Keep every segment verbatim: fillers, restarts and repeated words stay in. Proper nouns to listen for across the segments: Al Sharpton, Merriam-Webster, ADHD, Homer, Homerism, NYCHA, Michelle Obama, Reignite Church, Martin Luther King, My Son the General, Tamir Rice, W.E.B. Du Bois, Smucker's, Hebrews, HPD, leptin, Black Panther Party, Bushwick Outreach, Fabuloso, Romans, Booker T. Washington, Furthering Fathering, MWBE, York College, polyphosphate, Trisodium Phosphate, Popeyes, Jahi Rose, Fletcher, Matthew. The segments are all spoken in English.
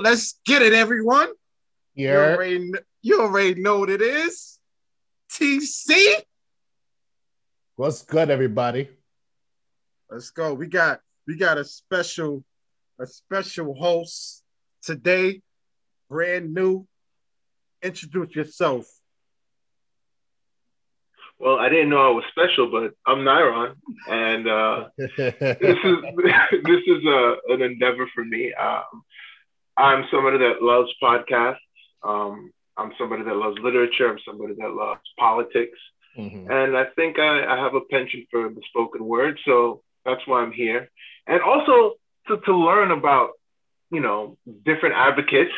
let's get it, everyone. Yeah. You already, you already know what it is. T C. What's good, everybody? Let's go. We got we got a special, a special host today. Brand new. Introduce yourself. Well, I didn't know I was special, but I'm Nyron, and uh, this is this is a, an endeavor for me. Um, I'm somebody that loves podcasts. Um, I'm somebody that loves literature. I'm somebody that loves politics, mm-hmm. and I think I, I have a penchant for the spoken word, so that's why I'm here, and also to, to learn about you know different advocates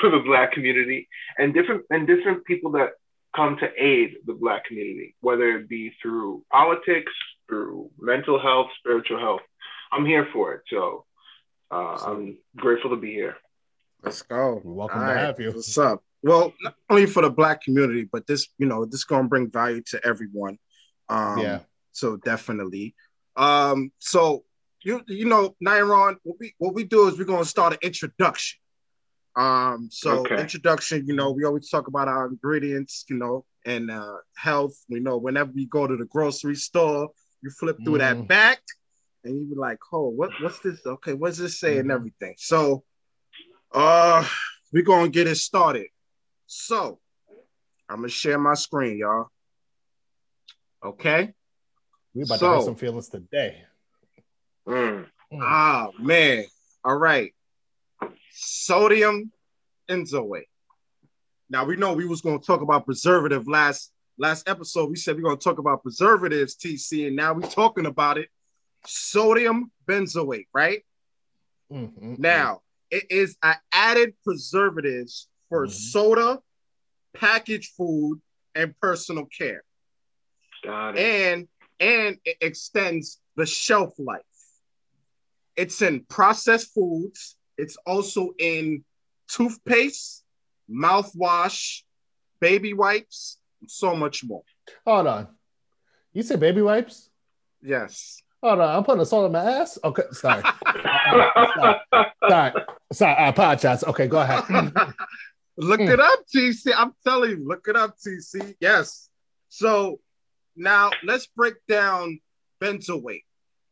for the Black community and different and different people that come to aid the Black community, whether it be through politics, through mental health, spiritual health. I'm here for it. So uh, I'm grateful to be here. Let's go. Welcome to have you. What's up? Well, not only for the Black community, but this, you know, this is going to bring value to everyone. Um, yeah. So definitely. Um, so, you you know, Nyron, what we, what we do is we're going to start an introduction. Um, so okay. Introduction, you know, we always talk about our ingredients, you know, and uh, health. We know whenever we go to the grocery store, you flip through mm. that back and you be like, oh, what, what's this? Okay, what's this say mm. and everything? So uh, we're going to get it started. So I'm going to share my screen, y'all. Okay. We're about so, to have some feelings today. Mm. Mm. Ah, man. All right. Sodium benzoate. Now we know we was going to talk about preservative last last episode. We said we're going to talk about preservatives, T C, and now we're talking about it. Sodium benzoate, right? Mm-hmm. Now it is an added preservatives for mm-hmm. soda, packaged food, and personal care. Got it. And and it extends the shelf life. It's in processed foods. It's also in toothpaste, mouthwash, baby wipes, and so much more. Hold on. You said baby wipes? Yes. Hold on. I'm putting a salt on my ass? Okay. Sorry. Sorry. Sorry. Sorry. I apologize. Okay. Go ahead. Look it up, T C. I'm telling you. Look it up, T C. Yes. So now let's break down benzoate.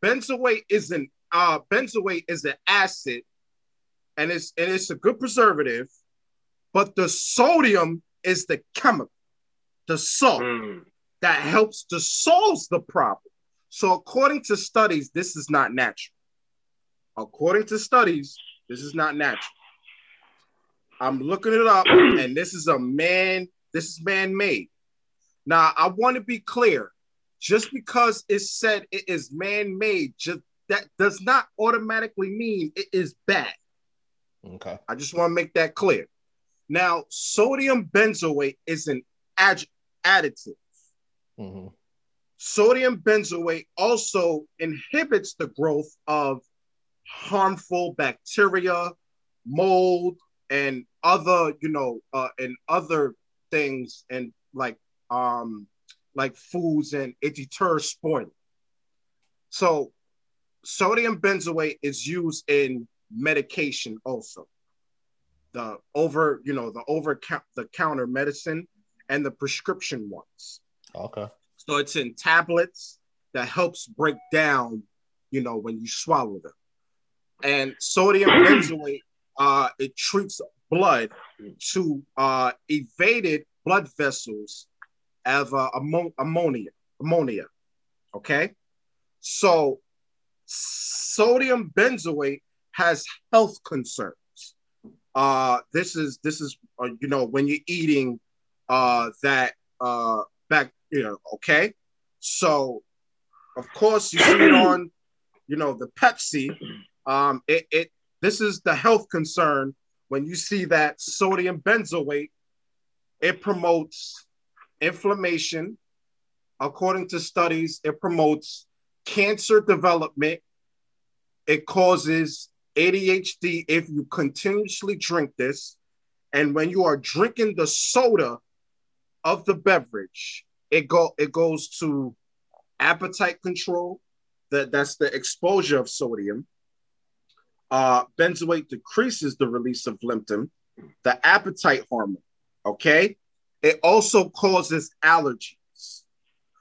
Benzoate is an, uh, benzoate is an acid. And it's and it's a good preservative, but the sodium is the chemical, the salt mm. that helps to solve the problem. So according to studies, this is not natural. According to studies, this is not natural. I'm looking it up, and this is a man, this is man-made. Now I want to be clear, just because it said it is man-made, just that does not automatically mean it is bad. Okay. I just want to make that clear. Now, sodium benzoate is an ad- additive. Mm-hmm. Sodium benzoate also inhibits the growth of harmful bacteria, mold, and other, you know, uh, and other things, and like, um, like foods, and it deters spoiling. So, sodium benzoate is used in medication also, the over you know the over the counter medicine and the prescription ones. Okay. So it's in tablets that helps break down, you know, when you swallow them. And sodium benzoate, uh, it treats blood to uh, evaded blood vessels of uh, ammonia, ammonia. Okay. So sodium benzoate has health concerns. Uh, this is this is uh, you know when you're eating uh, that uh, back you know okay. So of course you see it on you know the Pepsi. Um, it, it this is the health concern when you see that sodium benzoate. It promotes inflammation. According to studies, it promotes cancer development. It causes A D H D if you continuously drink this, and when you are drinking the soda of the beverage, it go it goes to appetite control. That that's the exposure of sodium. Uh, benzoate decreases the release of leptin, the appetite hormone, okay? It also causes allergies.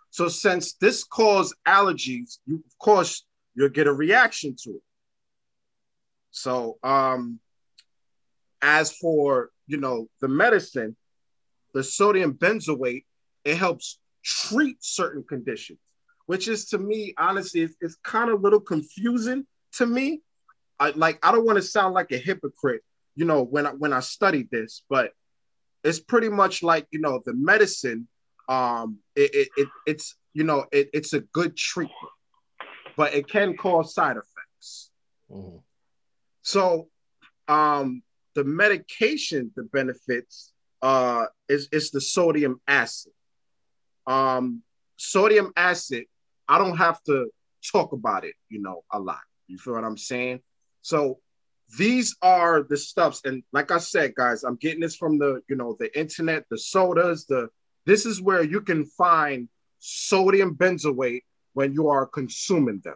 So since this causes allergies, you, of course, you'll get a reaction to it. So um, as for, you know, the medicine, the sodium benzoate, it helps treat certain conditions, which is, to me, honestly, it's, it's kind of a little confusing to me. I, like, I don't want to sound like a hypocrite, you know, when I, when I studied this, but it's pretty much like, you know, the medicine, um, it, it, it it's, you know, it, it's a good treatment, but it can cause side effects. Mm. So um, the medication, the benefits uh, is, is the sodium acid. Um, sodium acid, I don't have to talk about it, you know, a lot. You feel what I'm saying? So these are the stuffs. And like I said, guys, I'm getting this from the, you know, the internet, the sodas, the, this is where you can find sodium benzoate when you are consuming them.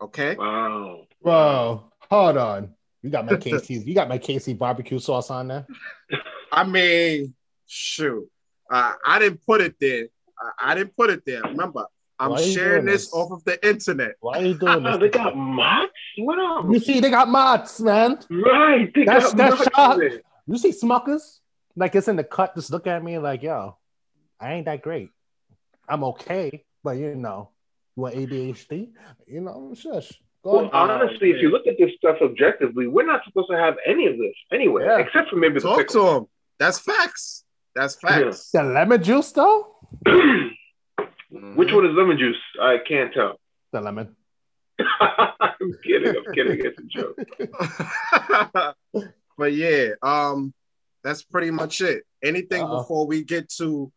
Okay. Wow. Wow. Hold on. You got my K C, you got my K C barbecue sauce on there. I mean, shoot. Uh, I didn't put it there. I, I didn't put it there. Remember, I'm sharing this, this off of the internet. Why are you doing this? They got Mott's? What up? You see, they got Mott's, man. Right. They that's got that's shop. You see Smuckers? Like, it's in the cut. Just look at me like, yo, I ain't that great. I'm okay, but you know, you want A D H D? You know, shush. Go well, on. Honestly, if you look at this stuff objectively, we're not supposed to have any of this anyway, yeah. except for maybe Talk the pickle. To him. That's facts. That's facts. Yeah. The lemon juice, though? Mm-hmm. Which one is lemon juice? I can't tell. The lemon. I'm kidding. I'm kidding. It's a joke. But yeah, um, that's pretty much it. Anything uh-oh. Before we get to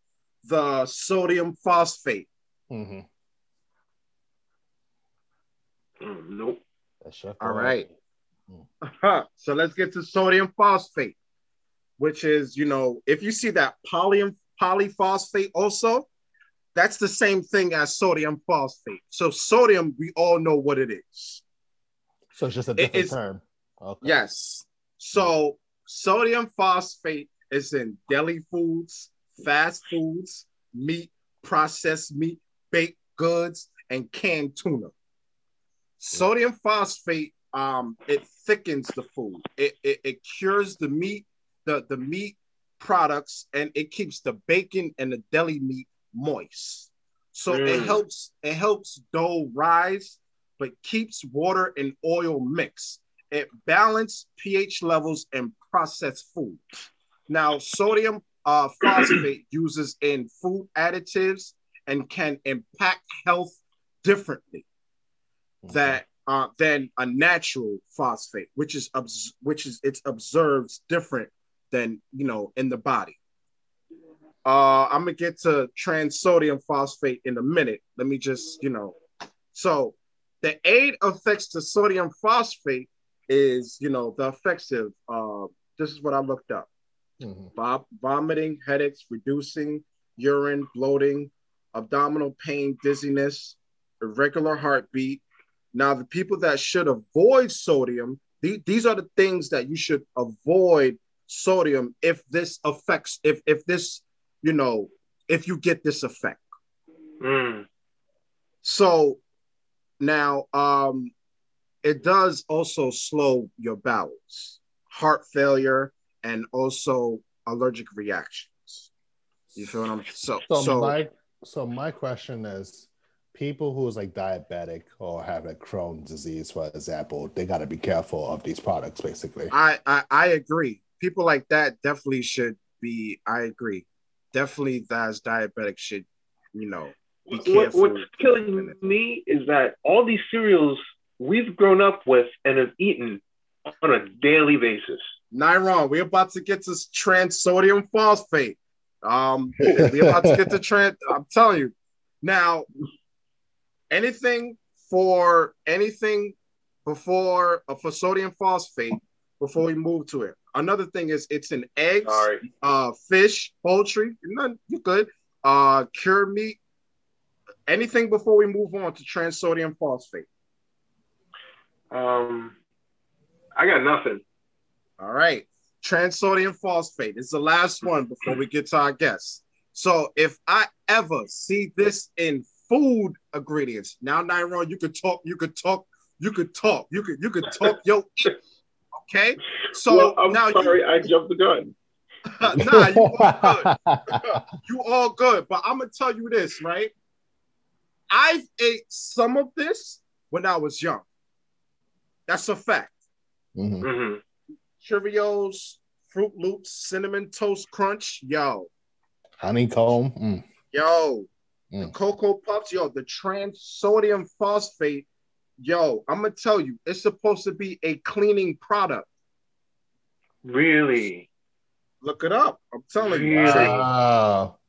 the sodium phosphate? Mm-hmm. Mm, nope. All right. Mm. So let's get to sodium phosphate, which is, you know, if you see that poly- polyphosphate also, that's the same thing as sodium phosphate. So sodium, we all know what it is. So it's just a different is, term. Okay. Yes. So sodium phosphate is in deli foods, fast foods, meat, processed meat, baked goods, and canned tuna. Sodium phosphate, um, it thickens the food. It, it, it cures the meat, the, the meat products, and it keeps the bacon and the deli meat moist. So mm. it helps it helps dough rise, but keeps water and oil mixed. It balances pH levels in processed foods. Now, sodium uh, phosphate uses in food additives and can impact health differently mm-hmm. that uh, than a natural phosphate, which is obs- which is it's observes different than, you know, in the body. Uh, I'm going to get to trans sodium phosphate in a minute. Let me just, you know. So the aid effects to sodium phosphate is, you know, the effects of, uh, this is what I looked up. Mm-hmm. Vom- vomiting, headaches, reducing urine, bloating, abdominal pain, dizziness, irregular heartbeat. Now, the people that should avoid sodium, th- these are the things that you should avoid sodium if this affects, if if this you know, if you get this effect. Mm. So now um, it does also slow your bowels, heart failure, and also allergic reactions. You feel what I'm so so, so my so my question is, people who's like diabetic or have like Crohn's disease, for example, they gotta be careful of these products basically. I I, I agree. People like that definitely should be, I agree. Definitely, those diabetics should, you know, be careful. What, what's killing me is that all these cereals we've grown up with and have eaten on a daily basis. Not wrong. We're about to get to trans sodium phosphate. Um, we're about to get to trans. I'm telling you. Now, anything for anything before uh, for sodium phosphate before we move to it. Another thing is it's in eggs, uh, fish, poultry, none, you're good, uh, cured meat, anything before we move on to trans sodium phosphate? Um, I got nothing. All right. Trisodium phosphate is the last one before we get to our guests. So if I ever see this in food ingredients, now Nairon, you could talk, you could talk, you could talk, you could you could talk your ear. Okay. So well, I'm now sorry, you, I jumped the gun. Nah, you all good. You all good. But I'm gonna tell you this, right? I've ate some of this when I was young. That's a fact. Mm-hmm. Mm-hmm. Cheerios, Fruit Loops, Cinnamon Toast Crunch, yo. Honeycomb. Mm. Yo. Mm. The Cocoa Puffs, yo. The Trisodium phosphate, yo. I'm going to tell you, it's supposed to be a cleaning product. Really? Look it up. I'm telling you. Wow.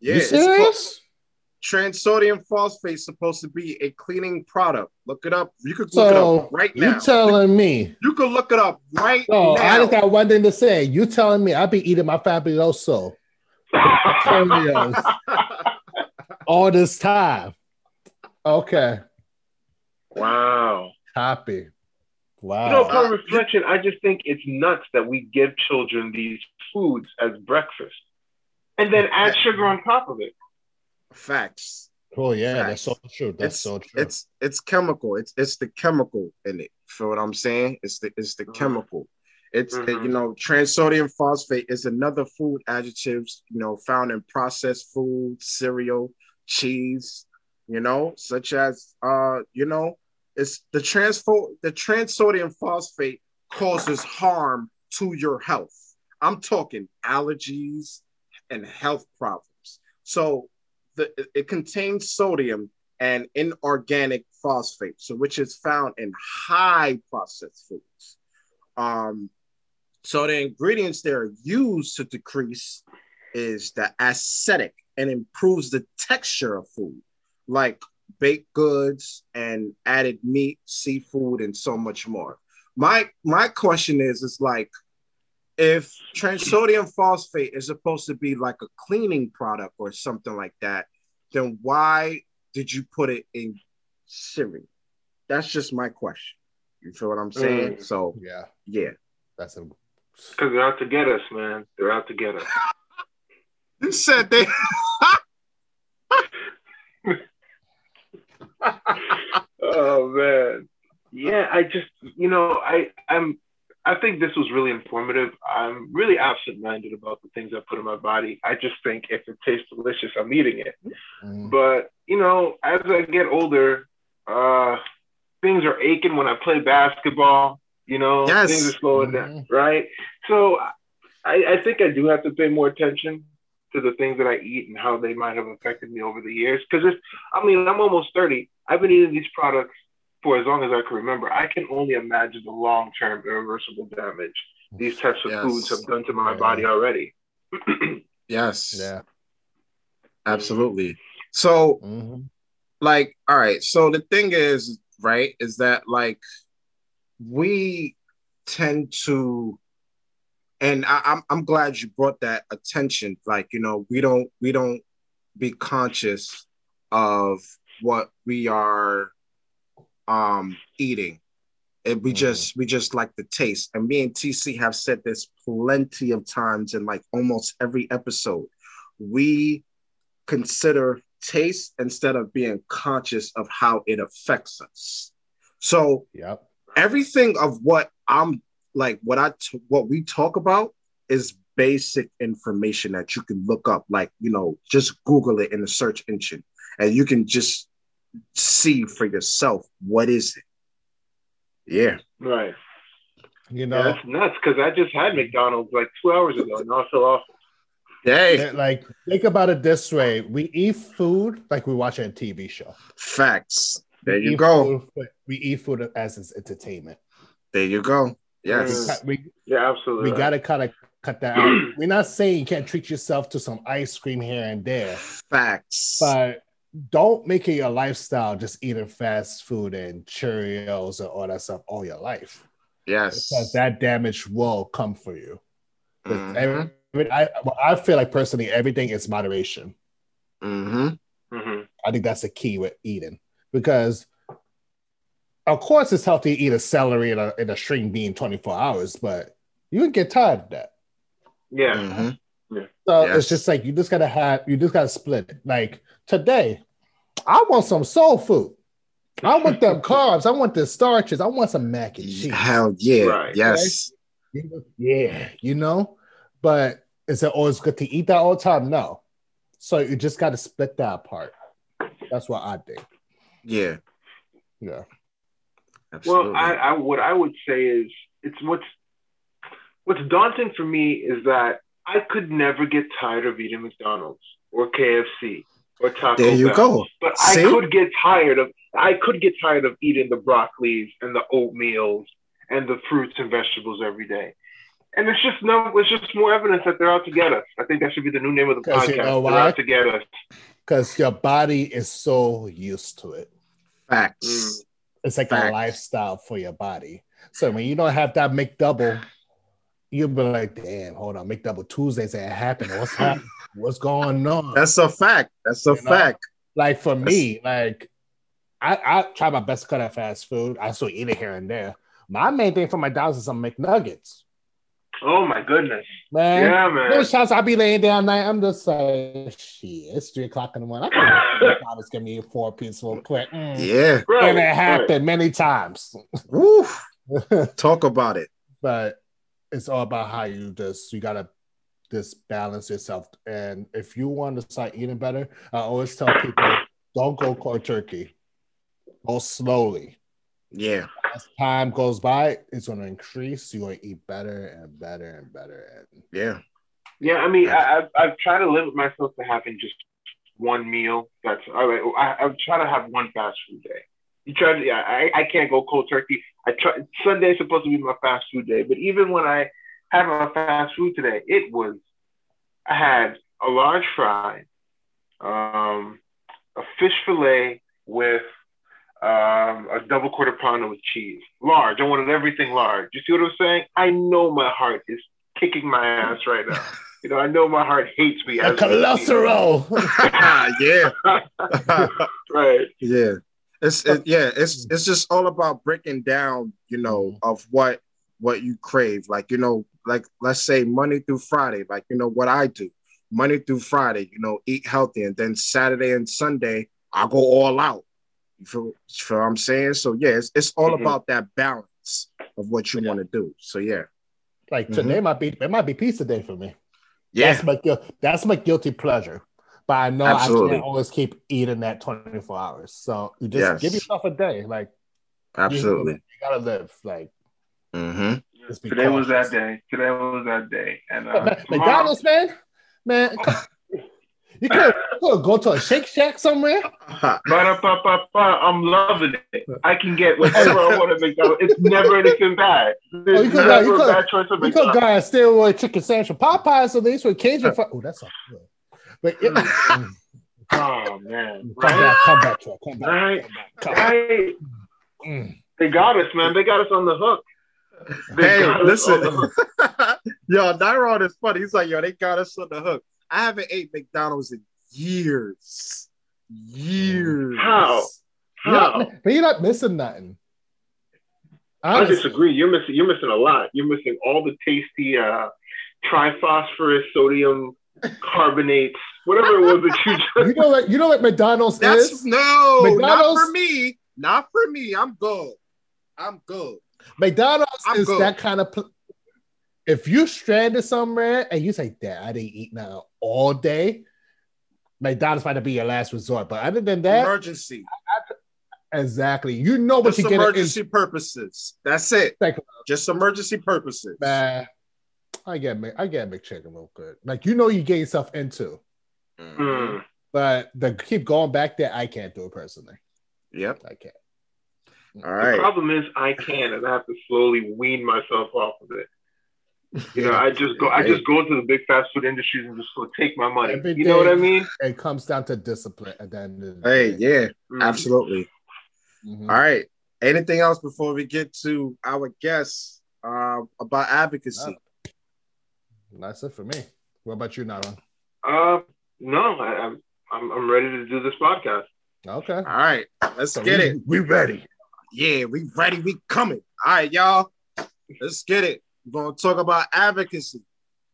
Yeah, you serious? Trisodium phosphate is supposed to be a cleaning product. Look it up. You could look so it up right now. You're telling me. You could look it up right so now. I just got one thing to say. You're telling me I'll be eating my fabuloso all this time. Okay. Wow. Copy. Wow. You know, upon reflection, I just think it's nuts that we give children these foods as breakfast and then add sugar on top of it. Facts. Oh yeah, Facts. That's so true. That's it's, so true. It's it's chemical. It's it's the chemical in it. Feel what I'm saying? It's the it's the mm-hmm. chemical. It's mm-hmm. the, you know, trisodium phosphate is another food adjectives, you know, found in processed food, cereal, cheese, you know, such as uh, you know, it's the transfo the trisodium phosphate causes harm to your health. I'm talking allergies and health problems. So The, it contains sodium and inorganic phosphate, so which is found in high processed foods. Um, so the ingredients that are used to decrease is the acidic and improves the texture of food, like baked goods and added meat, seafood, and so much more. My my question is, is like, if trisodium phosphate is supposed to be like a cleaning product or something like that, then why did you put it in cereal? That's just my question. You feel what I'm saying? Mm. So yeah, yeah, that's a because they're out to get us, man. They're out to get us. You said they. Oh man, yeah. I just, you know, I I'm. I think this was really informative. I'm really absent-minded about the things I put in my body. I just think if it tastes delicious, I'm eating it. Mm. But, you know, as I get older, uh, things are aching when I play basketball. You know, yes. Things are slowing mm-hmm. down, right? So I, I think I do have to pay more attention to the things that I eat and how they might have affected me over the years. Because, I mean, I'm almost thirty. I've been eating these products for as long as I can remember. I can only imagine the long-term irreversible damage these types of yes. foods have done to my yeah. body already. Yes. Yeah. Absolutely. So, mm-hmm. like, all right. So the thing is, right, is that, like, we tend to, and I, I'm, I'm glad you brought that attention. Like, you know, we don't, we don't be conscious of what we are Um, eating, and we mm. just we just like the taste. And me and T C have said this plenty of times in like almost every episode. We consider taste instead of being conscious of how it affects us. So yep. everything of what I'm like, what I t- what we talk about is basic information that you can look up. Like, you know, just Google it in the search engine, and you can just see for yourself what is it. Yeah, right. You know, yeah, that's nuts, because I just had McDonald's like two hours ago and I feel awful. Hey, like, think about it this way: we eat food like we watch a T V show. Facts. There you go. Food, we eat food as it's entertainment. There you go. Yes. We, yeah, absolutely. We right. gotta kind of cut that out. We're not saying you can't treat yourself to some ice cream here and there. Facts. But don't make it your lifestyle just eating fast food and Cheerios and all that stuff all your life. Yes. Because that damage will come for you. Mm-hmm. Every, I, well, I feel like personally, everything is moderation. Mm-hmm. Mm-hmm. I think that's the key with eating. Because of course it's healthy to eat a celery and a, and a string bean twenty-four hours, but you would get tired of that. Yeah. Mm-hmm. Yeah. So yeah. It's just like, you just gotta have, you just gotta split it. Like today, I want some soul food. I want them carbs. I want the starches. I want some mac and cheese. Hell yeah. Right. Yes. Right? Yeah. You know, but is it always good to eat that all the time? No. So you just gotta split that apart. That's what I think. Yeah. Yeah. Absolutely. Well, I, I what I would say is it's what's what's daunting for me is that I could never get tired of eating McDonald's or K F C or Taco Bell. There you go. But See? I could get tired of I could get tired of eating the broccolis and the oatmeals and the fruits and vegetables every day. And it's just no, it's just more evidence that they're out to get us. I think that should be the new name of the podcast. You know why? They're out to get us. Because your body is so used to it. Facts. Mm. It's like Facts. a lifestyle for your body. So when you don't have that McDouble, you'll be like, damn, hold on, McDouble Tuesdays ain't happening. What's happening? What's going on? That's a fact. That's a you fact. Know? Like for That's... me, like I, I try my best to cut out fast food. I still eat it here and there. My main thing for my dogs is some McNuggets. Oh my goodness, man! Yeah, man. Those shots I be laying down night. I'm just like, shit. It's three o'clock in the morning. I can't just give me a four piece real quick. Mm. Yeah, right, and it happened right. many times. Oof. Talk about it. But it's all about how you just you gotta just balance yourself. And if you want to start eating better, I always tell people, don't go cold turkey. Go slowly. Yeah. As time goes by, it's going to increase. You're going to eat better and better and better. And yeah. Yeah. I mean, I, I've, I've tried to limit myself to having just one meal. That's all right. I, I've tried to have one fast food day. You try to, I, I can't go cold turkey. I try, Sunday is supposed to be my fast food day. But even when I had my fast food today, it was, I had a large fry, um, a fish fillet with, Um, a double quarter pounder with cheese. Large. I wanted everything large. You see what I'm saying? I know my heart is kicking my ass right now. You know, I know my heart hates me. A cholesterol. Yeah. Right. Yeah. It's it, yeah. It's it's just all about breaking down. You know, of what what you crave. Like you know, like let's say Monday through Friday. Like you know what I do. Monday through Friday. You know, eat healthy, and then Saturday and Sunday I go all out. You feel, feel what I'm saying? So, yeah, it's, it's all mm-hmm. about that balance of what you yeah. want to do. So, yeah. Like, today mm-hmm. might be, it might be pizza day for me. Yeah. That's my, that's my guilty pleasure. But I know Absolutely. I can't always keep eating that twenty-four hours. So, you just yes. give yourself a day. Like, Absolutely. You, you got to live. Like, mm-hmm. today cautious. was that day. Today was that day. And uh, McDonald's, man. Man, you could go to a Shake Shack somewhere. I'm loving it. I can get whatever I want at McDonald's. It's never anything bad. There's oh, you could never you a could, bad choice of McDonald's. You could go and steroid chicken sandwich from Popeyes, so they used to Cajun fry. Oh, that's all good. But it, oh, man. Come right? back, come back, come back. Come back, right. come back. Right. Mm. They got us, man. They got us on the hook. They hey, listen. The yo, Nyrod is funny. He's like, yo, they got us on the hook. I haven't ate McDonald's in years. Years. How? How? You're not, but you're not missing nothing. Honestly. I disagree. You're missing. You're missing a lot. You're missing all the tasty uh, triphosphorus, sodium carbonates, whatever it was that you just. You know, like you know, like McDonald's That's, is. No, McDonald's, not for me. Not for me. I'm good. I'm good. McDonald's I'm is good. that kind of. Pl- If you stranded somewhere and you say, "Dad, I didn't eat now all day," McDonald's might be your last resort. But other than that, emergency. I, I, exactly. You know what Just you get. Emergency in. purposes. That's it. Just emergency purposes. Nah, I get I get McChicken real good. Like you know, you get yourself into. Mm. But the keep going back there, I can't do it personally. Yep, I can't. All right. The problem is, I can, and I have to slowly wean myself off of it. You know, I just go. I just go into the big fast food industries and just go take my money. Every you know what I mean? It comes down to discipline at the end of the day. Hey, yeah, mm-hmm. absolutely. Mm-hmm. All right. Anything else before we get to our guests uh, about advocacy? No. That's it for me. What about you, Nara? Uh, no, I, I'm I'm ready to do this podcast. Okay. All right. Let's so get we, it. We ready. Yeah, we ready, we coming. All right, y'all, let's get it. We're going to talk about advocacy,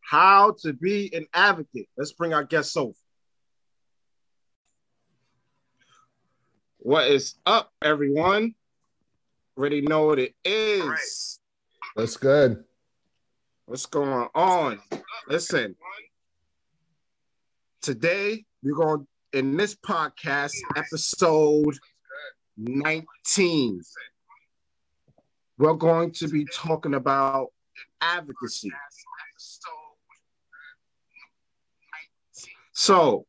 how to be an advocate. Let's bring our guests over. What is up, everyone? Already know what it is. What's good? What's going on? Listen, today we're going to, in this podcast, episode nineteen, we're going to be talking about advocacy. So,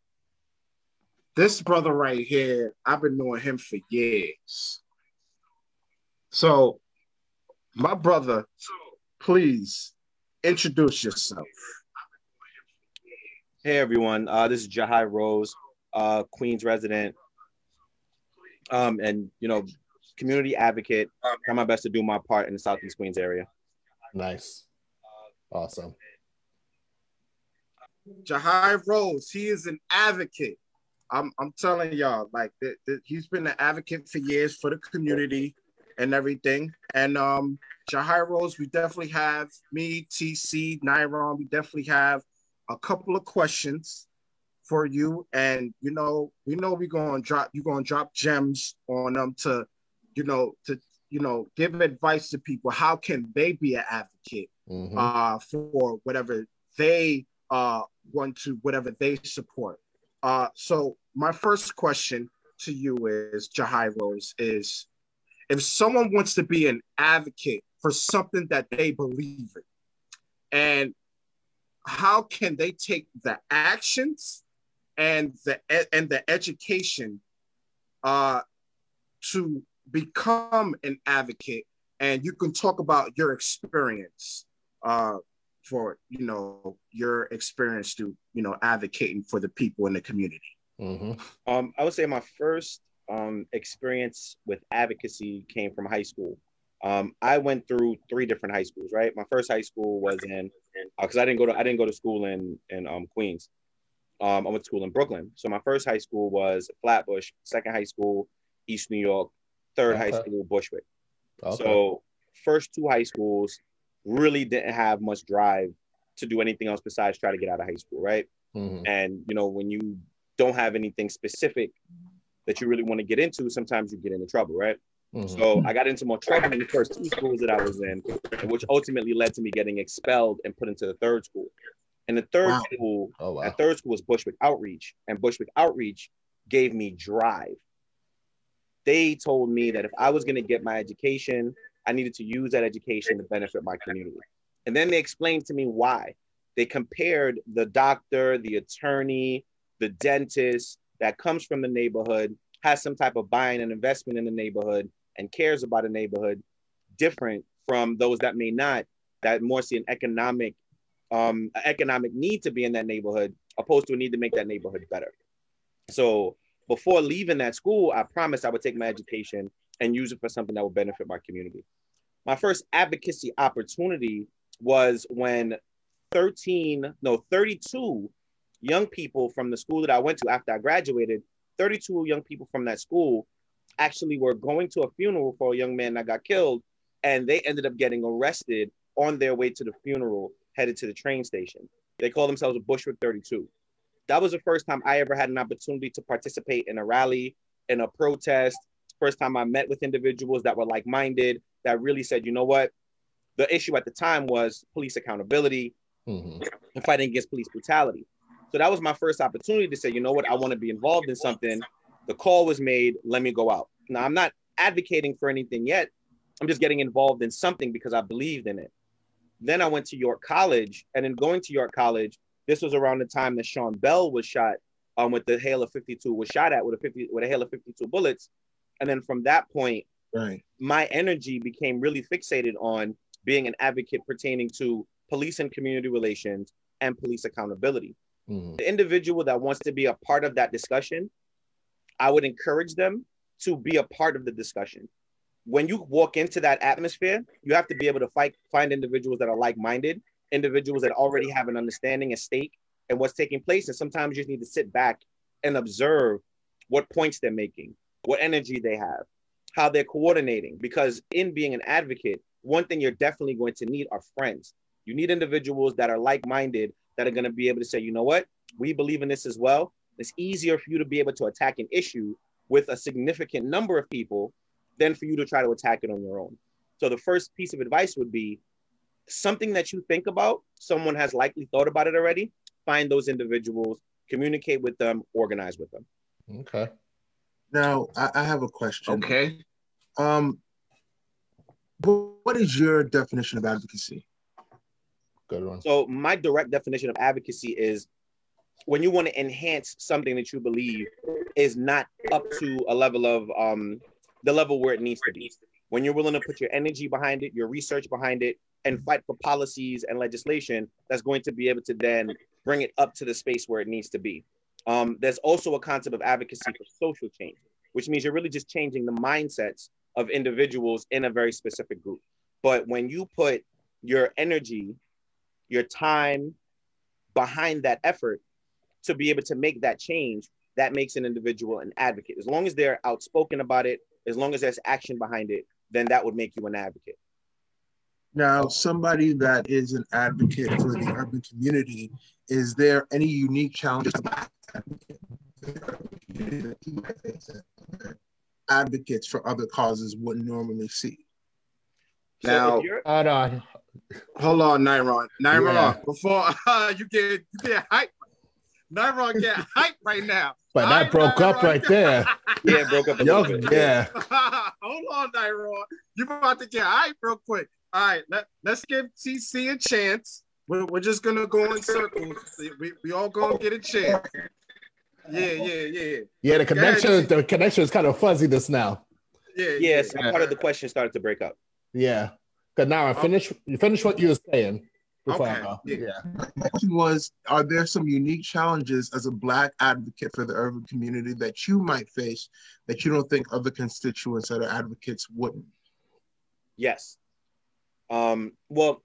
this brother right here, I've been knowing him for years. So, my brother, please introduce yourself. Hey, everyone. Uh, this is Jahi Rose, uh, Queens resident, um, and, you know, community advocate. I try my best to do my part in the Southeast Queens area. Nice. Awesome. Jahi Rose, he is an advocate. I'm I'm telling y'all, like, th- th- he's been an advocate for years for the community and everything. And um, Jahi Rose, we definitely have me, T C, Nyron. We definitely have a couple of questions for you. And you know, we know we're gonna drop you're gonna drop gems on them to, you know, to you know, give advice to people. How can they be an advocate mm-hmm. uh, for whatever they uh want to, whatever they support? Uh, so my first question to you is, Jahi Rose, is if someone wants to be an advocate for something that they believe in, and how can they take the actions and the and the education uh, to become an advocate? And you can talk about your experience uh, for, you know, your experience to, you know, advocating for the people in the community. Mm-hmm. Um, I would say my first um, experience with advocacy came from high school. Um, I went through three different high schools, right? My first high school was in, because uh, I didn't go to I didn't go to school in in um, Queens. Um, I went to school in Brooklyn. So my first high school was Flatbush. Second high school, East New York. Third okay. high school, Bushwick. Okay. So first two high schools really didn't have much drive to do anything else besides try to get out of high school, right? Mm-hmm. And, you know, when you don't have anything specific that you really want to get into, sometimes you get into trouble, right? Mm-hmm. So I got into more trouble in the first two schools that I was in, which ultimately led to me getting expelled and put into the third school. And the third wow. school, oh, wow. that third school was Bushwick Outreach, and Bushwick Outreach gave me drive. They told me that if I was going to get my education, I needed to use that education to benefit my community. And then they explained to me why. They compared the doctor, the attorney, the dentist that comes from the neighborhood, has some type of buying and investment in the neighborhood, and cares about the neighborhood, different from those that may not, that more see an economic, um, economic need to be in that neighborhood, opposed to a need to make that neighborhood better. So before leaving that school, I promised I would take my education and use it for something that would benefit my community. My first advocacy opportunity was when thirteen, no, thirty-two young people from the school that I went to after I graduated, thirty-two young people from that school actually were going to a funeral for a young man that got killed, and they ended up getting arrested on their way to the funeral, headed to the train station. They call themselves Bushwick thirty-two. That was the first time I ever had an opportunity to participate in a rally, in a protest. First time I met with individuals that were like-minded, that really said, you know what? The issue at the time was police accountability mm-hmm. and fighting against police brutality. So that was my first opportunity to say, you know what? I want to be involved in something. The call was made. Let me go out. Now, I'm not advocating for anything yet. I'm just getting involved in something because I believed in it. Then I went to York College, and in going to York College, this was around the time that Sean Bell was shot um, with the hail of fifty-two, was shot at with a fifty with a hail of fifty-two bullets. And then from that point, right. my energy became really fixated on being an advocate pertaining to police and community relations and police accountability. Mm-hmm. The individual that wants to be a part of that discussion, I would encourage them to be a part of the discussion. When you walk into that atmosphere, you have to be able to fight, find individuals that are like-minded, individuals that already have an understanding at stake and what's taking place. And sometimes you just need to sit back and observe what points they're making, what energy they have, how they're coordinating. Because in being an advocate, one thing you're definitely going to need are friends. You need individuals that are like-minded, that are going to be able to say, you know what, we believe in this as well. It's easier for you to be able to attack an issue with a significant number of people than for you to try to attack it on your own. So the first piece of advice would be something that you think about, someone has likely thought about it already, find those individuals, communicate with them, organize with them. Okay. Now, I, I have a question. Okay. Um, what is your definition of advocacy? Good one. So my direct definition of advocacy is when you want to enhance something that you believe is not up to a level of um, the level where it needs to be. When you're willing to put your energy behind it, your research behind it, and fight for policies and legislation that's going to be able to then bring it up to the space where it needs to be. Um, there's also a concept of advocacy for social change, which means you're really just changing the mindsets of individuals in a very specific group. But when you put your energy, your time behind that effort to be able to make that change, that makes an individual an advocate. As long as they're outspoken about it, as long as there's action behind it, then that would make you an advocate. Now, somebody that is an advocate for the urban community, is there any unique challenges advocates for other causes wouldn't normally see? So now, hold on, hold on, Nyron, Nyron, yeah. before uh, you get you get hype, Nyron get hype right now. But that broke Nyron. up right there. Yeah, it broke up a Yo, little bit. Yeah. Hold on, Nyron, you about to get hype real quick. All right, let, let's give T C a chance. We're, we're just gonna go in circles. We we all gonna get a chance. Yeah, yeah, yeah. Yeah, the connection ahead, the connection is kind of fuzzy just now. Yeah, yes, yeah, yeah, so yeah. Part of the question started to break up. Yeah, because now I finish. Okay. You finish what you were saying. Before okay. I, yeah. yeah. My question was: are there some unique challenges as a Black advocate for the urban community that you might face that you don't think other constituents that are advocates wouldn't? Yes. Um, well,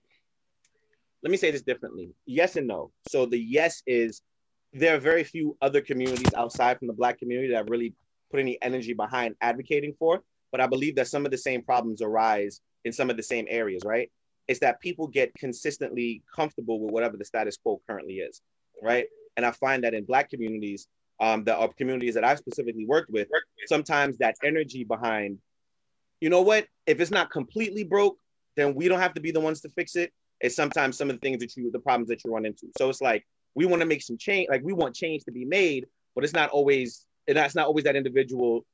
let me say this differently. Yes and no. So the yes is there are very few other communities outside from the Black community that really put any energy behind advocating for, but I believe that some of the same problems arise in some of the same areas, right? It's that people get consistently comfortable with whatever the status quo currently is, right? And I find that in Black communities, um, the communities that I've specifically worked with, sometimes that energy behind, you know what, if it's not completely broke, then we don't have to be the ones to fix it. It's sometimes some of the things that you, the problems that you run into. So it's like, we want to make some change, like we want change to be made, but it's not always, it's not always that individual,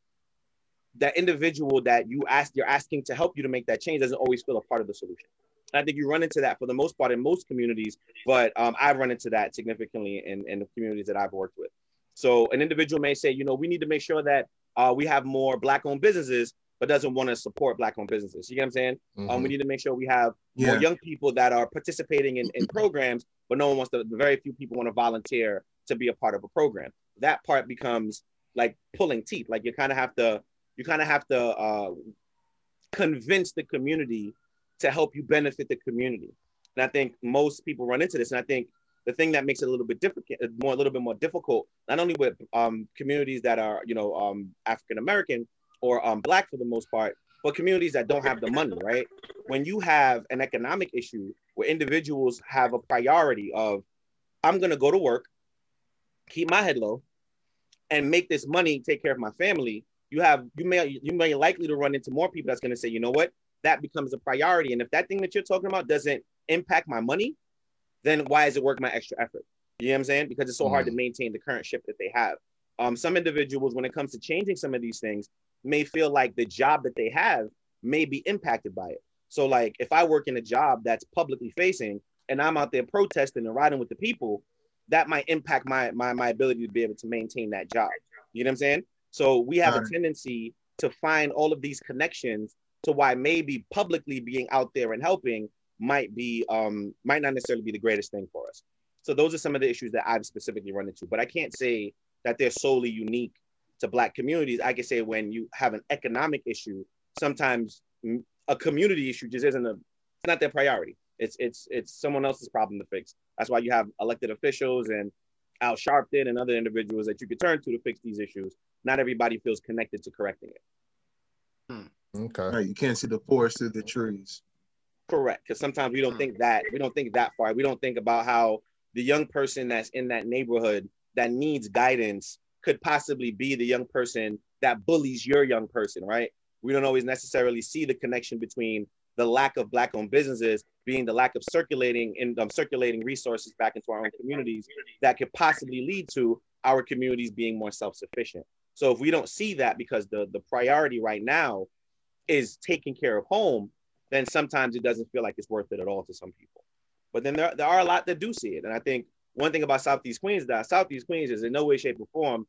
that individual that you ask, you're asking to help you to make that change doesn't always feel a part of the solution. And I think you run into that for the most part in most communities, but um, I've run into that significantly in, in the communities that I've worked with. So an individual may say, you know, we need to make sure that uh, we have more Black-owned businesses, but doesn't want to support Black-owned businesses. You get what I'm saying? Mm-hmm. um, we need to make sure we have yeah. more young people that are participating in, in programs, but no one wants to, very few people want to volunteer to be a part of a program. That part becomes like pulling teeth. Like you kind of have to, you kind of have to uh, convince the community to help you benefit the community. And I think most people run into this. And I think the thing that makes it a little bit difficult, more, a little bit more difficult, not only with um, communities that are, you know, um, African-American, or um, Black for the most part, but communities that don't have the money, right? When you have an economic issue where individuals have a priority of, I'm gonna go to work, keep my head low, and make this money, take care of my family, you have, you may, you may likely to run into more people that's gonna say, you know what, that becomes a priority. And if that thing that you're talking about doesn't impact my money, then why is it worth my extra effort? You know what I'm saying? Because it's so mm. hard to maintain the current shift that they have. Um, some individuals, when it comes to changing some of these things, may feel like the job that they have may be impacted by it. So like if I work in a job that's publicly facing and I'm out there protesting and riding with the people, that might impact my my, my ability to be able to maintain that job. You know what I'm saying? So we have All right. a tendency to find all of these connections to why maybe publicly being out there and helping might be um, might not necessarily be the greatest thing for us. So those are some of the issues that I've specifically run into, but I can't say that they're solely unique to Black communities. I could say when you have an economic issue, sometimes a community issue just isn't a, it's not their priority. It's it's it's someone else's problem to fix. That's why you have elected officials and Al Sharpton and other individuals that you could turn to to fix these issues. Not everybody feels connected to correcting it. Mm. Okay. Right, you can't see the forest through the trees. Correct. Because sometimes we don't think that we don't think that far. We don't think about how the young person that's in that neighborhood that needs guidance could possibly be the young person that bullies your young person, right? We don't always necessarily see the connection between the lack of Black-owned businesses being the lack of circulating and um, circulating resources back into our own communities that could possibly lead to our communities being more self-sufficient. So if we don't see that because the, the priority right now is taking care of home, then sometimes it doesn't feel like it's worth it at all to some people. But then there, there are a lot that do see it. And I think one thing about Southeast Queens is that Southeast Queens is in no way, shape, or form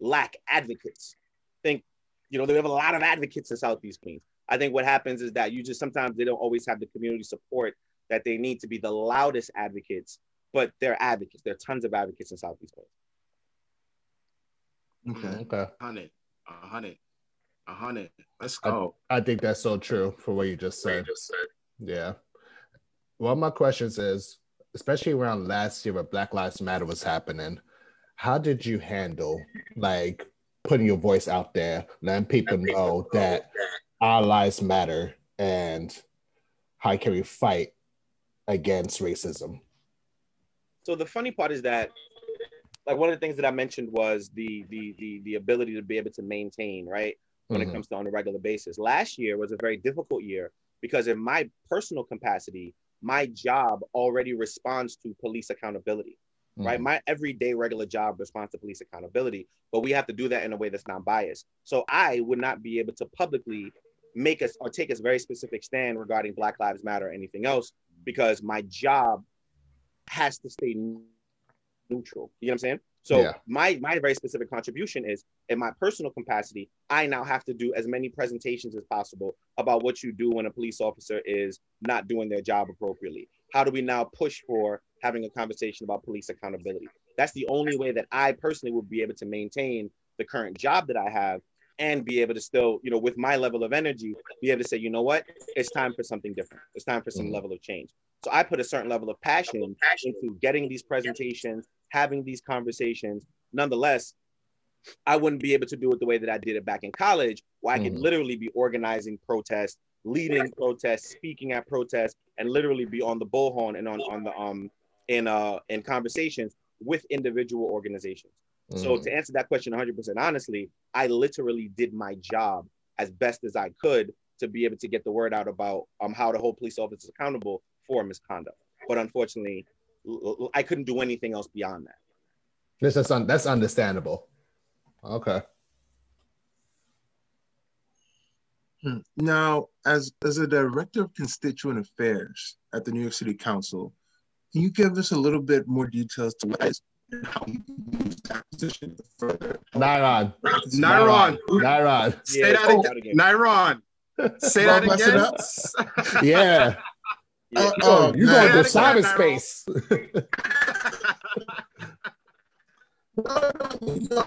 lack advocates. Think, you know, they have a lot of advocates in Southeast Queens. I think what happens is that you just sometimes they don't always have the community support that they need to be the loudest advocates, but they're advocates. There are tons of advocates in Southeast Queens. Okay. Okay. one hundred. one hundred. one hundred. Let's go. I, I think that's so true for what you just said. Just said. Yeah. One of my questions is, especially around last year when Black Lives Matter was happening, how did you handle like putting your voice out there, letting people know that our lives matter and how can we fight against racism? So the funny part is that, like, one of the things that I mentioned was the the the, the ability to be able to maintain, right, when mm-hmm. it comes to on a regular basis. Last year was a very difficult year because in my personal capacity, my job already responds to police accountability. Right. Mm-hmm. My everyday regular job responds to police accountability, but we have to do that in a way that's not biased. So I would not be able to publicly make us or take a very specific stand regarding Black Lives Matter or anything else, because my job has to stay neutral. You know what I'm saying? So yeah. my, my very specific contribution is in my personal capacity, I now have to do as many presentations as possible about what you do when a police officer is not doing their job appropriately. How do we now push for having a conversation about police accountability? That's the only way that I personally would be able to maintain the current job that I have and be able to still, you know, with my level of energy, be able to say, you know what, it's time for something different. It's time for some mm-hmm. level of change. So I put a certain level of passion into getting these presentations, having these conversations. Nonetheless, I wouldn't be able to do it the way that I did it back in college, where I mm-hmm. could literally be organizing protests, leading protests, speaking at protests, and literally be on the bullhorn and on, on the um in uh in conversations with individual organizations. Mm. So to answer that question one hundred percent honestly, I literally did my job as best as I could to be able to get the word out about um how to hold police officers accountable for misconduct. But unfortunately, l- I couldn't do anything else beyond that. This is un- that's understandable. Okay. Now, as, as a director of constituent affairs at the New York City Council, can you give us a little bit more details to what is and how you use that position further? Niron. Niron. Niron. Say yeah, that oh, again. Niron. Say that again. Yeah. yeah. Uh, oh, you're going to cyberspace. You know,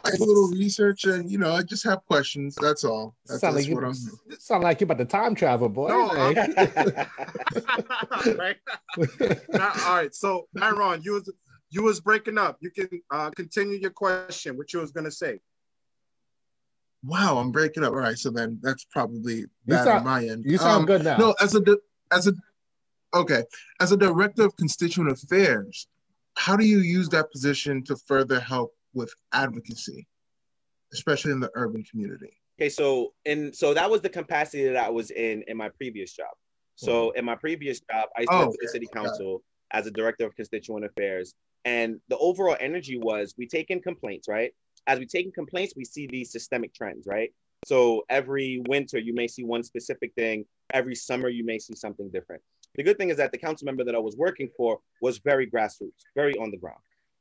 I do a little research and, you know, I just have questions. That's all. That's, sound, that's like what you, I'm... sound like you're about to time travel, boy. No, right? Right. Now, all right. So, Niron, you was, you was breaking up. You can uh, continue your question, what you was going to say. Wow, I'm breaking up. All right. So then that's probably bad sound, on my end. You sound um, good now. No, as a, as a, okay. As a director of constituent affairs, how do you use that position to further help with advocacy, especially in the urban community? Okay, so and so that was the capacity that I was in in my previous job. So mm-hmm. in my previous job, I served oh, okay. the city council okay. as a director of constituent affairs. And the overall energy was we take in complaints, right? As we take in complaints, we see these systemic trends, right? So every winter, you may see one specific thing. Every summer, you may see something different. The good thing is that the council member that I was working for was very grassroots, very on the ground.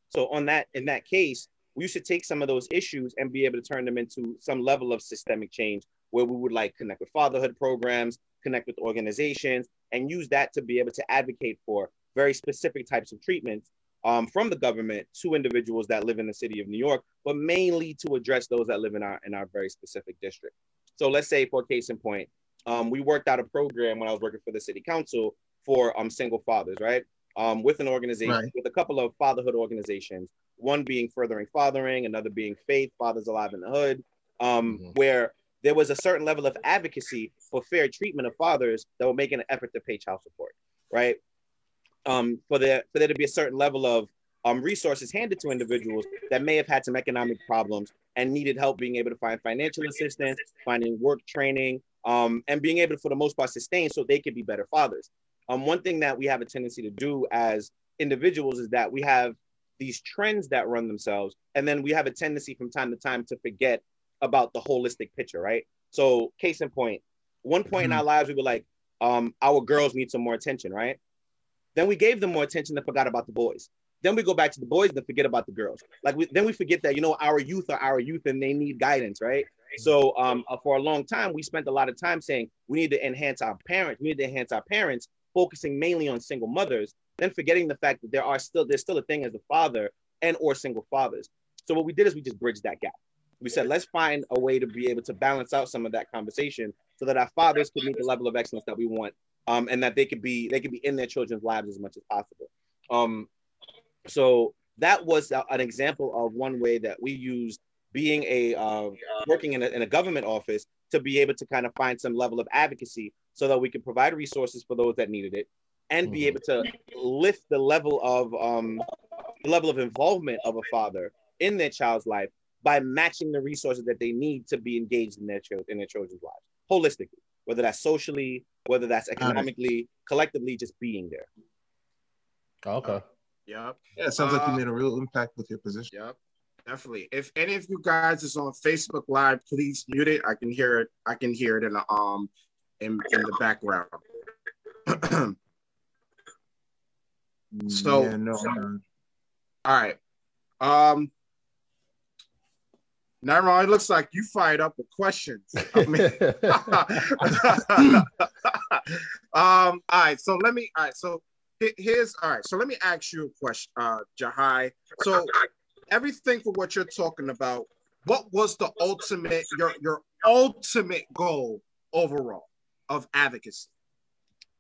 So on that, in that case, we should take some of those issues and be able to turn them into some level of systemic change where we would like connect with fatherhood programs, connect with organizations, and use that to be able to advocate for very specific types of treatments um, from the government to individuals that live in the city of New York, but mainly to address those that live in our, in our very specific district. So let's say for case in point, um, we worked out a program when I was working for the city council for um, single fathers, right? Um, with an organization, right. with a couple of fatherhood organizations, one being Furthering Fathering, another being Faith, Fathers Alive in the Hood, um, mm-hmm. where there was a certain level of advocacy for fair treatment of fathers that were making an effort to pay child support, right? Um, for there, for there to be a certain level of um, resources handed to individuals that may have had some economic problems and needed help being able to find financial assistance, finding work training, um, and being able to, for the most part, sustain so they could be better fathers. Um, one thing that we have a tendency to do as individuals is that we have these trends that run themselves, and then we have a tendency from time to time to forget about the holistic picture, right? So case in point, one point mm-hmm. in our lives, we were like, um, our girls need some more attention, right? Then we gave them more attention and forgot about the boys. Then we go back to the boys and forget about the girls. Like we, then we forget that, you know, our youth are our youth and they need guidance, right? So um, for a long time, we spent a lot of time saying, we need to enhance our parents, we need to enhance our parents, focusing mainly on single mothers, then forgetting the fact that there are still, there's still a thing as a father and or single fathers. So what we did is we just bridged that gap. We said, let's find a way to be able to balance out some of that conversation so that our fathers could meet the level of excellence that we want, um, and that they could be they could be in their children's lives as much as possible. Um, so that was a, an example of one way that we used being a uh, working in a, in a government office to be able to kind of find some level of advocacy so that we could provide resources for those that needed it and be able to lift the level of um, the level of involvement of a father in their child's life by matching the resources that they need to be engaged in their, in their children's lives, holistically, whether that's socially, whether that's economically, collectively, just being there. Okay. Yeah. Yeah, it sounds uh, like you made a real impact with your position. Yep, definitely. If any of you guys is on Facebook Live, please mute it. I can hear it. I can hear it in the um in, in the background. so, yeah, no, so all right. Um Now, it looks like you fired up with questions. I mean, um, all right, so let me, all right, so here's, all right, so let me ask you a question, uh, Jahi. So everything for what you're talking about, what was the ultimate, your, your ultimate goal overall of advocacy?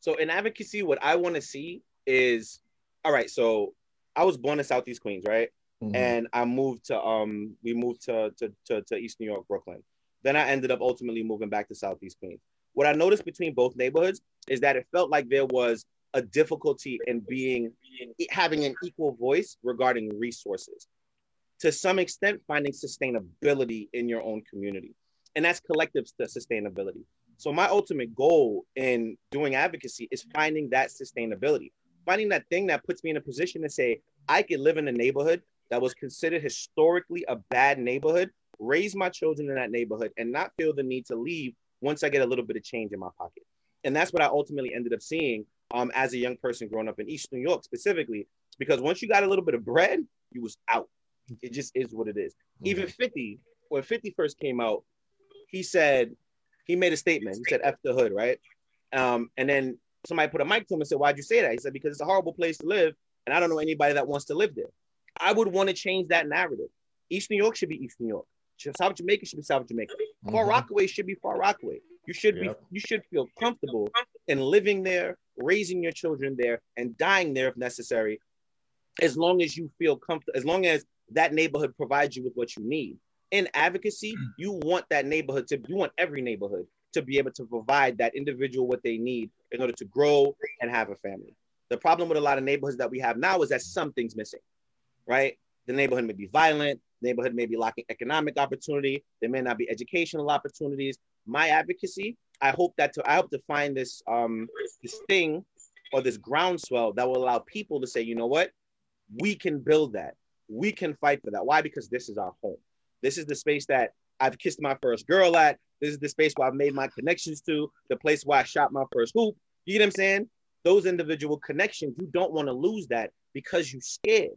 So in advocacy, what I want to see is, all right, so I was born in Southeast Queens, right? And I moved to, um, we moved to, to, to, to East New York, Brooklyn. Then I ended up ultimately moving back to Southeast Queens. What I noticed between both neighborhoods is that it felt like there was a difficulty in being, having an equal voice regarding resources. To some extent, finding sustainability in your own community. And that's collective sustainability. So my ultimate goal in doing advocacy is finding that sustainability. Finding that thing that puts me in a position to say, I could live in a neighborhood that was considered historically a bad neighborhood, raise my children in that neighborhood and not feel the need to leave once I get a little bit of change in my pocket. And that's what I ultimately ended up seeing um, as a young person growing up in East New York specifically, because once you got a little bit of bread, you was out. It just is what it is. Mm-hmm. Even fifty, when fifty first came out, he said, he made a statement. He said, F the hood, right? Um, and then somebody put a mic to him and said, why'd you say that? He said, because it's a horrible place to live. And I don't know anybody that wants to live there. I would want to change that narrative. East New York should be East New York. South Jamaica should be South Jamaica. Mm-hmm. Far Rockaway should be Far Rockaway. You should yep. be. You should feel comfortable in living there, raising your children there, and dying there if necessary, as long as you feel comfortable, as long as that neighborhood provides you with what you need. In advocacy, you want that neighborhood to, you want every neighborhood to be able to provide that individual what they need in order to grow and have a family. The problem with a lot of neighborhoods that we have now is that something's missing. Right? The neighborhood may be violent, the neighborhood may be lacking economic opportunity, there may not be educational opportunities. My advocacy, I hope that to I hope to find this um this thing or this groundswell that will allow people to say, you know what, we can build that. We can fight for that. Why? Because this is our home. This is the space that I've kissed my first girl at. This is the space where I've made my connections to, the place where I shot my first hoop. You know what I'm saying? Those individual connections, you don't want to lose that because you're scared.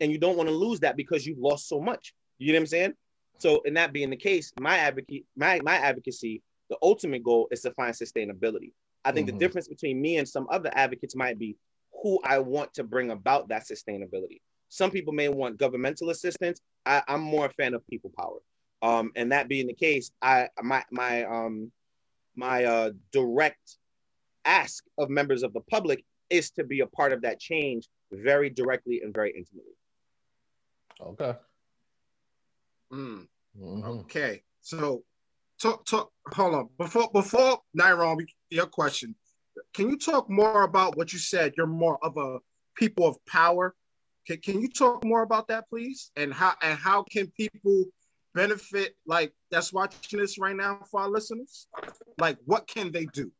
And you don't want to lose that because you've lost so much. You know what I'm saying? So, in that being the case, my advocate, my my advocacy, the ultimate goal is to find sustainability. I think mm-hmm. the difference between me and some other advocates might be who I want to bring about that sustainability. Some people may want governmental assistance. I, I'm more a fan of people power. Um, and that being the case, I my my um my uh, direct ask of members of the public is to be a part of that change very directly and very intimately. Okay. Mm. Mm-hmm. Okay. So talk, talk, hold on. Before, before Nairon, your question, can you talk more about what you said? You're more of a people of power. Can, can you talk more about that, please? And how and how can people benefit, like, that's watching this right now for our listeners? Like, what can they do?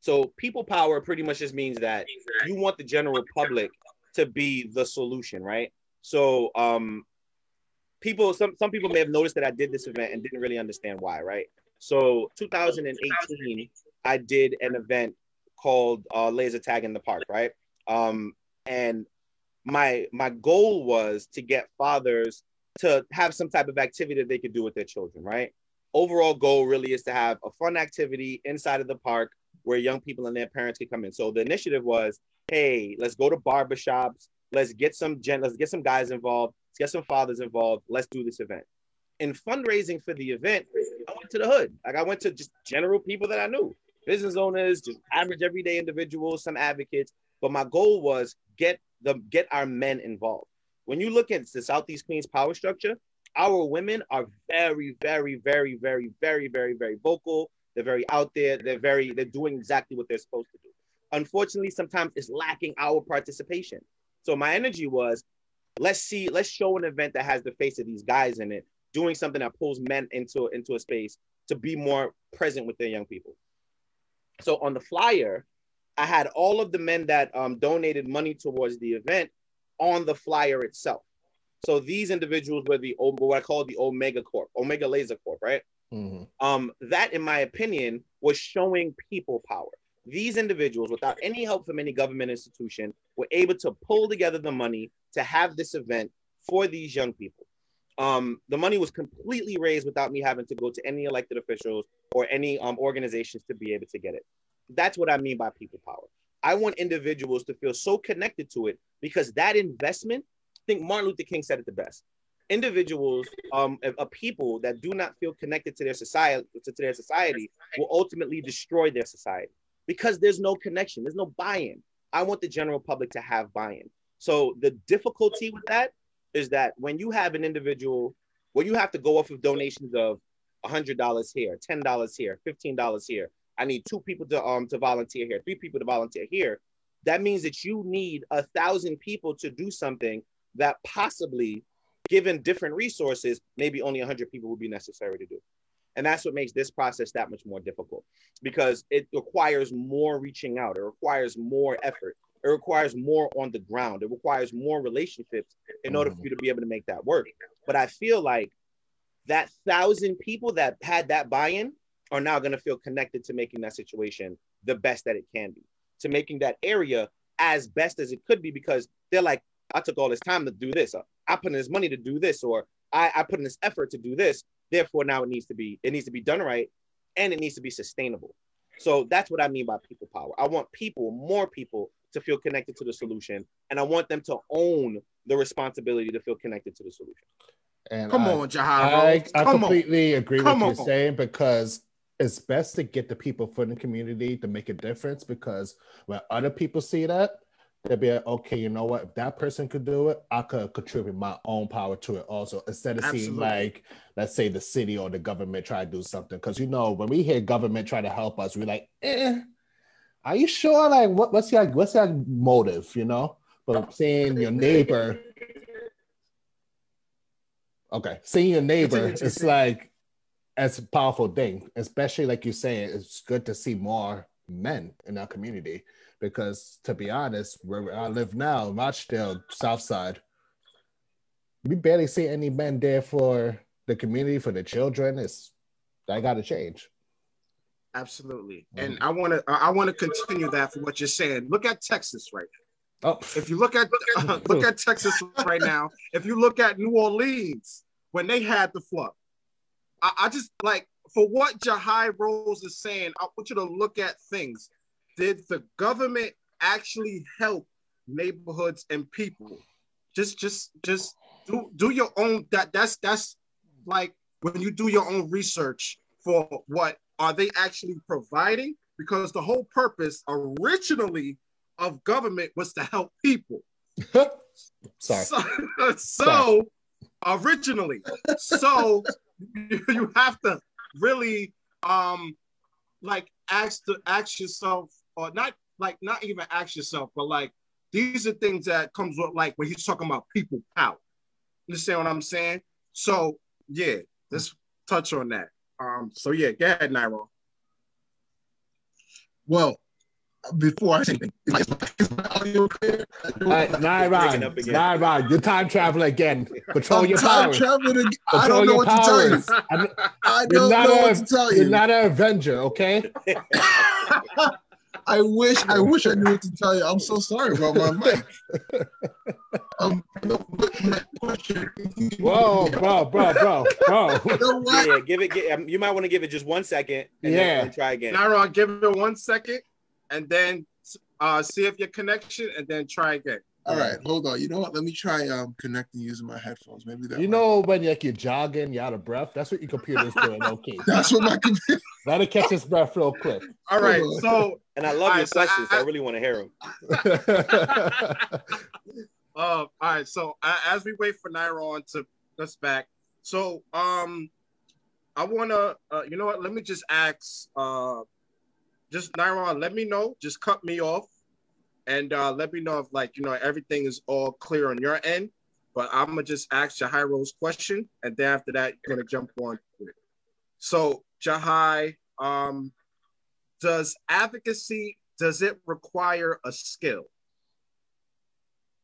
So people power pretty much just means that you want the general public to be the solution, right? So um, people, some, some people may have noticed that I did this event and didn't really understand why, right? So two thousand eighteen, I did an event called uh, Laser Tag in the Park, right? Um, and my my goal was to get fathers to have some type of activity that they could do with their children, right? Overall goal really is to have a fun activity inside of the park where young people and their parents could come in. So the initiative was, hey, let's go to barbershops. Let's get some gen- let's get some guys involved. Let's get some fathers involved. Let's do this event. In fundraising for the event, I went to the hood. Like, I went to just general people that I knew, business owners, just average everyday individuals, some advocates. But my goal was get the get our men involved. When you look at the Southeast Queens power structure, our women are very, very, very, very, very, very, very vocal. They're very out there. They're very, they're doing exactly what they're supposed to do. Unfortunately, sometimes it's lacking our participation. So my energy was, let's see, let's show an event that has the face of these guys in it, doing something that pulls men into, into a space to be more present with their young people. So on the flyer, I had all of the men that um, donated money towards the event on the flyer itself. So these individuals were the, what I call the Omega Corp, Omega Laser Corp, right? Mm-hmm. Um, that, in my opinion, was showing people power. These individuals, without any help from any government institution, were able to pull together the money to have this event for these young people. Um, the money was completely raised without me having to go to any elected officials or any um, organizations to be able to get it. That's what I mean by people power. I want individuals to feel so connected to it because that investment, I think Martin Luther King said it the best. Individuals, um, a people that do not feel connected to their society, to their society will ultimately destroy their society because there's no connection. There's no buy-in. I want the general public to have buy-in. So the difficulty with that is that when you have an individual, when you have to go off of donations of one hundred dollars here, ten dollars here, fifteen dollars here, I need two people to um to volunteer here, three people to volunteer here. That means that you need a thousand people to do something that possibly, given different resources, maybe only one hundred people would be necessary to do. And that's what makes this process that much more difficult because it requires more reaching out. It requires more effort. It requires more on the ground. It requires more relationships in order for you to be able to make that work. But I feel like that thousand people that had that buy-in are now going to feel connected to making that situation the best that it can be, to making that area as best as it could be, because they're like, I took all this time to do this. I put in this money to do this, or I, I put in this effort to do this. Therefore, now it needs to be, it needs to be done right, and it needs to be sustainable. So that's what I mean by people power. I want people, more people, to feel connected to the solution, and I want them to own the responsibility to feel connected to the solution. And Come I, on, Jahi. I, I completely on. agree Come with what you're saying, because it's best to get the people from the community to make a difference, because when other people see that, they'll be like, okay, you know what? If that person could do it, I could contribute my own power to it also, instead of Absolutely. seeing like, let's say the city or the government try to do something. Because, you know, when we hear government try to help us, we're like, eh, are you sure? Like, what, what's your, what's your motive, you know? But seeing your neighbor, okay, seeing your neighbor, it's like, it's a powerful thing, especially like you say, it's good to see more men in our community. Because to be honest, where I live now, Rochdale, Southside, we barely see any men there for the community, for the children. It's, that got to change. Absolutely. Mm-hmm. And I want to I want to continue that for what you're saying. Look at Texas right now. Oh. If you look at uh, look at Texas right now, if you look at New Orleans, when they had the flood, I, I just like, for what Jahi Rose is saying, I want you to look at things. Did the government actually help neighborhoods and people? Just, just, just do do your own. That that's that's like when you do your own research for what are they actually providing? Because the whole purpose originally of government was to help people. Sorry. So, so Sorry. originally, so you have to really um, like ask to ask yourself, or not like not even ask yourself, but like these are things that comes with like when he's talking about people power. You understand what I'm saying? So yeah, let's touch on that. Um, so yeah, go ahead, Nairo. Well, before I say anything, is my, is my audio clear? Right, Nairo, Nairo, you're time traveling again. Control I'm your time powers. Again. I don't know what powers. to tell you. I don't know a, what to tell you. You're not an Avenger, okay? I wish, I wish I knew what to tell you. I'm so sorry about my mic. Um, no, my question. Whoa, bro, bro, bro, bro. You know yeah, give it. Give, um, you might want to give it just one second. And yeah. Then try again. Nairo, give it one second, and then uh, see if your connection, and then try again. All right, hold on. You know what? Let me try um, connecting using my headphones. Maybe that. You know might... when like, you're jogging, you're out of breath. That's what your computer's doing. Okay. That's what my computer. That'll catch his breath real quick. All right. So. And I love your questions. I, I, I really want to hear them. uh, all right. So uh, as we wait for Nairo to us back, so um, I wanna. Uh, you know what? Let me just ask. Uh, just Nairo, let me know. Just cut me off. And uh, let me know if, like, you know, everything is all clear on your end. But I'm going to just ask Jahi Rose question. And then after that, you're going to jump on. So, Jahi, um, does advocacy, does it require a skill?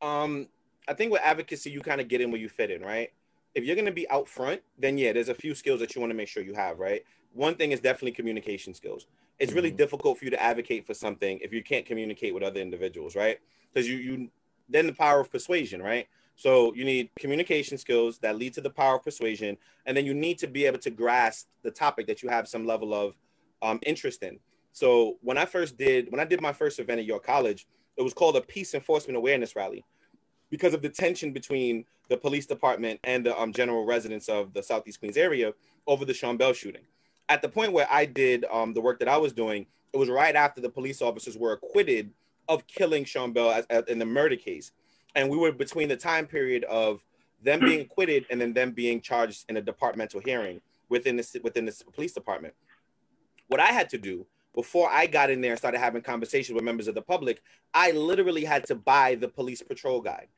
Um, I think with advocacy, you kind of get in where you fit in, right? If you're going to be out front, then, yeah, there's a few skills that you want to make sure you have, right? One thing is definitely communication skills. It's really mm-hmm. difficult for you to advocate for something if you can't communicate with other individuals, right? Because you, you then the power of persuasion, right? So you need communication skills that lead to the power of persuasion. And then you need to be able to grasp the topic that you have some level of um, interest in. So when I first did, when I did my first event at York College, it was called a Peace Enforcement Awareness Rally because of the tension between the police department and the um, general residents of the Southeast Queens area over the Sean Bell shooting. At the point where I did um, the work that I was doing, it was right after the police officers were acquitted of killing Sean Bell as, as, in the murder case. And we were between the time period of them being acquitted and then them being charged in a departmental hearing within the, within the police department. What I had to do before I got in there and started having conversations with members of the public, I literally had to buy the police patrol guide.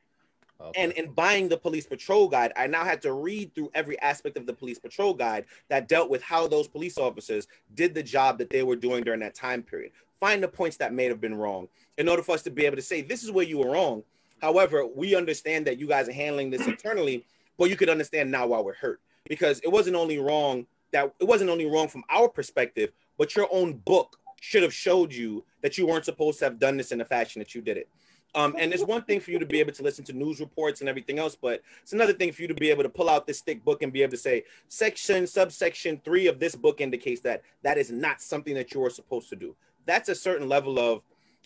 Okay. And in buying the police patrol guide, I now had to read through every aspect of the police patrol guide that dealt with how those police officers did the job that they were doing during that time period. Find the points that may have been wrong in order for us to be able to say, this is where you were wrong. However, we understand that you guys are handling this internally, but you could understand now why we're hurt, because it wasn't only wrong that it wasn't only wrong from our perspective, but your own book should have showed you that you weren't supposed to have done this in the fashion that you did it. Um, and it's one thing for you to be able to listen to news reports and everything else, but it's another thing for you to be able to pull out this thick book and be able to say, section, subsection three of this book indicates that that is not something that you're supposed to do. That's a certain level of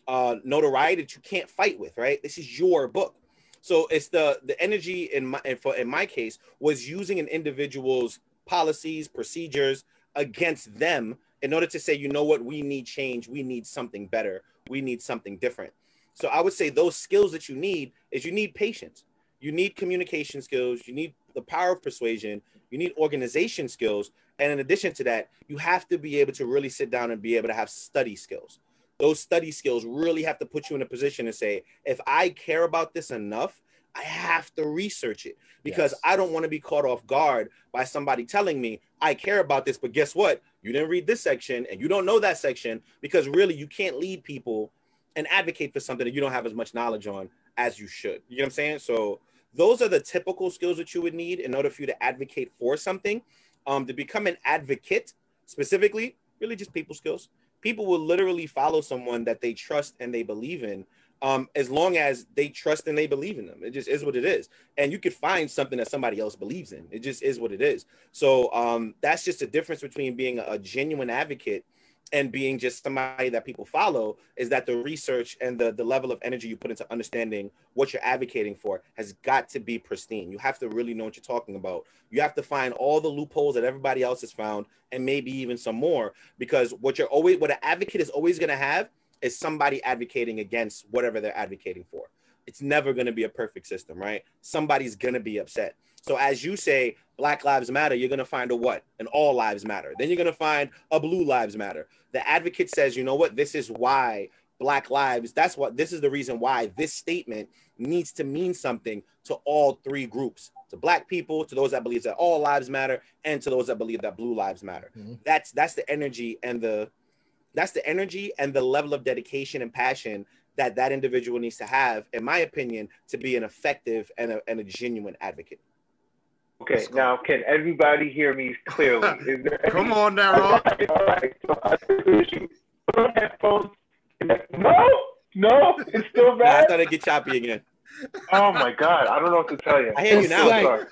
uh, notoriety that you can't fight with, right? This is your book. So it's the, the energy in my, for, in my case was using an individual's policies, procedures against them in order to say, you know what, we need change. We need something better. We need something different. So I would say those skills that you need is you need patience. You need communication skills. You need the power of persuasion. You need organization skills. And in addition to that, you have to be able to really sit down and be able to have study skills. Those study skills really have to put you in a position to say, if I care about this enough, I have to research it because yes. I don't want to be caught off guard by somebody telling me I care about this, but guess what? You didn't read this section and you don't know that section, because really you can't lead people and advocate for something that you don't have as much knowledge on as you should. You know what I'm saying? So those are the typical skills that you would need in order for you to advocate for something. Um, to become an advocate specifically, really just people skills. People will literally follow someone that they trust and they believe in, um, as long as they trust and they believe in them. It just is what it is. And you could find something that somebody else believes in. It just is what it is. So um, that's just the difference between being a genuine advocate and being just somebody that people follow, is that the research and the, the level of energy you put into understanding what you're advocating for has got to be pristine. You have to really know what you're talking about. You have to find all the loopholes that everybody else has found, and maybe even some more, because what you're always, what an advocate is always going to have is somebody advocating against whatever they're advocating for. it's never going to be a perfect system, right? Somebody's going to be upset. So as you say, Black Lives Matter, you're going to find a what? An All Lives Matter. Then you're going to find a Blue Lives Matter. The advocate says, you know what? This is why Black lives, that's what, this is the reason why this statement needs to mean something to all three groups, to Black people, to those that believe that all lives matter, and to those that believe that blue lives matter. Mm-hmm. That's that's the energy and the that's the energy and the level of dedication and passion that that individual needs to have, in my opinion, to be an effective and a, and a genuine advocate. Okay, now can everybody hear me clearly? Is there Come any... on now, Ron. All right, all right. So I headphones. No, no, it's still bad. I thought it'd get choppy again. Oh my God, I don't know what to tell you. I hear it's you now. Like,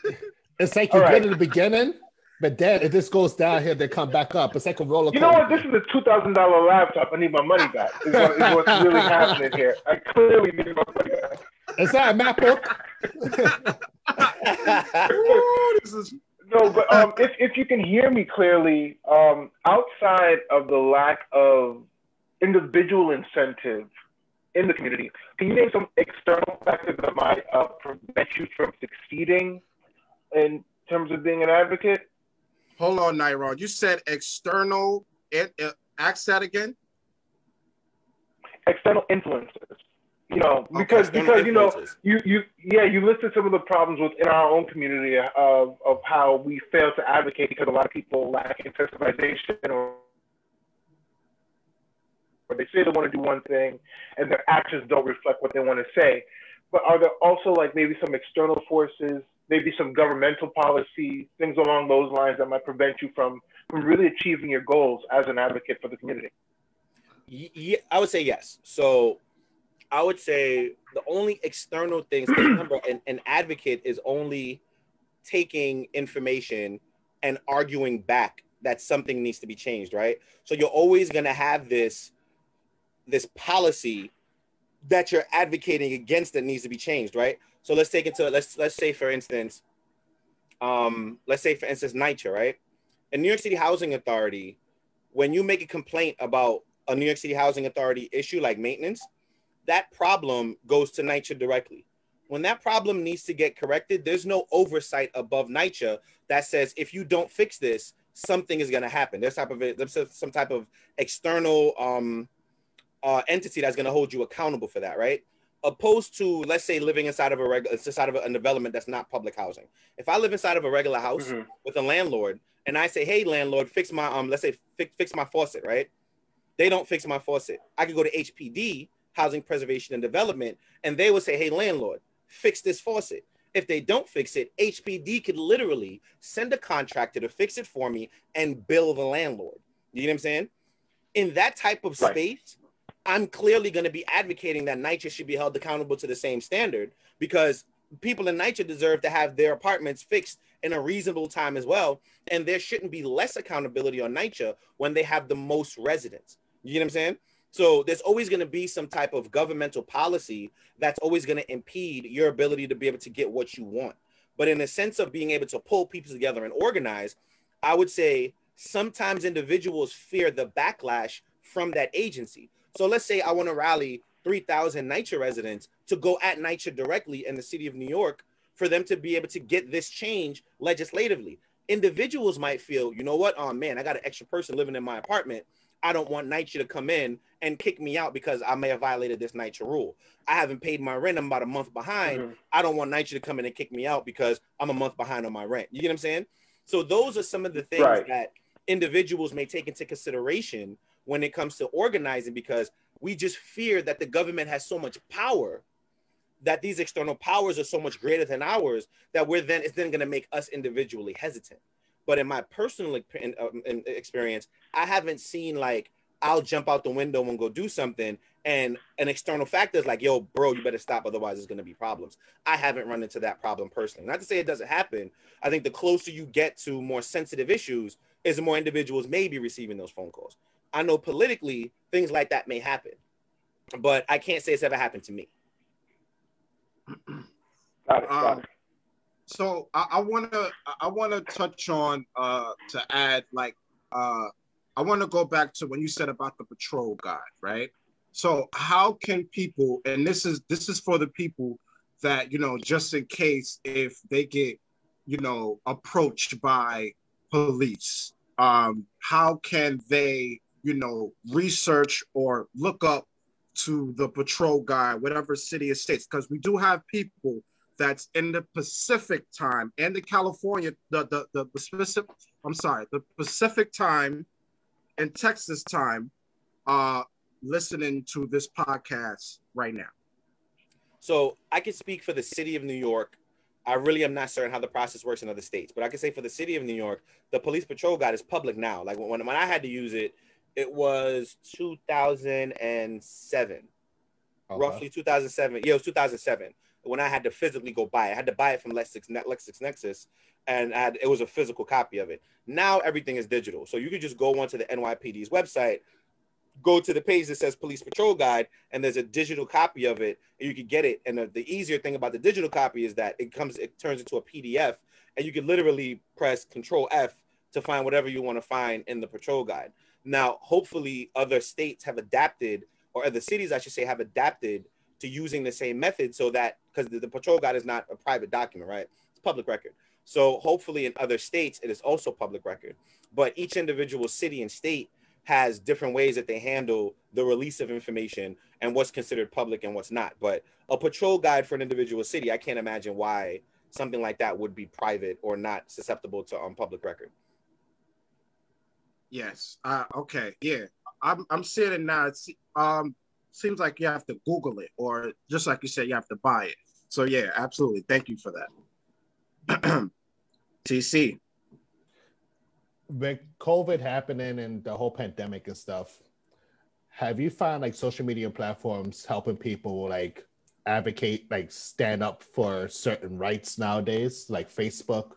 it's like you're right. Good in the beginning, but then it just goes down here, they come back up. It's like a roller coaster. You know what? This is a two thousand dollar laptop. I need my money back. Is, what, is what's really happening here. I clearly need my money back. Is that a MacBook? Ooh, this is... No, but um, if, if you can hear me clearly, um, outside of the lack of individual incentive in the community, can you name some external factors that might uh, prevent you from succeeding in terms of being an advocate? Hold on, Nairon. You said external, and, uh, ask that again? External influences. You know, because, okay, because you know, you, you, yeah, you listed some of the problems within our own community of, of how we fail to advocate because a lot of people lack incentivization, or they say they want to do one thing and their actions don't reflect what they want to say. But are there also like maybe some external forces, maybe some governmental policy, things along those lines that might prevent you from, from really achieving your goals as an advocate for the community? Yeah, I would say yes. So I would say the only external things, remember, an, an advocate is only taking information and arguing back that something needs to be changed, right? So you're always going to have this this policy that you're advocating against that needs to be changed, right? So let's take it to, let's let's say for instance, um, let's say for instance, NYCHA, right? In New York City Housing Authority, when you make a complaint about a New York City Housing Authority issue like maintenance, that problem goes to NYCHA directly. When that problem needs to get corrected, there's no oversight above NYCHA that says, if you don't fix this, something is gonna happen. There's type of there's some type of external, um, Uh, entity that's going to hold you accountable for that, right? Opposed to, let's say, living inside of a regular, inside of a, a development that's not public housing. If I live inside of a regular house mm-hmm. with a landlord, and I say, "Hey, landlord, fix my um, let's say, fix fix my faucet," right? They don't fix my faucet. I could go to H P D, Housing Preservation and Development, and they would say, "Hey, landlord, fix this faucet." If they don't fix it, H P D could literally send a contractor to fix it for me and bill the landlord. You know what I'm saying? In that type of right. space, I'm clearly going to be advocating that NYCHA should be held accountable to the same standard, because people in NYCHA deserve to have their apartments fixed in a reasonable time as well. And there shouldn't be less accountability on NYCHA when they have the most residents. You know what I'm saying? So there's always going to be some type of governmental policy that's always going to impede your ability to be able to get what you want. But in a sense of being able to pull people together and organize, I would say sometimes individuals fear the backlash from that agency. So let's say I want to rally three thousand NYCHA residents to go at NYCHA directly in the city of New York for them to be able to get this change legislatively. Individuals might feel, you know what, oh man, I got an extra person living in my apartment. I don't want NYCHA to come in and kick me out because I may have violated this NYCHA rule. I haven't paid my rent, I'm about a month behind. Mm-hmm. I don't want NYCHA to come in and kick me out because I'm a month behind on my rent. You get what I'm saying? So those are some of the things right. that individuals may take into consideration when it comes to organizing, because we just fear that the government has so much power, that these external powers are so much greater than ours, that we're then, it's then gonna make us individually hesitant. But in my personal experience, I haven't seen like, I'll jump out the window and go do something, and an external factor is like, yo, bro, you better stop, otherwise there's gonna be problems. I haven't run into that problem personally. Not to say it doesn't happen. I think the closer you get to more sensitive issues is the more individuals may be receiving those phone calls. I know politically things like that may happen, but I can't say it's ever happened to me. Got it, got it. Um, so I, I wanna I wanna touch on uh, to add like uh, I wanna go back to when you said about the patrol guide, right? So how can people, and this is this is for the people that, you know, just in case if they get, you know, approached by police, um, how can they, you know, research or look up to the patrol guy, whatever city or states, because we do have people that's in the Pacific time and the California, the the the Pacific, I'm sorry, the Pacific time and Texas time, uh, listening to this podcast right now. So I can speak for the city of New York. I really am not certain how the process works in other states, but I can say for the city of New York, the police patrol guide is public now. Like when, when I had to use it, it was two thousand seven, okay. Roughly two thousand seven. Yeah, it was two thousand seven when I had to physically go buy it. I had to buy it from Lexis, Lexis Nexis, and I had, it was a physical copy of it. Now everything is digital. So you could just go onto the N Y P D's website, go to the page that says Police Patrol Guide, and there's a digital copy of it, and you can get it. And the, the easier thing about the digital copy is that it comes, it turns into a P D F, and you can literally press Control F to find whatever you want to find in the patrol guide. Now, hopefully other states have adapted, or other cities, I should say, have adapted to using the same method so that, because the, the patrol guide is not a private document, right? It's public record. So hopefully in other states, it is also public record. But each individual city and state has different ways that they handle the release of information and what's considered public and what's not. But a patrol guide for an individual city, I can't imagine why something like that would be private or not susceptible to um, public record. Yes. Uh, okay. Yeah. I'm, I'm seeing it now. It's, um, seems like you have to Google it, or just like you said, you have to buy it. So yeah, absolutely. Thank you for that. T C. With COVID happening and the whole pandemic and stuff, have you found like social media platforms helping people like advocate, like stand up for certain rights nowadays, like Facebook?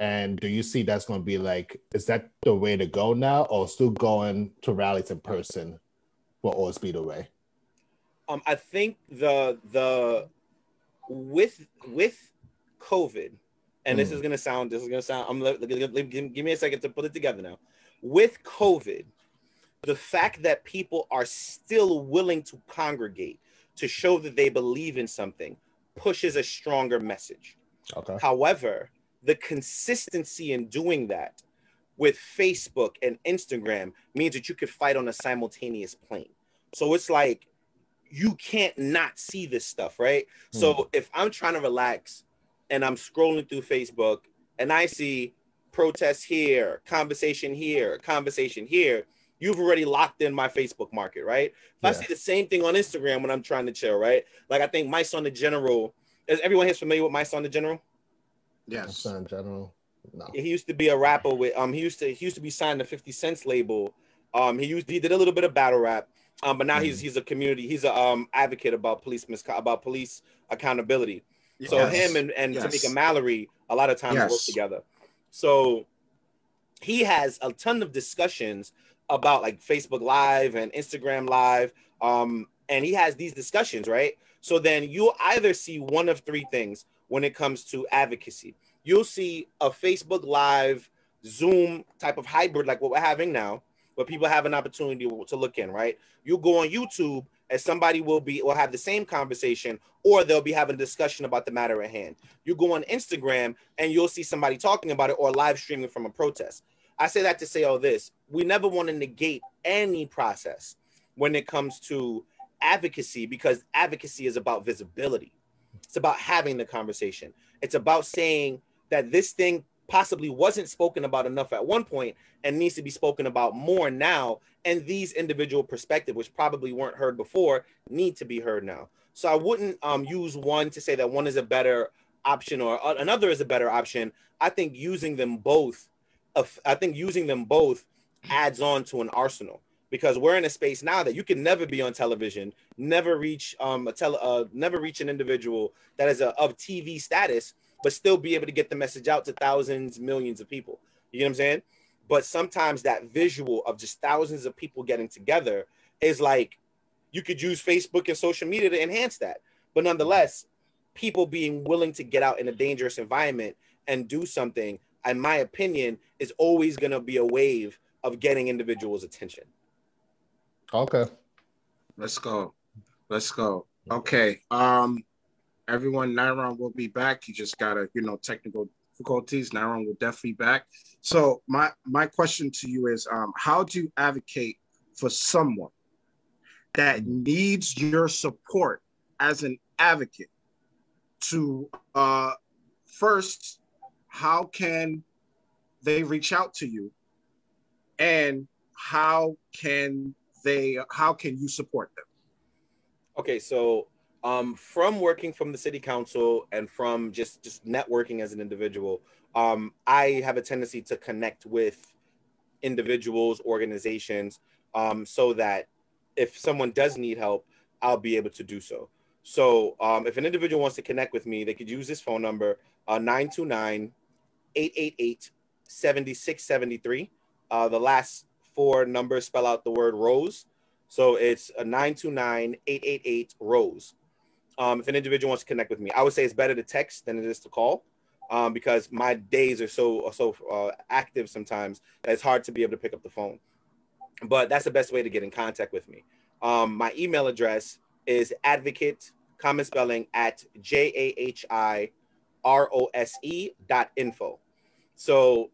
And do you see that's going to be like, is that the way to go now, or still going to rallies in person will always be the way? Um, I think the the with with COVID, and mm. this is going to sound, this is going to sound, I'm give, give me a second to put it together now. With COVID, the fact that people are still willing to congregate to show that they believe in something pushes a stronger message. Okay. However, the consistency in doing that with Facebook and Instagram means that you could fight on a simultaneous plane. So it's like, you can't not see this stuff, right? Mm. So if I'm trying to relax and I'm scrolling through Facebook and I see protests here, conversation here, conversation here, you've already locked in my Facebook market, right? If yeah. I see the same thing on Instagram when I'm trying to chill, right? Like I think My Son the General, is everyone here familiar with My Son the General? Yes. In general, no. He used to be a rapper with um. He used to he used to be signed to fifty cent's label. Um. He used he did a little bit of battle rap. Um. But now mm. he's he's a community. He's a um advocate about police misco- about police accountability. Yes. So him and and yes. Tamika Mallory a lot of times yes. work together. So he has a ton of discussions about like Facebook Live and Instagram Live. Um. And he has these discussions, right? So then you'll either see one of three things. When it comes to advocacy, you'll see a Facebook Live, Zoom type of hybrid, like what we're having now, where people have an opportunity to look in, right? You'll go on YouTube and somebody will be will have the same conversation, or they'll be having a discussion about the matter at hand. You go on Instagram and you'll see somebody talking about it or live streaming from a protest. I say that to say all this. We never want to negate any process when it comes to advocacy, because advocacy is about visibility. It's about having the conversation. It's about saying that this thing possibly wasn't spoken about enough at one point and needs to be spoken about more now. And these individual perspectives, which probably weren't heard before, need to be heard now. So I wouldn't um, use one to say that one is a better option or another is a better option. I think using them both, I think using them both adds on to an arsenal. Because we're in a space now that you can never be on television, never reach um a tele, uh, never reach an individual that is a, of T V status, but still be able to get the message out to thousands, millions of people. You know what I'm saying? But sometimes that visual of just thousands of people getting together is like, you could use Facebook and social media to enhance that. But nonetheless, people being willing to get out in a dangerous environment and do something, in my opinion, is always going to be a wave of getting individuals' attention. Okay. Let's go. Let's go. Okay. Um, everyone, Niron will be back. You just got to, you know, technical difficulties. Niron will definitely be back. So my, my question to you is, um, how do you advocate for someone that needs your support as an advocate to, uh, first, how can they reach out to you, and how can they, how can you support them? Okay, so um, from working from the city council and from just, just networking as an individual, um, I have a tendency to connect with individuals, organizations, um, so that if someone does need help, I'll be able to do so. So um, if an individual wants to connect with me, they could use this phone number, uh, nine two nine, eight eight eight, seven six seven three. Uh, the last four numbers spell out the word Rose. So it's nine two nine, eight eight eight, ROSE. Um, if an individual wants to connect with me, I would say it's better to text than it is to call, um, because my days are so, are so uh, active sometimes that it's hard to be able to pick up the phone. But that's the best way to get in contact with me. Um, my email address is advocate, common spelling, at J A H I R O S E dot info. So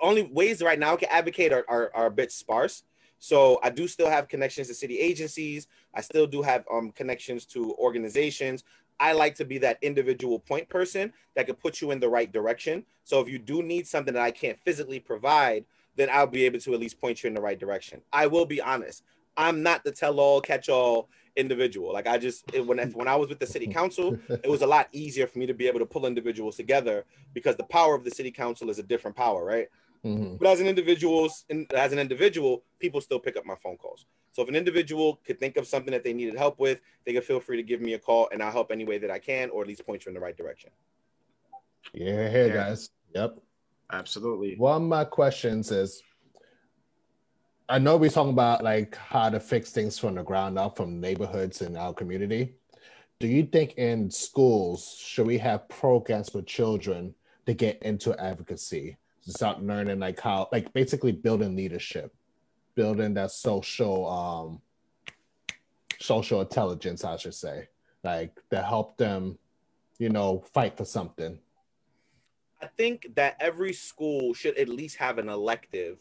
only ways right now I can advocate are, are, are a bit sparse. So I do still have connections to city agencies. I still do have um, connections to organizations. I like to be that individual point person that could put you in the right direction. So if you do need something that I can't physically provide, then I'll be able to at least point you in the right direction. I will be honest. I'm not the tell-all, catch-all individual. Like I just, it, when, I, when I was with the city council, it was a lot easier for me to be able to pull individuals together because the power of the city council is a different power, right? Mm-hmm. But as an individual, as an individual, people still pick up my phone calls. So if an individual could think of something that they needed help with, they could feel free to give me a call, and I'll help any way that I can, or at least point you in the right direction. Yeah, hey, guys. Yep. Absolutely. One of my questions is, I know we're talking about like how to fix things from the ground up, from neighborhoods in our community. Do you think in schools, should we have programs for children to get into advocacy? Start learning like how, like basically building leadership, building that social, um, social intelligence, I should say, like to help them, you know, fight for something. I think that every school should at least have an elective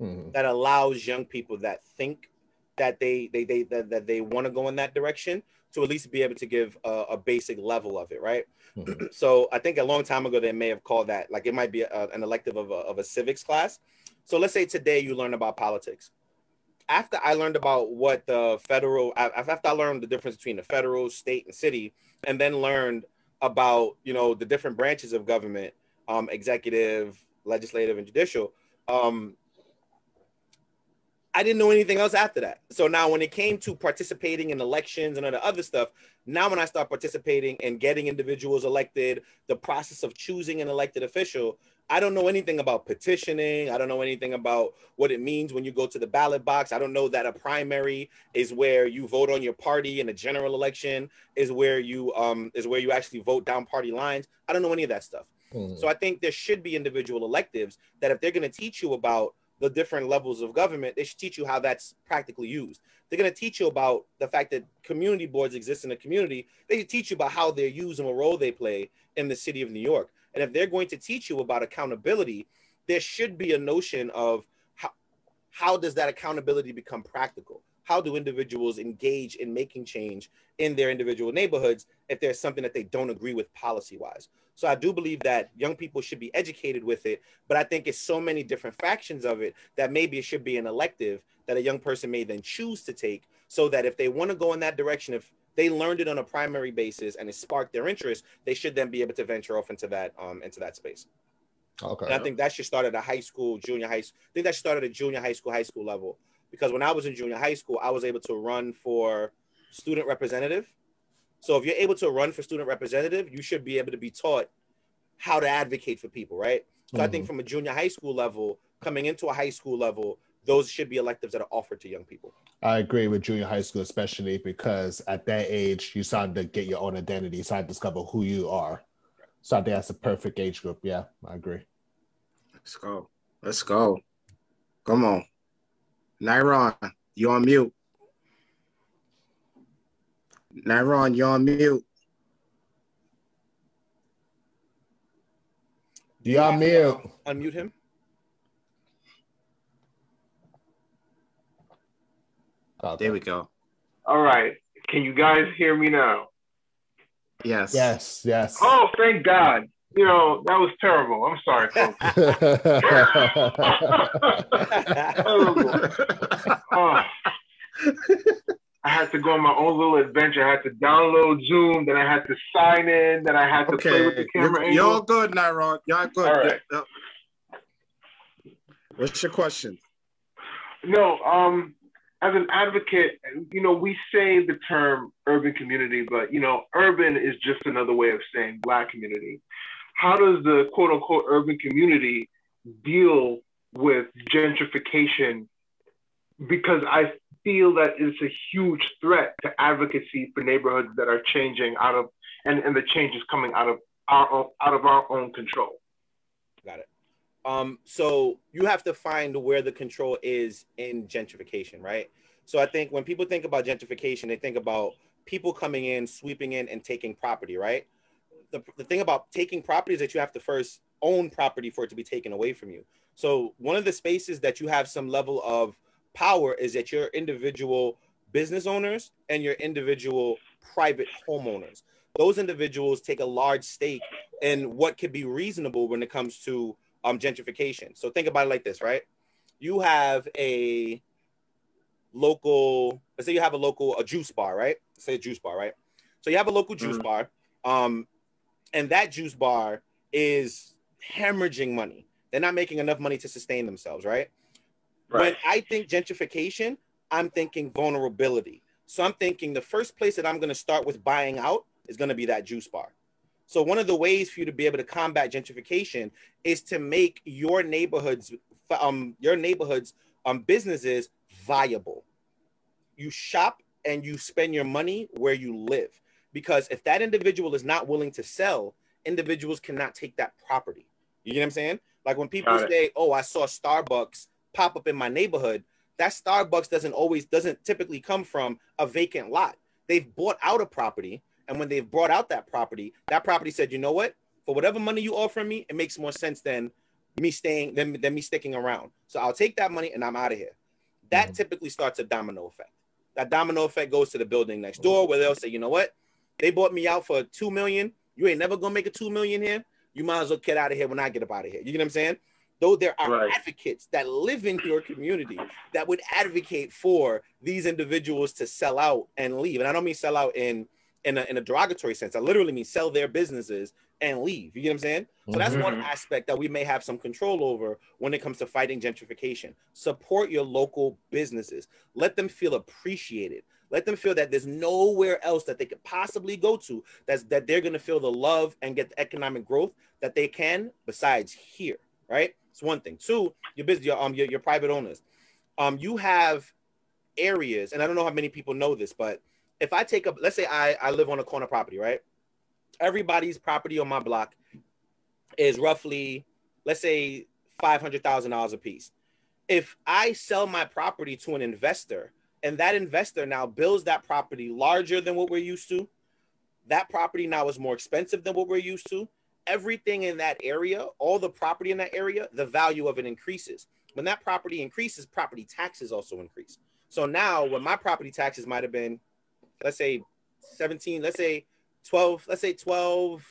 mm-hmm. that allows young people that think that they they they that, that they want to go in that direction to at least be able to give a, a basic level of it, right? Mm-hmm. So I think a long time ago, they may have called that, like it might be a, an elective of a, of a civics class. So let's say today you learn about politics. After I learned about what the federal, after I learned the difference between the federal, state, and city, and then learned about, you know, the different branches of government, um, executive, legislative, and judicial, um, I didn't know anything else after that. So now when it came to participating in elections and other stuff, now when I start participating and getting individuals elected, the process of choosing an elected official, I don't know anything about petitioning. I don't know anything about what it means when you go to the ballot box. I don't know that a primary is where you vote on your party and a general election is where you um, is where you actually vote down party lines. I don't know any of that stuff. Mm. So I think there should be individual electives that if they're gonna teach you about the different levels of government, they should teach you how that's practically used. They're going to teach you about the fact that community boards exist in the community. They should teach you about how they're used and what role they play in the city of New York. And if they're going to teach you about accountability, there should be a notion of how, how does that accountability become practical? How do individuals engage in making change in their individual neighborhoods if there's something that they don't agree with policy-wise? So I do believe that young people should be educated with it, but I think it's so many different factions of it that maybe it should be an elective that a young person may then choose to take so that if they want to go in that direction, if they learned it on a primary basis and it sparked their interest, they should then be able to venture off into that, um, into that space. Okay. And I think that should start at a high school, junior high school. I think that should start at a junior high school, high school level, because when I was in junior high school, I was able to run for student representative. So if you're able to run for student representative, you should be able to be taught how to advocate for people, right? So mm-hmm. I think from a junior high school level, coming into a high school level, those should be electives that are offered to young people. I agree with junior high school, especially because at that age, you start to get your own identity, start to discover who you are. So I think that's the perfect age group. Yeah, I agree. Let's go. Let's go. Come on. Niron, you're on mute. Nyron, you're on mute. You're on mute. Unmute him. Oh, there we go. All right. Can you guys hear me now? Yes. Yes, yes. Oh, thank God. You know, that was terrible. I'm sorry, folks. Oh. I had to go on my own little adventure. I had to download Zoom, then I had to sign in, then I had to okay. play with the camera. You're, you're good, Nyron. Y'all good. All right. You're, you're... What's your question? No, um, as an advocate, you know, we say the term urban community, but, you know, urban is just another way of saying Black community. How does the quote unquote urban community deal with gentrification? Because I feel that it's a huge threat to advocacy for neighborhoods that are changing out of, and, and the change is coming out of our own, out of our own control. Got it. Um, so you have to find where the control is in gentrification, right? So I think when people think about gentrification, they think about people coming in, sweeping in and taking property, right? The, the thing about taking property is that you have to first own property for it to be taken away from you. So one of the spaces that you have some level of power is that your individual business owners and your individual private homeowners. Those individuals take a large stake in what could be reasonable when it comes to um, gentrification. So think about it like this, right? You have a local, let's say you have a local a juice bar, right? Let's say a juice bar, right? So you have a local juice mm-hmm. bar, um, and that juice bar is hemorrhaging money. They're not making enough money to sustain themselves, right? Right. When I think gentrification, I'm thinking vulnerability. So I'm thinking the first place that I'm going to start with buying out is going to be that juice bar. So one of the ways for you to be able to combat gentrification is to make your neighborhoods, um, your neighborhoods, um, businesses viable. You shop and you spend your money where you live, because if that individual is not willing to sell, individuals cannot take that property. You get what I'm saying? Like when people say, "Oh, I saw Starbucks pop up in my neighborhood," that Starbucks doesn't always, doesn't typically come from a vacant lot. They've bought out a property. And when they've brought out that property, that property said, you know what, for whatever money you offer me, it makes more sense than me staying, than, than me sticking around. So I'll take that money and I'm out of here. That mm-hmm. typically starts a domino effect. That domino effect goes to the building next door where they'll say, you know what, they bought me out for two million dollars. You ain't never gonna make a two million dollars here. You might as well get out of here when I get up out of here. You get what I'm saying? Though there are right. advocates that live in your community that would advocate for these individuals to sell out and leave. And I don't mean sell out in, in, a, in a derogatory sense. I literally mean sell their businesses and leave. You get what I'm saying? Mm-hmm. So that's one aspect that we may have some control over when it comes to fighting gentrification. Support your local businesses. Let them feel appreciated. Let them feel that there's nowhere else that they could possibly go to that's, that they're going to feel the love and get the economic growth that they can besides here, right? It's one thing. Two, your business, your um, your, your private owners. Um, you have areas, and I don't know how many people know this, but if I take up, let's say I, I live on a corner property, right? Everybody's property on my block is roughly, let's say, five hundred thousand dollars a piece. If I sell my property to an investor, and that investor now builds that property larger than what we're used to, that property now is more expensive than what we're used to, everything in that area, all the property in that area, the value of it increases. When that property increases, property taxes also increase. So now when my property taxes might have been, let's say seventeen, let's say twelve, let's say twelve,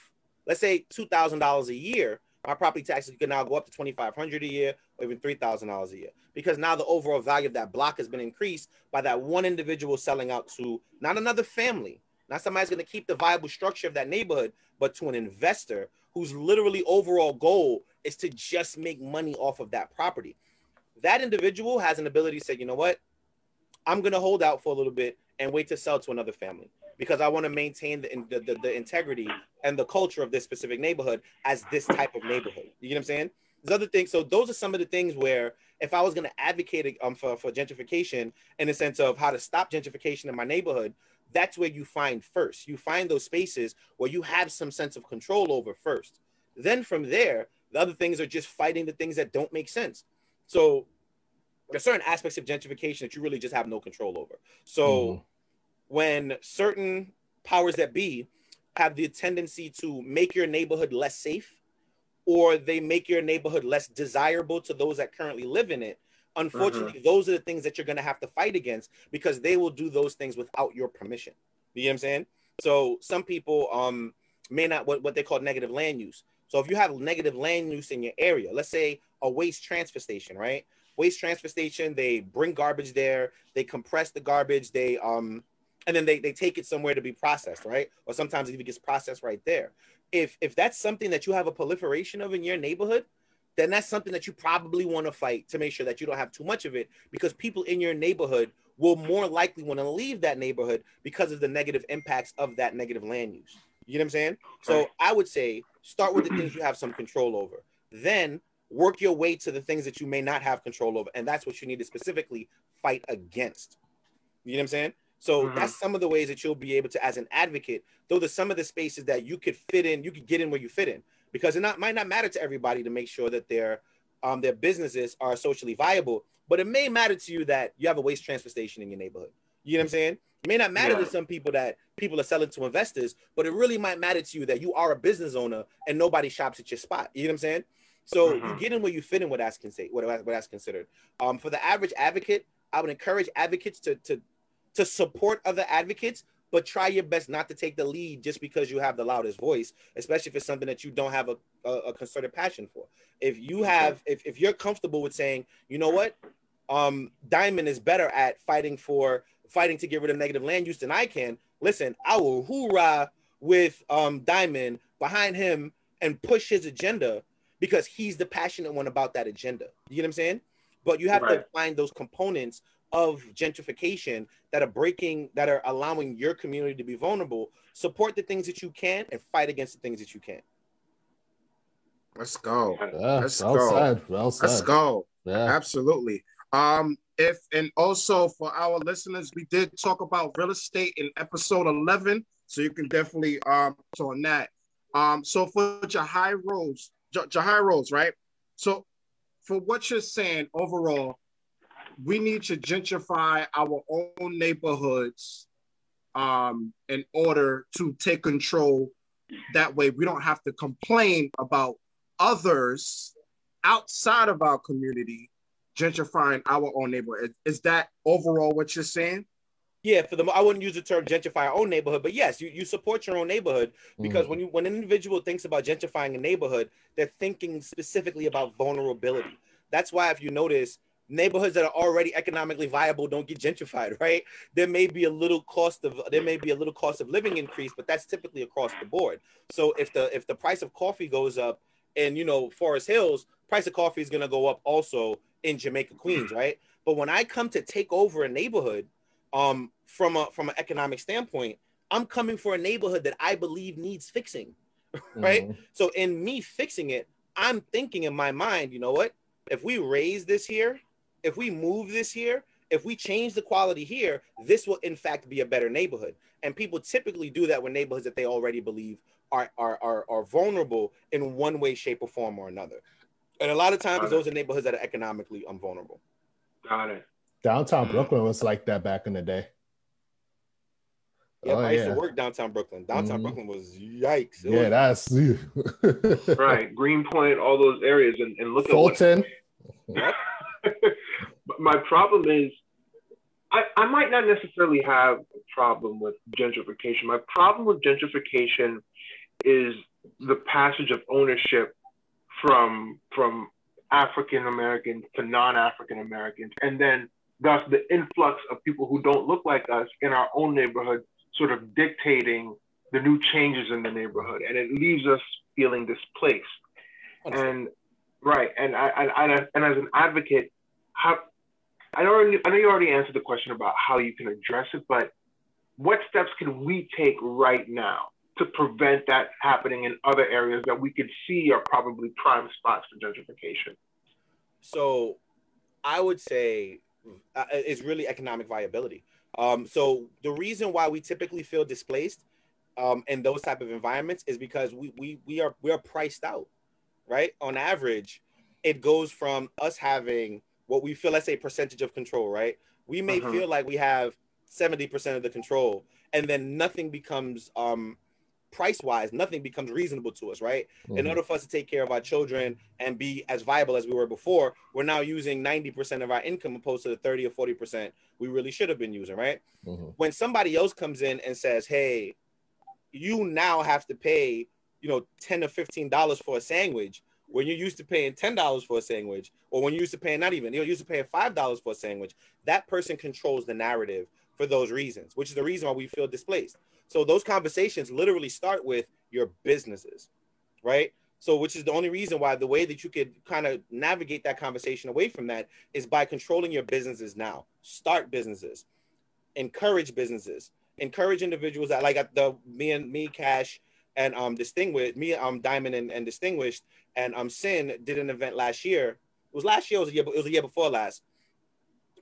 let's say two thousand dollars a year, my property taxes can now go up to twenty-five hundred dollars a year or even three thousand dollars a year, because now the overall value of that block has been increased by that one individual selling out to not another family, not somebody's going to keep the viable structure of that neighborhood, but to an investor whose literally overall goal is to just make money off of that property. That individual has an ability to say, you know what, I'm going to hold out for a little bit and wait to sell to another family because I want to maintain the, the, the, the integrity and the culture of this specific neighborhood as this type of neighborhood. You get what I'm saying? There's other things. So those are some of the things where if I was going to advocate um, for, for gentrification in the sense of how to stop gentrification in my neighborhood, that's where you find first. You find those spaces where you have some sense of control over first. Then from there, the other things are just fighting the things that don't make sense. So there's certain aspects of gentrification that you really just have no control over. So mm-hmm. when certain powers that be have the tendency to make your neighborhood less safe, or they make your neighborhood less desirable to those that currently live in it, unfortunately, mm-hmm. those are the things that you're going to have to fight against, because they will do those things without your permission. You know what I'm saying? So some people um, may not, what, what they call negative land use. So if you have negative land use in your area, let's say a waste transfer station, right? Waste transfer station, they bring garbage there, they compress the garbage, they um, and then they, they take it somewhere to be processed, right? Or sometimes it even gets processed right there. If, if that's something that you have a proliferation of in your neighborhood, then that's something that you probably want to fight to make sure that you don't have too much of it, because people in your neighborhood will more likely want to leave that neighborhood because of the negative impacts of that negative land use. You know what I'm saying? So I would say start with the things you have some control over. Then work your way to the things that you may not have control over. And that's what you need to specifically fight against. You know what I'm saying? So mm-hmm. that's some of the ways that you'll be able to, as an advocate, though there's some of the spaces that you could fit in, you could get in where you fit in, because it not, might not matter to everybody to make sure that their um, their businesses are socially viable, but it may matter to you that you have a waste transfer station in your neighborhood. You know what I'm saying? It may not matter yeah. to some people that people are selling to investors, but it really might matter to you that you are a business owner and nobody shops at your spot. You know what I'm saying? So mm-hmm. you get in where you fit in, what that's, what, what that's considered. Um, for the average advocate, I would encourage advocates to, to, to support other advocates, but try your best not to take the lead just because you have the loudest voice, especially if it's something that you don't have a, a, a concerted passion for. If you have, if, if you're comfortable with saying, you know what, um, Diamond is better at fighting for, fighting to get rid of negative land use than I can, listen, I will hoorah with um, Diamond behind him and push his agenda, because he's the passionate one about that agenda. You know what I'm saying? But you have right. to find those components of gentrification that are breaking, that are allowing your community to be vulnerable. Support the things that you can and fight against the things that you can't. Let's go. Yeah, Let's, well go. Said, well said. Let's go. Let's yeah. go. Absolutely. Um, if and also for our listeners, we did talk about real estate in episode eleven, so you can definitely um on that. Um, so for Jahi Rose, Jahi Rose, right? So for what you're saying overall, we need to gentrify our own neighborhoods um, in order to take control. That way we don't have to complain about others outside of our community gentrifying our own neighborhood. Is that overall what you're saying? Yeah, for the I wouldn't use the term gentrify our own neighborhood, but yes, you, you support your own neighborhood, because mm. when you when an individual thinks about gentrifying a neighborhood, they're thinking specifically about vulnerability. That's why, if you notice, neighborhoods that are already economically viable don't get gentrified, right? There may be a little cost of there may be a little cost of living increase, but that's typically across the board. So if the if the price of coffee goes up in, you know, Forest Hills, price of coffee is going to go up also in Jamaica, Queens, right? But when I come to take over a neighborhood, um, from a from an economic standpoint, I'm coming for a neighborhood that I believe needs fixing, right? Mm-hmm. So in me fixing it, I'm thinking in my mind, you know what? If we raise this here, if we move this here, if we change the quality here, this will in fact be a better neighborhood. And people typically do that with neighborhoods that they already believe are, are, are, are vulnerable in one way, shape, or form or another. And a lot of times those are neighborhoods that are economically vulnerable. Got it. Downtown Brooklyn was like that back in the day. Yep, oh, I used yeah. to work downtown Brooklyn. Downtown mm-hmm. Brooklyn was yikes. It yeah, was, that's right. Greenpoint, all those areas, and, and look Fulton. At Fulton. But my problem is, I, I might not necessarily have a problem with gentrification. My problem with gentrification is the passage of ownership from from African Americans to non-African Americans, and then thus the influx of people who don't look like us in our own neighborhood, sort of dictating the new changes in the neighborhood, and it leaves us feeling displaced. And right, and I, and, I, and as an advocate, how, I know I know you already answered the question about how you can address it, but what steps can we take right now to prevent that happening in other areas that we could see are probably prime spots for gentrification? So I would say uh, it's really economic viability. Um, so the reason why we typically feel displaced um, in those type of environments is because we, we, we, are, we are priced out, right? On average, it goes from us having what we feel as a percentage of control, right? We may uh-huh. feel like we have seventy percent of the control, and then nothing becomes um, price-wise, nothing becomes reasonable to us, right? Mm-hmm. In order for us to take care of our children and be as viable as we were before, we're now using ninety percent of our income opposed to the thirty or forty percent we really should have been using, right? Mm-hmm. When somebody else comes in and says, hey, you now have to pay, you know, ten or fifteen dollars for a sandwich, when you're used to paying ten dollars for a sandwich, or when you're used to paying, not even, you're used to paying five dollars for a sandwich, that person controls the narrative for those reasons, which is the reason why we feel displaced. So those conversations literally start with your businesses, right? So which is the only reason why the way that you could kind of navigate that conversation away from that is by controlling your businesses now. Start businesses, encourage businesses, encourage individuals that like the me and me, Cash, and um, Distinguished, me, um, Diamond and, and Distinguished, and um, Sin did an event last year. It was last year, it was a year, it was a year before last.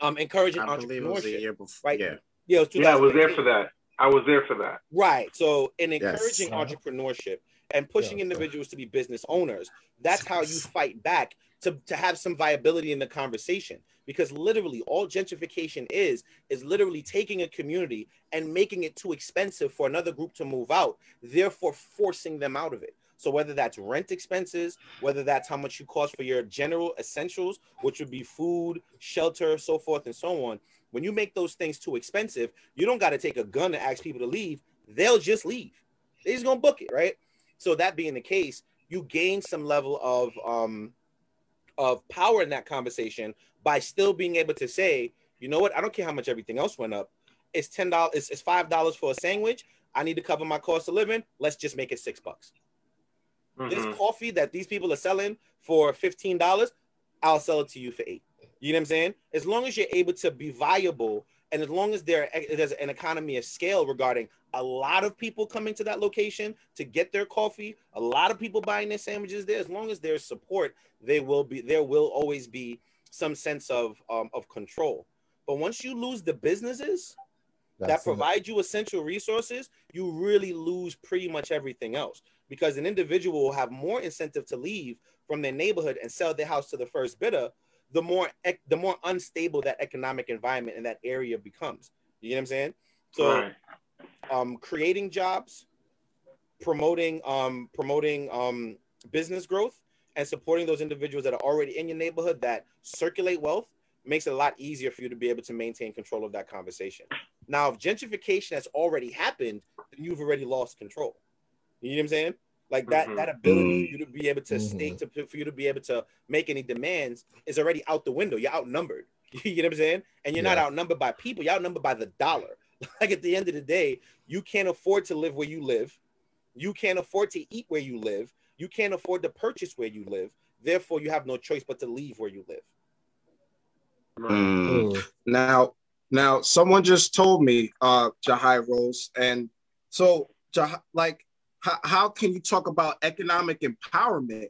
Um, encouraging I believe entrepreneurship. It was a year before, right? Yeah, yeah, it was yeah, I was there for that. I was there for that. Right. So, in encouraging yes. entrepreneurship and pushing yeah. individuals to be business owners, that's how you fight back to, to have some viability in the conversation. Because literally, all gentrification is is literally taking a community and making it too expensive for another group to move out, therefore forcing them out of it. So whether that's rent expenses, whether that's how much you cost for your general essentials, which would be food, shelter, so forth and so on. When you make those things too expensive, you don't got to take a gun to ask people to leave. They'll just leave. They're just going to book it, right? So that being the case, you gain some level of, um, of power in that conversation by still being able to say, you know what? I don't care how much everything else went up. It's ten dollars. It's, it's five dollars for a sandwich. I need to cover my cost of living. Let's just make it six bucks. Mm-hmm. This coffee that these people are selling for fifteen dollars, I'll sell it to you for eight. You know what I'm saying? As long as you're able to be viable, and as long as there, there's an economy of scale regarding a lot of people coming to that location to get their coffee, a lot of people buying their sandwiches there, as long as there's support, they will be, there will always be some sense of, um, of control. But once you lose the businesses That's that provide it. you essential resources, you really lose pretty much everything else. Because an individual will have more incentive to leave from their neighborhood and sell their house to the first bidder, the more the more unstable that economic environment in that area becomes. You know what I'm saying? So right. um, creating jobs, promoting, um, promoting um, business growth, and supporting those individuals that are already in your neighborhood that circulate wealth makes it a lot easier for you to be able to maintain control of that conversation. Now, if gentrification has already happened, then you've already lost control. You know what I'm saying? Like that, mm-hmm. that ability for you to be able to mm-hmm. stay, to, for you to be able to make any demands is already out the window. You're outnumbered. You know what I'm saying? And you're yeah. not outnumbered by people. You're outnumbered by the dollar. Like at the end of the day, you can't afford to live where you live. You can't afford to eat where you live. You can't afford to purchase where you live. Therefore, you have no choice but to leave where you live. Mm. Now, now, someone just told me, uh, Jahi Rose, and so, Jah- like, How, how can you talk about economic empowerment?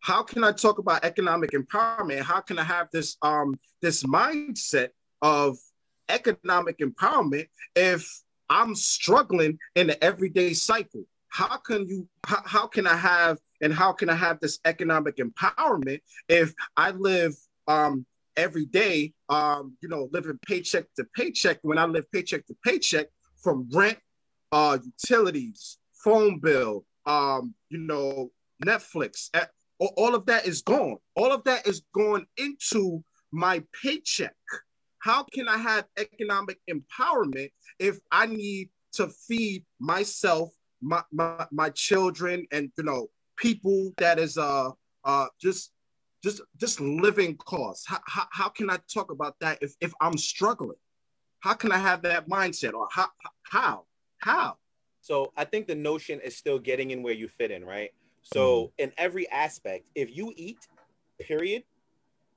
How can I talk about economic empowerment? How can I have this um this mindset of economic empowerment if I'm struggling in the everyday cycle? How can you? How, how can I have and how can I have this economic empowerment if I live um every day um you know living paycheck to paycheck when I live paycheck to paycheck from rent, uh utilities, phone bill, um, you know, Netflix, all of that is gone. All of that is going into my paycheck. How can I have economic empowerment if I need to feed myself, my my, my children, and you know, people that is uh uh just just just living costs? How, how how can I talk about that if if I'm struggling? How can I have that mindset? Or how how how? So I think the notion is still getting in where you fit in, right? So in every aspect, if you eat, period,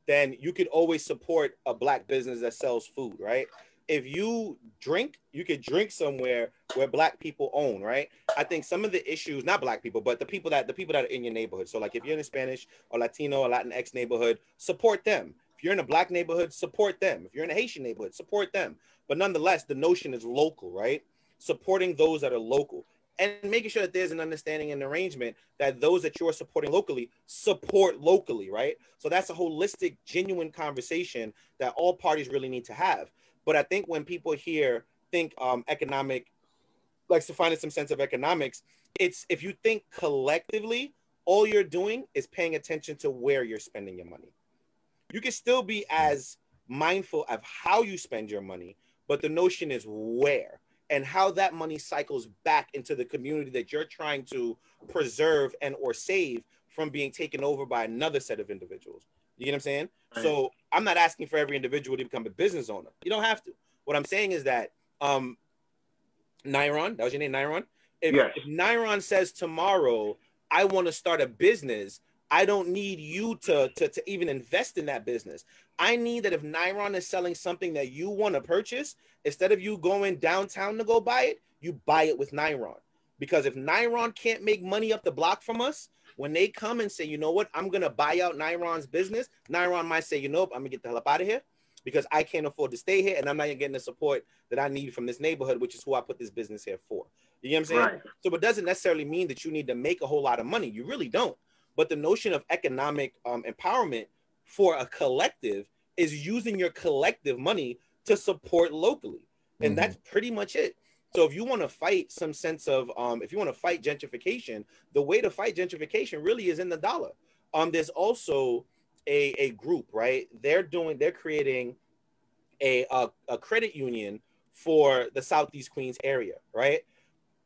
then you could always support a Black business that sells food, right? If you drink, you could drink somewhere where Black people own, right? I think some of the issues, not Black people, but the people that the people that are in your neighborhood. So like if you're in a Spanish or Latino or Latinx neighborhood, support them. If you're in a Black neighborhood, support them. If you're in a Haitian neighborhood, support them. But nonetheless, the notion is local, right? Supporting those that are local and making sure that there's an understanding and arrangement that those that you're supporting locally support locally, right? So that's a holistic, genuine conversation that all parties really need to have. But I think when people hear think um, economic, like to find some sense of economics, it's if you think collectively, all you're doing is paying attention to where you're spending your money. You can still be as mindful of how you spend your money, but the notion is where and how that money cycles back into the community that you're trying to preserve and or save from being taken over by another set of individuals. You get what I'm saying? Right. So I'm not asking for every individual to become a business owner. You don't have to. What I'm saying is that um, Niron, that was your name, Niron? If, yes. if Niron says tomorrow, I want to start a business, I don't need you to, to, to even invest in that business. I need that if Niron is selling something that you want to purchase, instead of you going downtown to go buy it, you buy it with Niron. Because if Niron can't make money up the block from us, when they come and say, you know what, I'm going to buy out Niron's business, Niron might say, you know, I'm going to get the hell up out of here because I can't afford to stay here and I'm not getting the support that I need from this neighborhood, which is who I put this business here for. You know what I'm saying? Right. So it doesn't necessarily mean that you need to make a whole lot of money. You really don't. But the notion of economic um, empowerment for a collective is using your collective money to support locally. And mm-hmm. that's pretty much it. So if you want to fight some sense of, um, if you want to fight gentrification, the way to fight gentrification really is in the dollar. Um, there's also a, a group, right? They're doing, they're creating a, a, a credit union for the Southeast Queens area, right?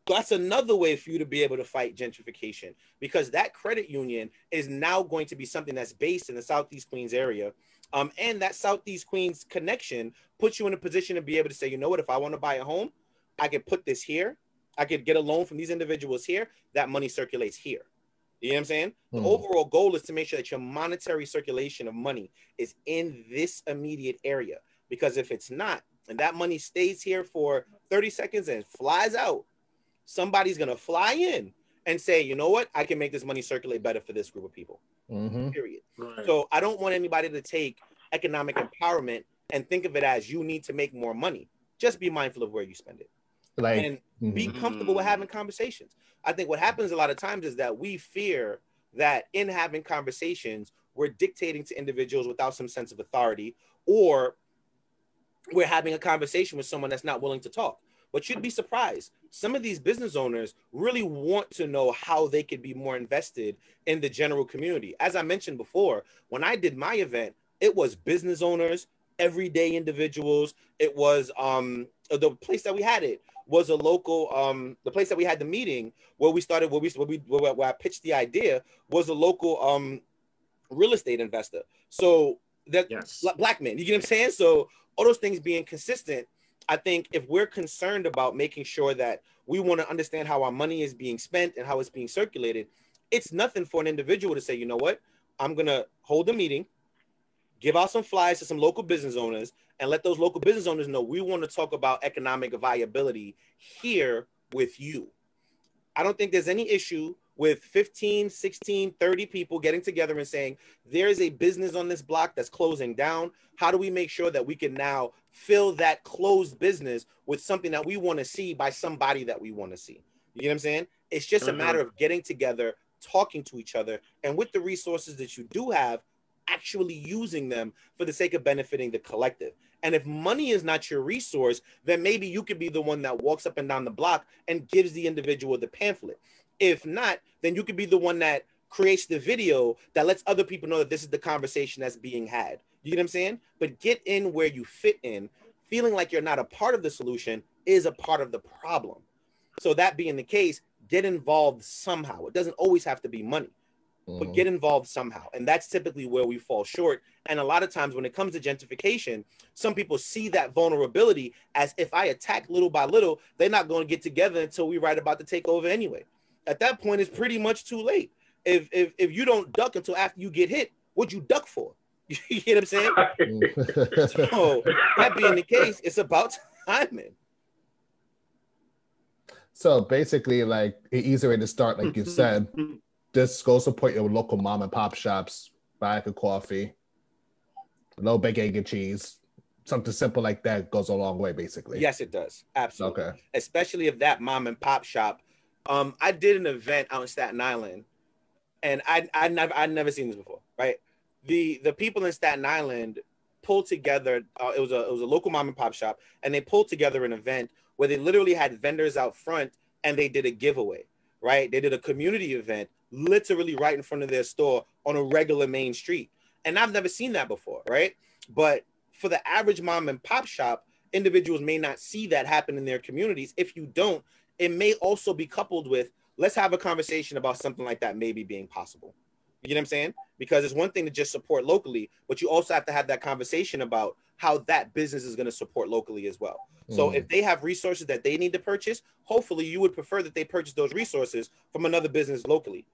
That's another way for you to be able to fight gentrification because that credit union is now going to be something that's based in the Southeast Queens area. Um, and that Southeast Queens connection puts you in a position to be able to say, you know what, if I want to buy a home, I could put this here. I could get a loan from these individuals here. That money circulates here. You know what I'm saying? Mm. The overall goal is to make sure that your monetary circulation of money is in this immediate area. Because if it's not, and that money stays here for thirty seconds and flies out, somebody's going to fly in and say, you know what, I can make this money circulate better for this group of people, mm-hmm. period. Right. So I don't want anybody to take economic empowerment and think of it as you need to make more money. Just be mindful of where you spend it. Like, and mm-hmm. be comfortable with having conversations. I think what happens a lot of times is that we fear that in having conversations, we're dictating to individuals without some sense of authority, or we're having a conversation with someone that's not willing to talk. But you'd be surprised. Some of these business owners really want to know how they could be more invested in the general community. As I mentioned before, when I did my event, it was business owners, everyday individuals. It was um, the place that we had it was a local, um, the place that we had the meeting where we started, where, we, where, we, where, where I pitched the idea was a local um, real estate investor. So that yes. Black men, you get what I'm saying? So all those things being consistent, I think if we're concerned about making sure that we want to understand how our money is being spent and how it's being circulated, it's nothing for an individual to say, you know what, I'm going to hold a meeting, give out some flyers to some local business owners, and let those local business owners know we want to talk about economic viability here with you. I don't think there's any issue with fifteen, sixteen, thirty people getting together and saying, there's a business on this block that's closing down. How do we make sure that we can now fill that closed business with something that we want to see by somebody that we want to see? You know what I'm saying? It's just mm-hmm. a matter of getting together, talking to each other, and with the resources that you do have, actually using them for the sake of benefiting the collective. And if money is not your resource, then maybe you could be the one that walks up and down the block and gives the individual the pamphlet. If not, then you could be the one that creates the video that lets other people know that this is the conversation that's being had. You get what I'm saying? But get in where you fit in. Feeling like you're not a part of the solution is a part of the problem. So that being the case, get involved somehow. It doesn't always have to be money, mm-hmm. but get involved somehow. And that's typically where we fall short. And a lot of times when it comes to gentrification, some people see that vulnerability as if I attack little by little, they're not going to get together until we write about the takeover anyway. At that point, it's pretty much too late. If if if you don't duck until after you get hit, what'd you duck for? You get what I'm saying? So that being the case, it's about timing. So basically, like an easy way to start, like you said, just go support your local mom and pop shops, buy a coffee, low baked egg and cheese. Something simple like that goes a long way, basically. Yes, it does. Absolutely. Okay. Especially if that mom and pop shop. Um, I did an event out in Staten Island, and I I never I'd never seen this before, right? The the people in Staten Island pulled together. Uh, it was a it was a local mom and pop shop, and they pulled together an event where they literally had vendors out front, and they did a giveaway. Right, they did a community event literally right in front of their store on a regular main street, and I've never seen that before. Right, but for the average mom and pop shop, individuals may not see that happen in their communities. If you don't, it may also be coupled with, let's have a conversation about something like that maybe being possible. You know what I'm saying? Because it's one thing to just support locally, but you also have to have that conversation about how that business is going to support locally as well. Mm. So if they have resources that they need to purchase, hopefully you would prefer that they purchase those resources from another business locally.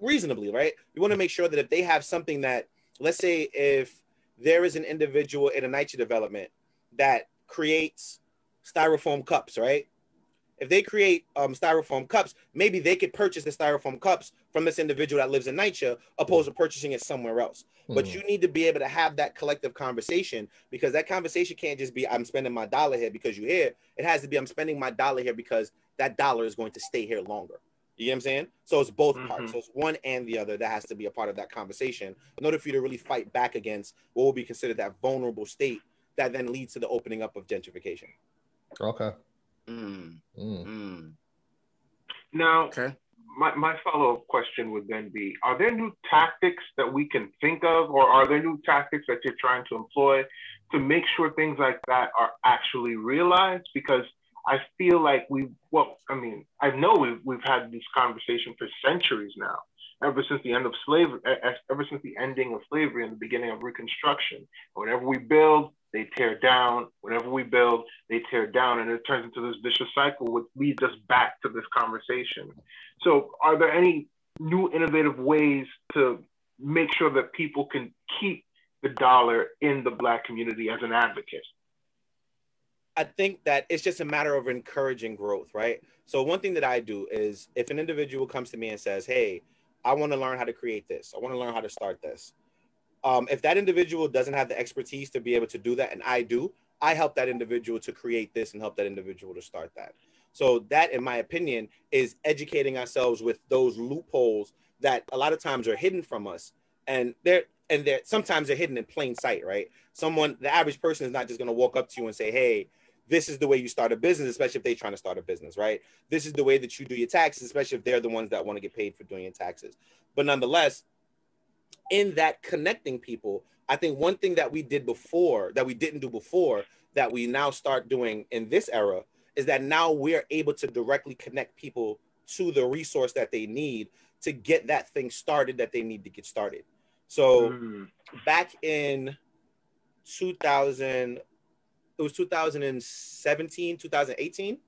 Reasonably, right? You want to make sure that if they have something that, let's say if there is an individual in a NYCHA development that creates styrofoam cups, right? If they create um, styrofoam cups, maybe they could purchase the styrofoam cups from this individual that lives in NYCHA, opposed to purchasing it somewhere else. Mm. But you need to be able to have that collective conversation, because that conversation can't just be, I'm spending my dollar here because you're here. It has to be, I'm spending my dollar here because that dollar is going to stay here longer. You know what I'm saying? So it's both mm-hmm. parts. So it's one and the other that has to be a part of that conversation in order for you to really fight back against what will be considered that vulnerable state that then leads to the opening up of gentrification. Okay. Mm. Mm. Mm. Now, okay. my, my follow-up question would then be, are there new tactics that we can think of, or are there new tactics that you're trying to employ to make sure things like that are actually realized? Because I feel like we, well, I mean, I know we've, we've had this conversation for centuries now, ever since the end of slavery, ever since the ending of slavery and the beginning of Reconstruction. Whatever we build, they tear down. Whatever we build, they tear down. And it turns into this vicious cycle, which leads us back to this conversation. So are there any new innovative ways to make sure that people can keep the dollar in the Black community as an advocate? I think that it's just a matter of encouraging growth, right? So one thing that I do is, if an individual comes to me and says, hey, I want to learn how to create this, I want to learn how to start this. Um, if that individual doesn't have the expertise to be able to do that, and I do, I help that individual to create this and help that individual to start that. So that, in my opinion, is educating ourselves with those loopholes that a lot of times are hidden from us. And they're, and they're, sometimes they're hidden in plain sight, right? Someone, the average person is not just going to walk up to you and say, hey, this is the way you start a business, especially if they're trying to start a business, right? This is the way that you do your taxes, especially if they're the ones that want to get paid for doing your taxes. But nonetheless, in that connecting people, I think one thing that we did before, that we didn't do before, that we now start doing in this era, is that now we're able to directly connect people to the resource that they need to get that thing started that they need to get started. So mm. back in two thousand, it was two thousand seventeen, two thousand eighteen,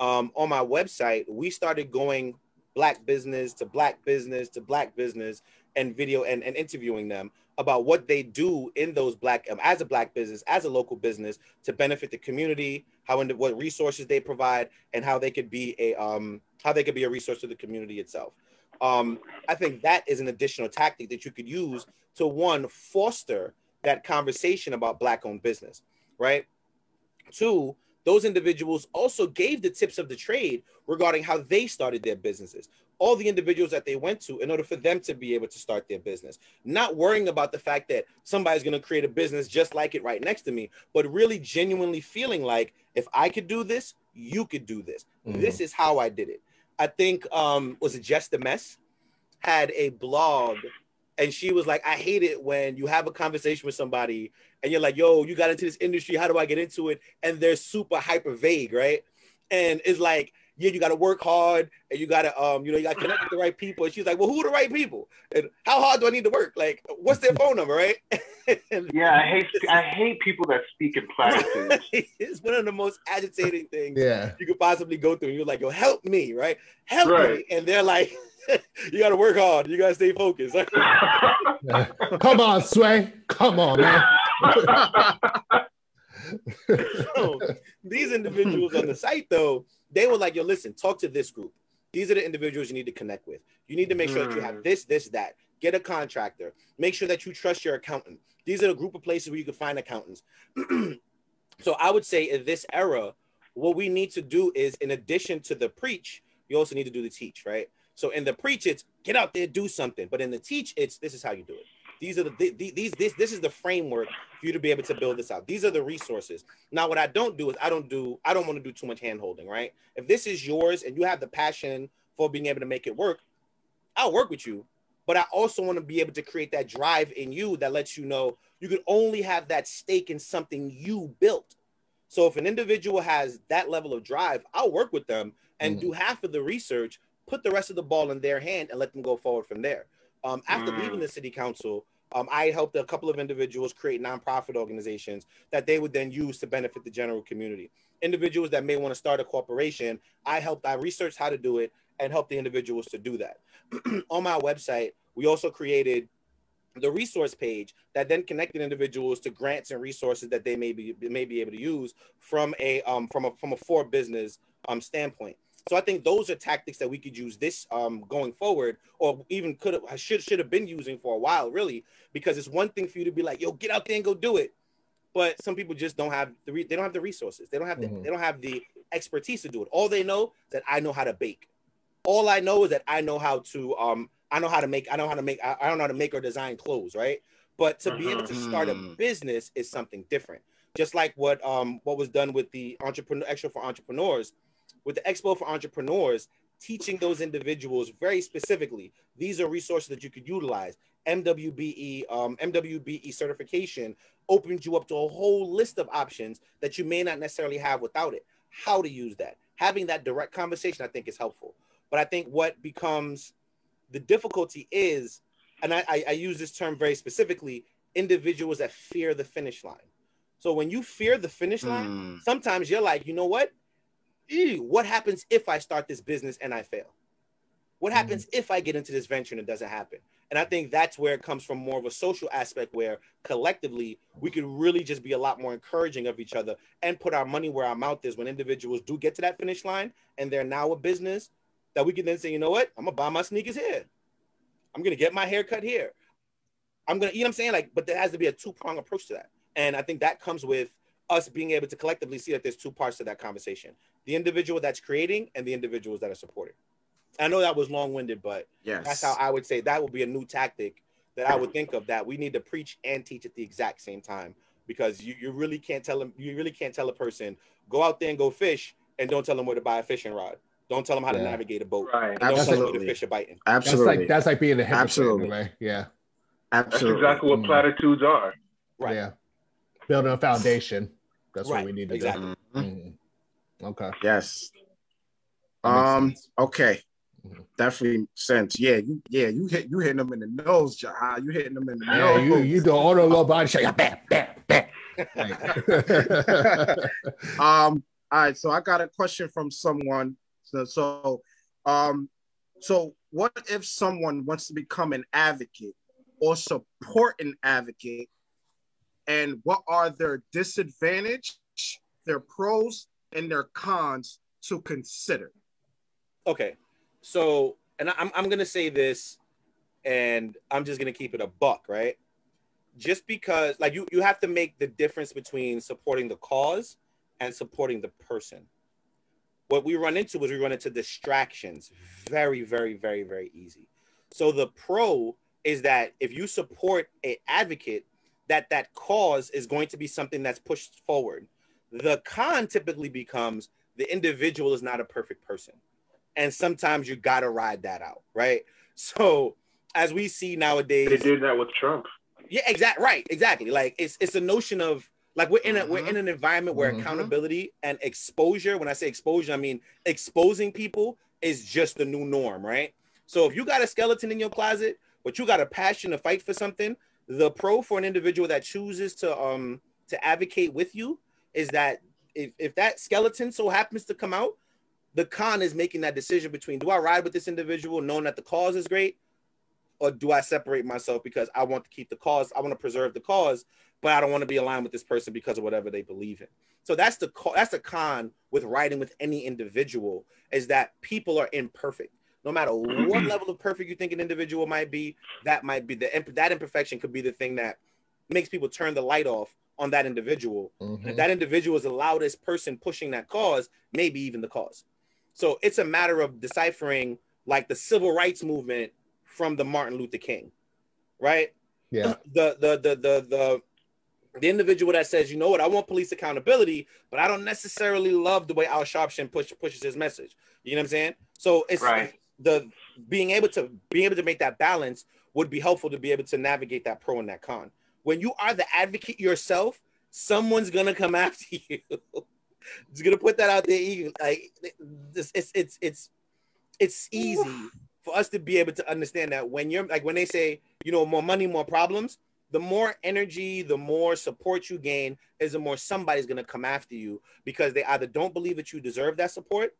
um, on my website, we started going Black business to Black business to Black business and video and, and interviewing them about what they do in those Black, um, as a Black business, as a local business, to benefit the community, how and what resources they provide, and how they could be a, um, how they could be a resource to the community itself. Um, I think that is an additional tactic that you could use to, one, foster that conversation about Black-owned business, right? Two, those individuals also gave the tips of the trade regarding how they started their businesses. All the individuals that they went to in order for them to be able to start their business. Not worrying about the fact that somebody's going to create a business just like it right next to me, but really genuinely feeling like, if I could do this, you could do this. Mm-hmm. This is how I did it. I think, um, was it Just a Mess? Had a blog. And she was like, I hate it when you have a conversation with somebody and you're like, yo, you got into this industry, how do I get into it? And they're super hyper vague, right? And it's like, yeah, you got to work hard and you got to, um, you know, you got to connect with the right people. And she's like, well, who are the right people? And how hard do I need to work? Like, what's their phone number, right? Yeah, I hate I hate people that speak in platitudes. It's one of the most agitating things yeah. you could possibly go through. And you're like, yo, help me, right? Help right. me. And they're like, you gotta work hard. You gotta stay focused. Come on, Sway. Come on, man. So, these individuals on the site, though, they were like, yo, listen, talk to this group. These are the individuals you need to connect with. You need to make sure that you have this, this, that. Get a contractor. Make sure that you trust your accountant. These are the group of places where you can find accountants. So I would say in this era, what we need to do is, in addition to the preach, you also need to do the teach, right? So in the preach, it's get out there, do something. But in the teach, it's this is how you do it. These are the these this this is the framework for you to be able to build this out. These are the resources. Now, what I don't do is I don't do I don't want to do too much handholding, right? If this is yours and you have the passion for being able to make it work, I'll work with you. But I also want to be able to create that drive in you that lets you know you can only have that stake in something you built. So if an individual has that level of drive, I'll work with them and mm. do half of the research, put the rest of the ball in their hand, and let them go forward from there. Um, after mm. leaving the city council, um, I helped a couple of individuals create nonprofit organizations that they would then use to benefit the general community. Individuals that may want to start a corporation, I helped, I researched how to do it and help the individuals to do that. On my website, we also created the resource page that then connected individuals to grants and resources that they may be may be able to use from a um from a from a for business um standpoint. So I think those are tactics that we could use this um going forward, or even could have should should have been using for a while, really, because it's one thing for you to be like, yo, get out there and go do it, but some people just don't have the re they don't have the resources, they don't have the, mm-hmm. they don't have the expertise to do it. All they know is that I know how to bake. All I know is that I know how to um. I know how to make, I know how to make, I don't know how to make or design clothes, right? But to be able to start a business is something different. Just like what um what was done with the entrepreneur expo for entrepreneurs, with the expo for entrepreneurs, teaching those individuals very specifically, these are resources that you could utilize. M W B E, um, M W B E certification opens you up to a whole list of options that you may not necessarily have without it. How to use that. Having that direct conversation, I think, is helpful. But I think what becomes the difficulty is, and I, I use this term very specifically, individuals that fear the finish line. So when you fear the finish line, mm. sometimes you're like, you know what? Ew, what happens if I start this business and I fail? What happens mm. if I get into this venture and it doesn't happen? And I think that's where it comes from, more of a social aspect where collectively we could really just be a lot more encouraging of each other and put our money where our mouth is when individuals do get to that finish line and they're now a business, that we can then say, you know what? I'm gonna buy my sneakers here. I'm gonna get my hair cut here. I'm gonna, you know what I'm saying? Like, but there has to be a two-pronged approach to that. And I think that comes with us being able to collectively see that there's two parts to that conversation. The individual that's creating and the individuals that are supporting. I know that was long-winded, but yes, that's how I would say that would be a new tactic that I would think of, that we need to preach and teach at the exact same time, because you, you really can't tell them, you really can't tell a person, go out there and go fish, and don't tell them where to buy a fishing rod. Don't tell them how yeah. to navigate a boat. Right. Don't Absolutely. tell them where the fish are biting. Absolutely. That's like, that's like being a hypocrite. Absolutely. In a way. Yeah. Absolutely. That's exactly what platitudes are. Right. Yeah. Building a foundation. That's right. what we need to exactly. do. Exactly. Mm-hmm. Okay. Yes. Um. Sense. Okay. Mm-hmm. Definitely sense. Yeah. You, yeah. You hit. You hitting them in the nose, Jahi. You hitting them in the yeah, nose. You you do all the little body shake. Bam. Bam. Bam. Um. All right. So I got a question from someone. So, um, so what if someone wants to become an advocate or support an advocate, and what are their disadvantages, their pros, and their cons to consider? Okay, so, and I'm, I'm gonna say this, and I'm just gonna keep it a buck, right? Just because, like, you, you have to make the difference between supporting the cause and supporting the person. What we run into is we run into distractions very, very, very, very easy. So the pro is that if you support an advocate, that that cause is going to be something that's pushed forward. The con typically becomes the individual is not a perfect person. And sometimes you got to ride that out, right? So as we see nowadays— They did that with Trump. Yeah, exactly, right, exactly. Like it's, it's a notion of, like, we're in a, we're in an environment where mm-hmm. accountability and exposure, when I say exposure, I mean exposing people, is just the new norm, right? So if you got a skeleton in your closet, but you got a passion to fight for something, the pro for an individual that chooses to um to advocate with you is that if, if that skeleton so happens to come out, the con is making that decision between, do I ride with this individual knowing that the cause is great, or do I separate myself because I want to keep the cause, I want to preserve the cause, but I don't want to be aligned with this person because of whatever they believe in. So that's the that's the con with riding with any individual, is that people are imperfect. No matter what level of perfect you think an individual might be, that might be the that imperfection could be the thing that makes people turn the light off on that individual. Mm-hmm. If that individual is the loudest person pushing that cause, maybe even the cause. So it's a matter of deciphering, like, the civil rights movement from the Martin Luther King, right? Yeah. The the the the the the individual that says, you know what, I want police accountability, but I don't necessarily love the way Al Sharpton push, pushes his message. You know what I'm saying? So it's right. the being able to being able to make that balance would be helpful to be able to navigate that pro and that con. When you are the advocate yourself, someone's gonna come after you. It's gonna put that out there. Like this, it's it's it's it's easy for us to be able to understand that when you're like when they say, you know, more money, more problems. The more energy, the more support you gain, is the more somebody's gonna come after you because they either don't believe that you deserve that support,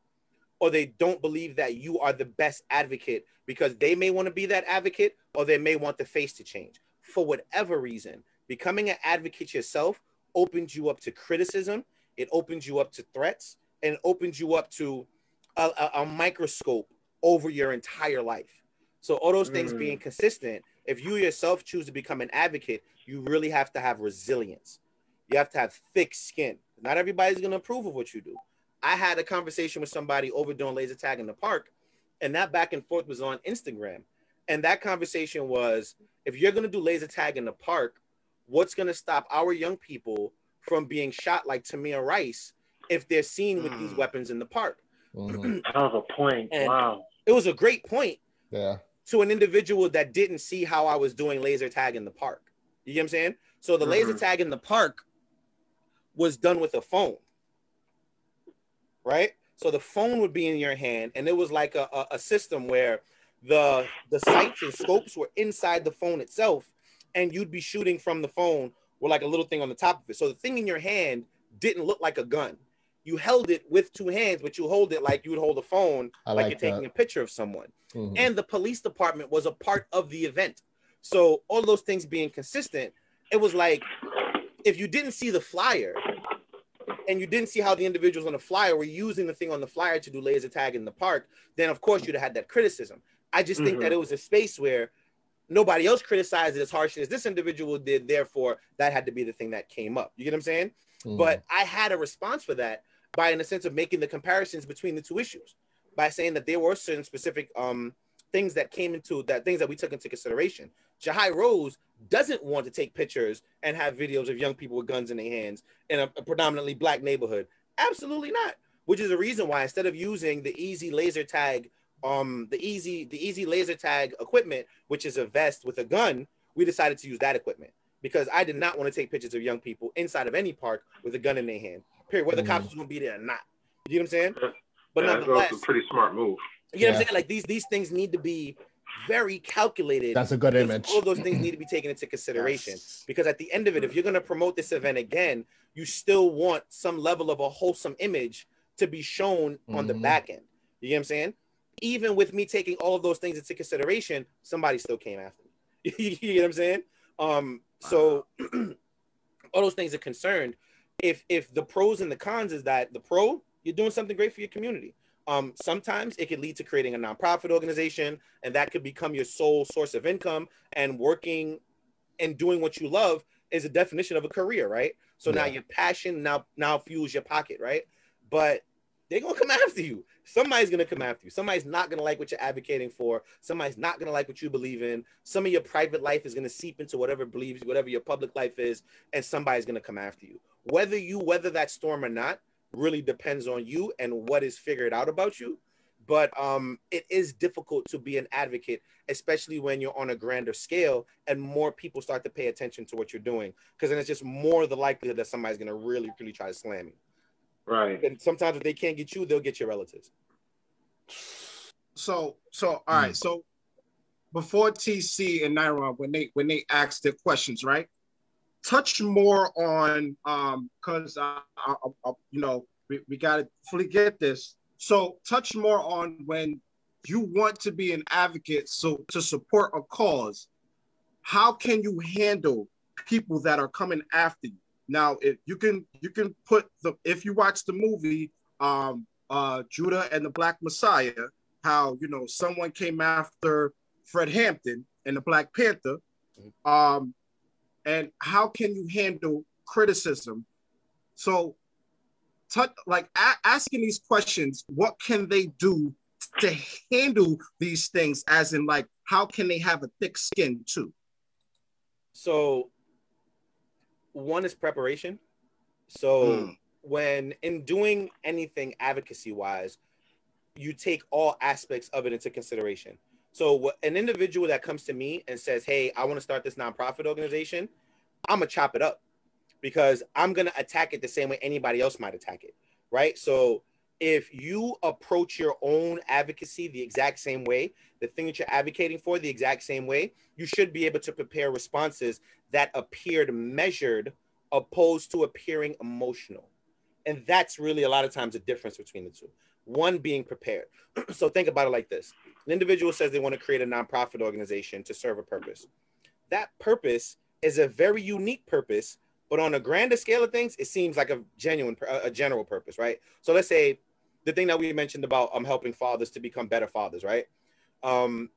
or they don't believe that you are the best advocate because they may want to be that advocate, or they may want the face to change for whatever reason. Becoming an advocate yourself opens you up to criticism. It opens you up to threats, and it opens you up to a, a, a microscope over your entire life. So all those things mm. being consistent, if you yourself choose to become an advocate, you really have to have resilience. You have to have thick skin. Not everybody's going to approve of what you do. I had a conversation with somebody over doing laser tag in the park, and that back and forth was on Instagram. And that conversation was, if you're going to do laser tag in the park, what's going to stop our young people from being shot like Tamir Rice if they're seen with mm. these weapons in the park? Mm-hmm. That was a point. And wow. It was a great point. Yeah. To an individual that didn't see how I was doing laser tag in the park. You get what I'm saying? So the mm-hmm. laser tag in the park was done with a phone, right? So the phone would be in your hand, and it was like a, a, a system where the, the sights and scopes were inside the phone itself, and you'd be shooting from the phone with like a little thing on the top of it. So the thing in your hand didn't look like a gun. You held it with two hands, but you hold it like you would hold a phone, I like, like you're that. Taking a picture of someone. Mm-hmm. And the police department was a part of the event. So all those things being consistent, it was like, if you didn't see the flyer and you didn't see how the individuals on the flyer were using the thing on the flyer to do laser tag in the park, then of course you'd have had that criticism. I just think mm-hmm. that it was a space where nobody else criticized it as harshly as this individual did. Therefore, that had to be the thing that came up. You get what I'm saying? Mm-hmm. But I had a response for that by, in a sense, of making the comparisons between the two issues, by saying that there were certain specific um, things that came into that, things that we took into consideration. Jahi Rose doesn't want to take pictures and have videos of young people with guns in their hands in a, a predominantly black neighborhood. Absolutely not. Which is the reason why, instead of using the easy laser tag Um, the easy the easy laser tag equipment, which is a vest with a gun, we decided to use that equipment because I did not want to take pictures of young people inside of any park with a gun in their hand, period, whether mm. the cops was going to be there or not. You know what I'm saying? But yeah, nonetheless, that's a pretty smart move. You know yeah. what I'm saying? Like these these things need to be very calculated. That's a good image. All those things need to be taken into consideration because at the end of it, if you're going to promote this event again, you still want some level of a wholesome image to be shown mm-hmm. on the back end. You know what I'm saying? Even with me taking all of those things into consideration, somebody still came after me. You know what I'm saying? Um, so all those things are concerned. If if the pros and the cons is that the pro, you're doing something great for your community. Um, sometimes it could lead to creating a nonprofit organization, and that could become your sole source of income. And working and doing what you love is a definition of a career, right? So yeah. now your passion now now fuels your pocket, right? But they're going to come after you. Somebody's going to come after you. Somebody's not going to like what you're advocating for. Somebody's not going to like what you believe in. Some of your private life is going to seep into whatever believes, whatever your public life is, and somebody's going to come after you. Whether you weather that storm or not really depends on you and what is figured out about you. But um, it is difficult to be an advocate, especially when you're on a grander scale and more people start to pay attention to what you're doing, because then it's just more the likelihood that somebody's going to really, really try to slam you. Right. And sometimes if they can't get you, they'll get your relatives. So, so all right. So before T C and Nairon, when they when they asked their questions, right? Touch more on um, because I, I, I, you know, we, we gotta fully get this. So touch more on when you want to be an advocate, so to support a cause, how can you handle people that are coming after you? Now, if you can, you can put the, if you watch the movie, um, uh, Judah and the Black Messiah, how, you know, someone came after Fred Hampton and the Black Panther, um, and how can you handle criticism? So, touch, like a- asking these questions, what can they do to handle these things? As in, like, how can they have a thick skin too? So one is preparation. So mm. when in doing anything advocacy wise, you take all aspects of it into consideration. So what, an individual that comes to me and says, hey, I want to start this nonprofit organization, I'm going to chop it up because I'm going to attack it the same way anybody else might attack it. Right. So if you approach your own advocacy the exact same way, the thing that you're advocating for the exact same way, you should be able to prepare responses that appeared measured opposed to appearing emotional. And that's really a lot of times the difference between the two. One being prepared. So think about it like this. An individual says they want to create a nonprofit organization to serve a purpose. That purpose is a very unique purpose, but on a grander scale of things, it seems like a genuine, a general purpose, right? So let's say the thing that we mentioned about um, helping fathers to become better fathers, right? Um,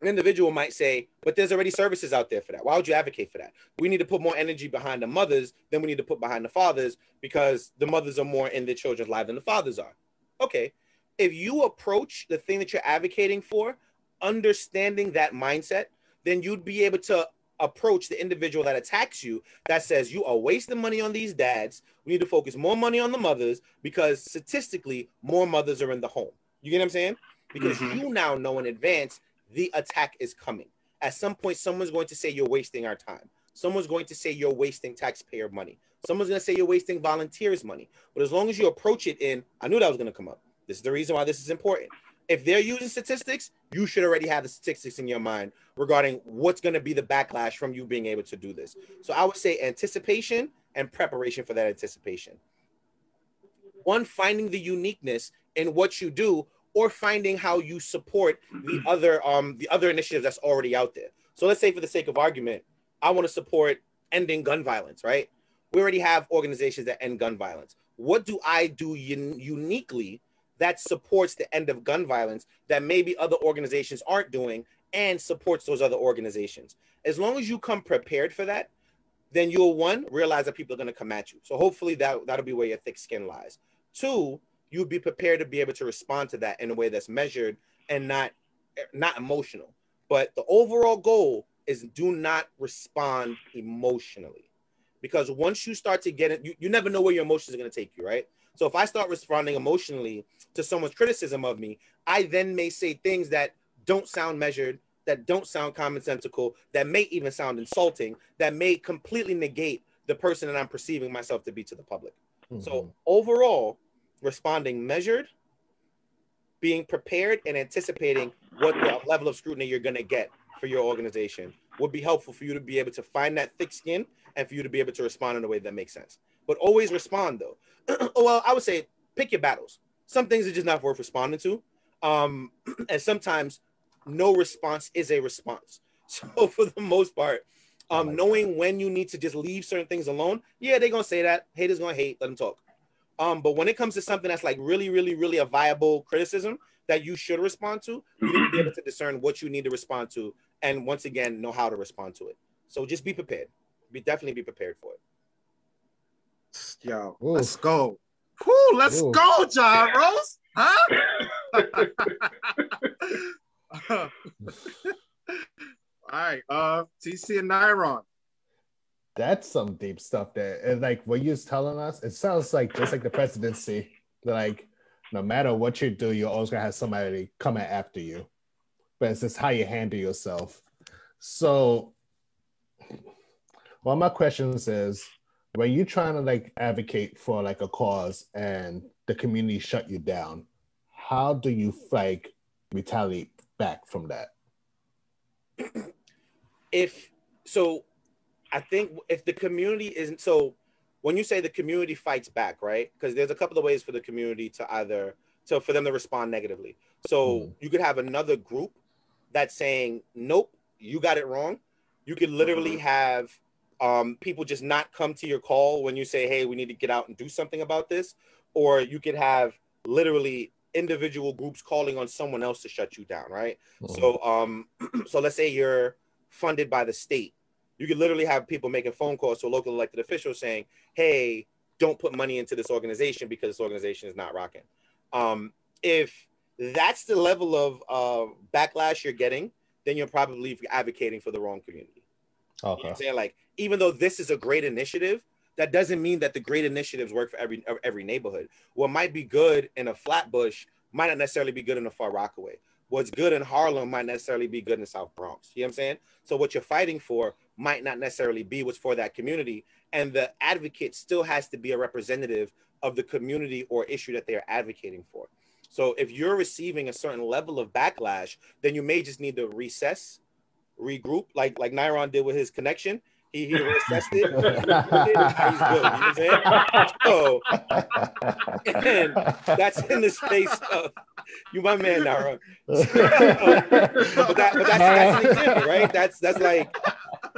an individual might say, but there's already services out there for that. Why would you advocate for that? We need to put more energy behind the mothers than we need to put behind the fathers because the mothers are more in their children's lives than the fathers are. Okay, if you approach the thing that you're advocating for, understanding that mindset, then you'd be able to approach the individual that attacks you that says you are wasting money on these dads. We need to focus more money on the mothers because statistically more mothers are in the home. You get what I'm saying? Because mm-hmm. you now know in advance the attack is coming. At some point, someone's going to say you're wasting our time. Someone's going to say you're wasting taxpayer money. Someone's going to say you're wasting volunteers' money. But as long as you approach it in, I knew that was going to come up. This is the reason why this is important. If they're using statistics, you should already have the statistics in your mind regarding what's going to be the backlash from you being able to do this. So I would say anticipation and preparation for that anticipation. One, finding the uniqueness in what you do or finding how you support the other, um, the other initiative that's already out there. So let's say for the sake of argument, I want to support ending gun violence, right? We already have organizations that end gun violence. What do I do un- uniquely that supports the end of gun violence that maybe other organizations aren't doing and supports those other organizations? As long as you come prepared for that, then you'll, one, realize that people are going to come at you. So hopefully that, that'll be where your thick skin lies. Two, you'll be prepared to be able to respond to that in a way that's measured and not, not emotional. But the overall goal is do not respond emotionally. Because once you start to get it, you, you never know where your emotions are going to take you, right? So if I start responding emotionally to someone's criticism of me, I then may say things that don't sound measured, that don't sound commonsensical, that may even sound insulting, that may completely negate the person that I'm perceiving myself to be to the public. Mm-hmm. So overall, responding measured, being prepared and anticipating what the level of scrutiny you're going to get for your organization would be helpful for you to be able to find that thick skin and for you to be able to respond in a way that makes sense. But always respond though. Well, I would say pick your battles. Some things are just not worth responding to. Um, and sometimes no response is a response. So for the most part, um, oh knowing God. when you need to just leave certain things alone, yeah, they're going to say that. Haters going to hate, let them talk. Um, but when it comes to something that's like really, really, really a viable criticism that you should respond to, you need to be able to discern what you need to respond to and once again, know how to respond to it. So just be prepared. Be definitely be prepared for it. Yo, Ooh. let's go. Woo, let's Ooh. go, Jahi Rose. Huh? All right, uh, T C and Nyron. That's some deep stuff there. And like what you're telling us, it sounds like just like the presidency. Like no matter what you do, you're always gonna have somebody coming after you. But it's just how you handle yourself. So one of my questions is, when you're trying to like advocate for like a cause and the community shut you down, how do you like retaliate back from that? If so, I think if the community isn't, so when you say the community fights back, right? Because there's a couple of ways for the community to either, so for them to respond negatively. So mm. you could have another group that's saying, nope, you got it wrong. You could literally mm-hmm. have um, people just not come to your call when you say, hey, we need to get out and do something about this. Or you could have literally individual groups calling on someone else to shut you down, right? Mm-hmm. So, um, so let's say you're funded by the state. You could literally have people making phone calls to a local elected official saying, hey, don't put money into this organization because this organization is not rocking. Um, if that's the level of uh, backlash you're getting, then you're probably advocating for the wrong community. Okay. You know what I'm saying? Like, even though this is a great initiative, that doesn't mean that the great initiatives work for every every neighborhood. What might be good in a Flatbush might not necessarily be good in a Far Rockaway. What's good in Harlem might necessarily be good in the South Bronx. You know what I'm saying? So what you're fighting for might not necessarily be what's for that community. And the advocate still has to be a representative of the community or issue that they are advocating for. So if you're receiving a certain level of backlash, then you may just need to recess, regroup, like like Niron did with his connection. He, he recessed it. He's good. You know what I'm saying? So, and that's in the space of, you my man, Niron. So, but, that, but that's, that's an example, right? That's, that's like,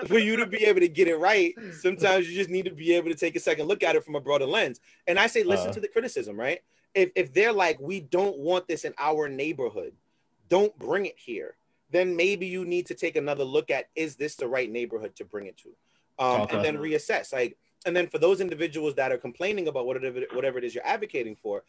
for you to be able to get it right, sometimes you just need to be able to take a second look at it from a broader lens. And I say, listen uh, to the criticism, right? If, if they're like, we don't want this in our neighborhood, don't bring it here, then maybe you need to take another look at, is this the right neighborhood to bring it to? Um, okay. And then reassess. Like, and then for those individuals that are complaining about whatever, whatever it is you're advocating for,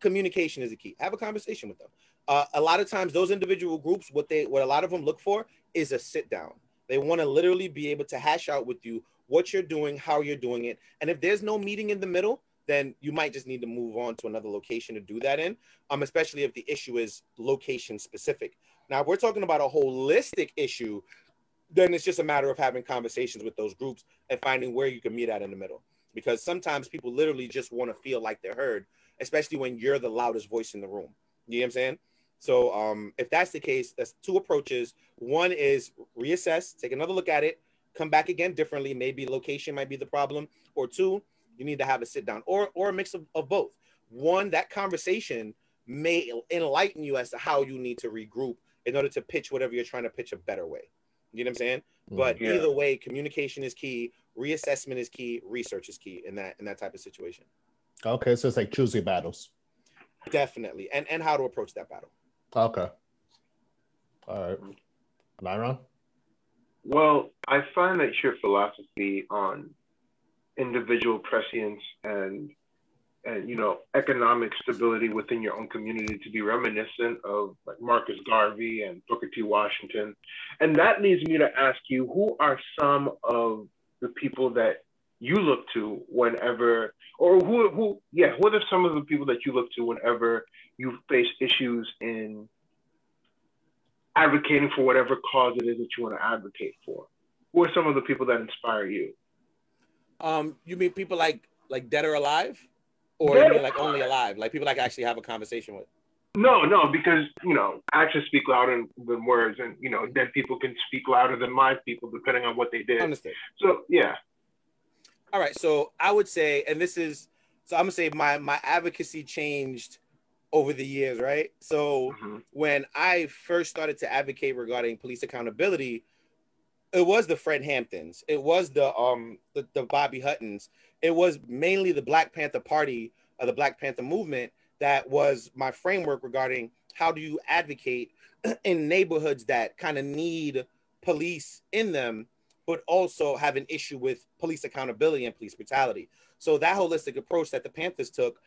communication is the key. Have a conversation with them. Uh, a lot of times those individual groups, what they, what a lot of them look for is a sit down. They want to literally be able to hash out with you what you're doing, how you're doing it. And if there's no meeting in the middle, then you might just need to move on to another location to do that in, um, especially if the issue is location specific. Now, if we're talking about a holistic issue, then it's just a matter of having conversations with those groups and finding where you can meet out in the middle. Because sometimes people literally just want to feel like they're heard, especially when you're the loudest voice in the room. You know what I'm saying? So um, if that's the case, that's two approaches. One is reassess, take another look at it, come back again differently. Maybe location might be the problem. Or two, you need to have a sit down or, or a mix of, of both. One, that conversation may enlighten you as to how you need to regroup in order to pitch whatever you're trying to pitch a better way. You know what I'm saying? But yeah. Either way, communication is key, reassessment is key, research is key in that in that type of situation. Okay, so it's like choose your battles. Definitely, and, and how to approach that battle. Okay. All right. Am I wrong? Well, I find that your philosophy on individual prescience and, and you know, economic stability within your own community to be reminiscent of like Marcus Garvey and Booker T. Washington. And that leads me to ask you, who are some of the people that you look to whenever, or who, who, yeah, what are some of the people that you look to whenever you face issues in advocating for whatever cause it is that you want to advocate for? Who are some of the people that inspire you? Um, you mean people like like dead or alive, or dead you mean like alive. Only alive, like people I can actually have a conversation with? No, no, because you know actions speak louder than words, and you know dead people can speak louder than live people depending on what they did. Understood. So yeah. All right, so I would say, and this is, so I'm gonna say my, my advocacy changed over the years, right? So mm-hmm. when I first started to advocate regarding police accountability, it was the Fred Hamptons, it was the um the, the Bobby Huttons, it was mainly the Black Panther Party, or the Black Panther movement that was my framework regarding how do you advocate in neighborhoods that kind of need police in them, but also have an issue with police accountability and police brutality. So that holistic approach that the Panthers took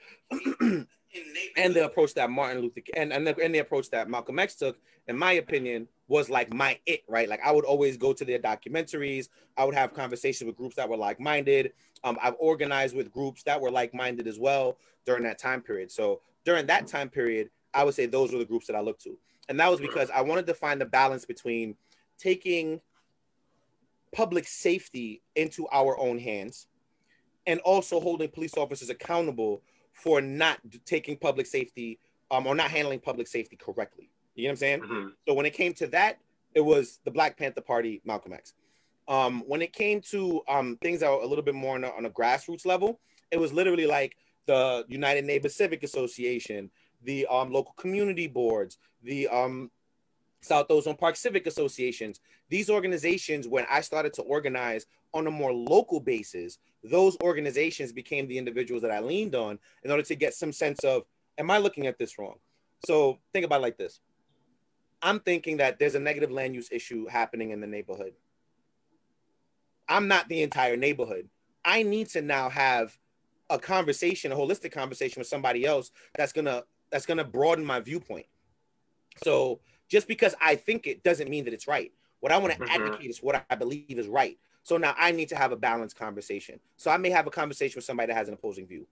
and the approach that Martin Luther King and, and, the, and the approach that Malcolm X took, in my opinion, was like my it, right? Like I would always go to their documentaries. I would have conversations with groups that were like-minded. Um, I've organized with groups that were like-minded as well during that time period. So during that time period, I would say those were the groups that I looked to. And that was because I wanted to find the balance between taking public safety into our own hands and also holding police officers accountable for not taking public safety um, or not handling public safety correctly. You know what I'm saying? Mm-hmm. So when it came to that, it was the Black Panther Party, Malcolm X. Um, when it came to um, things that were a little bit more on a, on a grassroots level, it was literally like the United Neighbor Civic Association, the um, local community boards, the um, South Ozone Park Civic Associations. These organizations, when I started to organize on a more local basis, those organizations became the individuals that I leaned on in order to get some sense of, am I looking at this wrong? So think about it like this. I'm thinking that there's a negative land use issue happening in the neighborhood. I'm not the entire neighborhood. I need to now have a conversation, a holistic conversation with somebody else that's gonna that's gonna broaden my viewpoint. So just because I think it doesn't mean that it's right. What I want to mm-hmm. advocate is what I believe is right. So now I need to have a balanced conversation. So I may have a conversation with somebody that has an opposing view.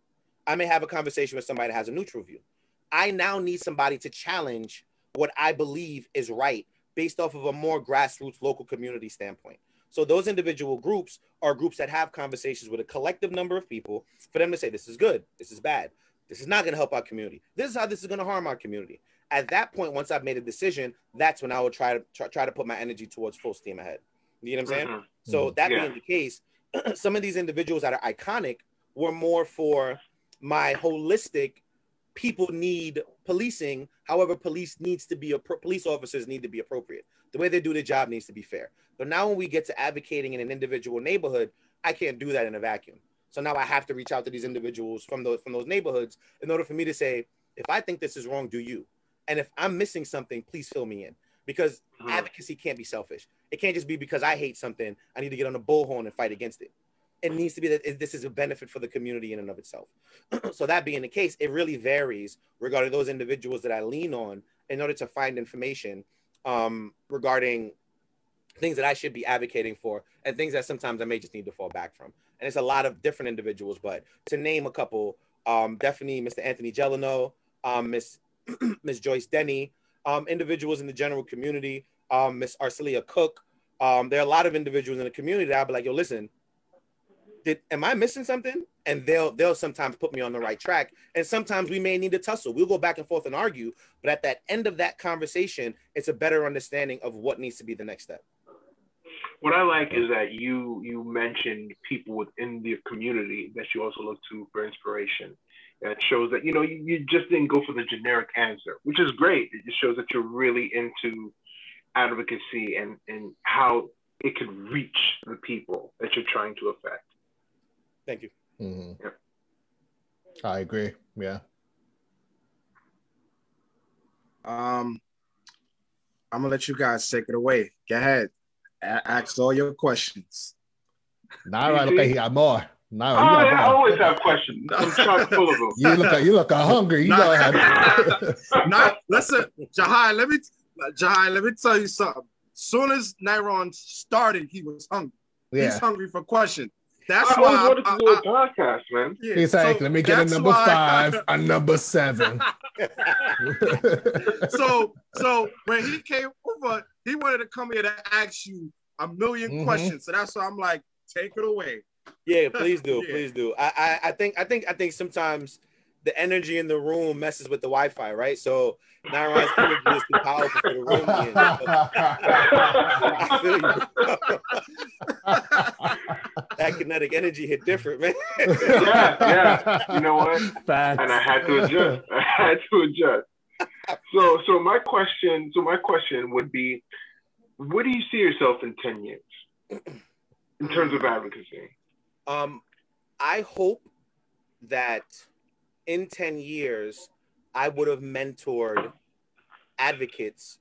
I may have a conversation with somebody that has a neutral view. I now need somebody to challenge what I believe is right based off of a more grassroots local community standpoint. So those individual groups are groups that have conversations with a collective number of people for them to say, this is good, this is bad, this is not going to help our community, this is how this is going to harm our community. At that point, once I've made a decision, that's when I would try to try, try to put my energy towards full steam ahead. You know what I'm saying? Mm-hmm. So that yeah. being the case, some of these individuals that are iconic were more for my holistic, people need policing. However, police needs to be, police officers need to be appropriate. The way they do their job needs to be fair. But now when we get to advocating in an individual neighborhood, I can't do that in a vacuum. So now I have to reach out to these individuals from those, from those neighborhoods in order for me to say, if I think this is wrong, do you? And if I'm missing something, please fill me in. Because mm-hmm. advocacy can't be selfish. It can't just be because I hate something, I need to get on a bullhorn and fight against it. It needs to be that this is a benefit for the community in and of itself. So that being the case, it really varies regarding those individuals that I lean on in order to find information um, regarding things that I should be advocating for and things that sometimes I may just need to fall back from. And it's a lot of different individuals, but to name a couple, um, definitely Mister Anthony Gelano, um, Miss Miss Joyce Denny, um, individuals in the general community, um, Miss Arcelia Cook. Um, there are a lot of individuals in the community that I'll be like, yo, listen, Did, am I missing something? And they'll they'll sometimes put me on the right track. And sometimes we may need to tussle. We'll go back and forth and argue. But at that end of that conversation, it's a better understanding of what needs to be the next step. What I like is that you you mentioned people within the community that you also look to for inspiration. That shows that, you know, you, you just didn't go for the generic answer, which is great. It just shows that you're really into advocacy and, and how it can reach the people that you're trying to affect. Thank you. Mm-hmm. Yeah. I agree. Yeah. Um, I'm gonna let you guys take it away. Go ahead. A- ask all your questions. Nah, right. Look at here. I'm more. Nah, oh, yeah, I always have questions. I'm chock full of them. You look. You look hungry. You nah. know how. Nah, listen, Jahi. Let me, Jahi. Let me tell you something. Soon as Nairon started, he was hungry. Yeah. He's hungry for questions. That's I why I, to do a podcast, man. Yeah, he's like, so let me get a number five, I, a number seven. so, so when he came over, he wanted to come here to ask you a million mm-hmm. questions. So that's why I'm like, take it away. Yeah, please do, yeah. please do. I, I, I think, I think, I think sometimes the energy in the room messes with the Wi-Fi, right? So Nairon's energy is too powerful for the room. Again, I feel you. That kinetic energy hit different, man. yeah, yeah. You know what? Facts. And I had to adjust. I had to adjust. So, so my question, so my question would be, where do you see yourself in ten years in terms of advocacy? Um, I hope that in ten years, I would have mentored advocates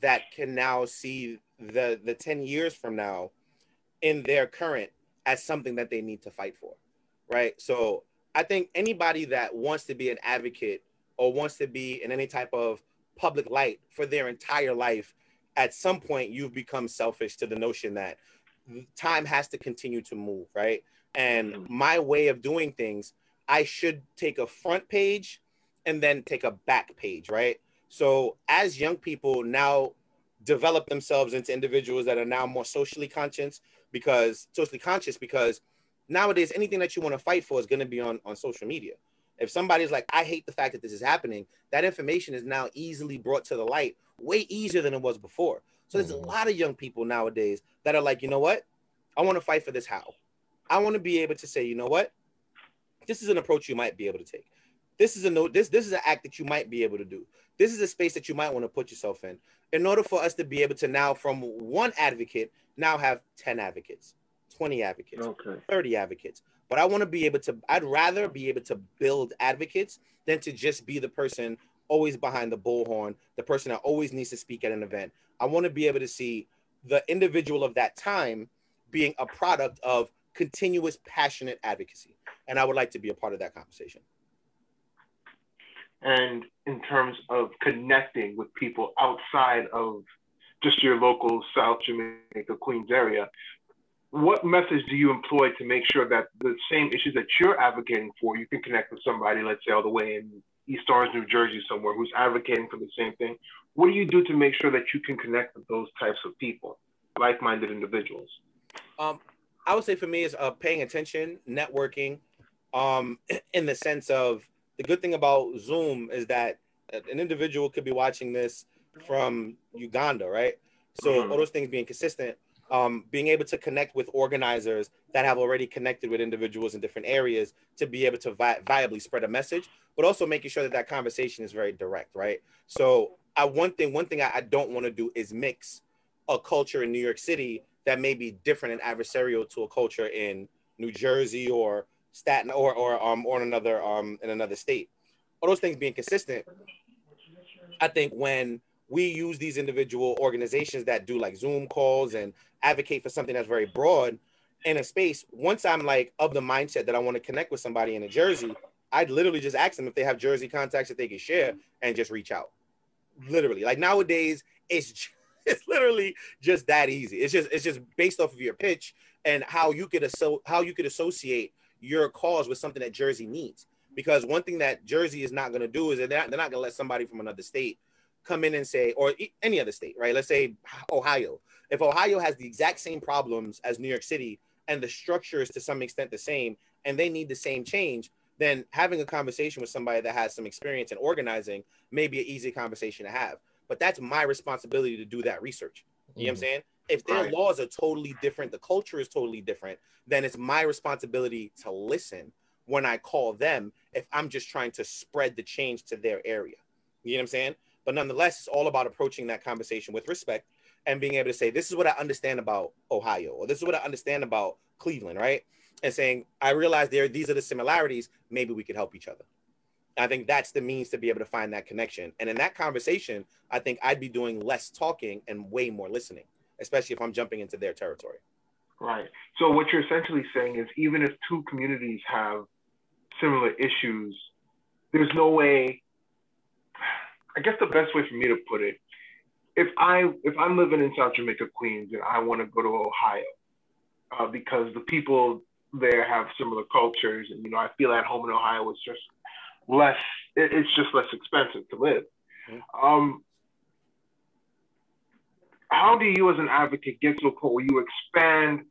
that can now see the, the ten years from now in their current as something that they need to fight for, right? So I think anybody that wants to be an advocate or wants to be in any type of public light for their entire life, at some point you've become selfish to the notion that time has to continue to move, right? And my way of doing things, I should take a front page and then take a back page, right? So as young people now develop themselves into individuals that are now more socially conscious because socially conscious because nowadays anything that you want to fight for is going to be on, on social media. If somebody's like, I hate the fact that this is happening, that information is now easily brought to the light, way easier than it was before. So there's a lot of young people nowadays that are like, you know what? I want to fight for this how? I want to be able to say, you know what? This is an approach you might be able to take. This is a no, this this is an act that you might be able to do. This is a space that you might want to put yourself in. In order for us to be able to now, from one advocate, now have ten advocates, twenty advocates, okay, thirty advocates. But I want to be able to, I'd rather be able to build advocates than to just be the person always behind the bullhorn, the person that always needs to speak at an event. I want to be able to see the individual of that time being a product of continuous, passionate advocacy. And I would like to be a part of that conversation. And in terms of connecting with people outside of just your local South Jamaica, Queens area, what methods do you employ to make sure that the same issues that you're advocating for, you can connect with somebody, let's say all the way in East Orange, New Jersey somewhere, who's advocating for the same thing? What do you do to make sure that you can connect with those types of people, like-minded individuals? Um, I would say for me is uh, paying attention, networking, um, in the sense of, the good thing about Zoom is that an individual could be watching this from Uganda, right? So mm-hmm. all those things being consistent, um, being able to connect with organizers that have already connected with individuals in different areas to be able to vi viably spread a message, but also making sure that that conversation is very direct, right? So I, one thing, one thing I, I don't want to do is mix a culture in New York City that may be different and adversarial to a culture in New Jersey or Staten or or um or in another um in another state. All those things being consistent, I think when we use these individual organizations that do like Zoom calls and advocate for something that's very broad in a space, once I'm like of the mindset that I want to connect with somebody in a Jersey, I'd literally just ask them if they have Jersey contacts that they can share and just reach out. Literally, like nowadays, it's it's literally just that easy. It's just it's just based off of your pitch and how you could asso how you could associate your cause with something that Jersey needs. Because one thing that Jersey is not going to do is that they're not, they're not going to let somebody from another state come in and say, or any other state, right? Let's say Ohio. If Ohio has the exact same problems as New York City and the structure is to some extent the same and they need the same change, then having a conversation with somebody that has some experience in organizing may be an easy conversation to have. But that's my responsibility to do that research. Mm-hmm. You know what I'm saying? If their right. laws are totally different, the culture is totally different, then it's my responsibility to listen when I call them if I'm just trying to spread the change to their area. You know what I'm saying? But nonetheless, it's all about approaching that conversation with respect and being able to say, this is what I understand about Ohio, or this is what I understand about Cleveland, right? And saying, I realize there these are the similarities. Maybe we could help each other. I think that's the means to be able to find that connection. And in that conversation, I think I'd be doing less talking and way more listening, especially if I'm jumping into their territory. Right. So what you're essentially saying is even if two communities have similar issues, there's no way, I guess the best way for me to put it, if, I, if I'm living in South Jamaica, Queens, and I want to go to Ohio uh, because the people there have similar cultures and, you know, I feel at home in Ohio, it's just less, it, it's just less expensive to live. Mm-hmm. um, How do you as an advocate get to a point where you expand?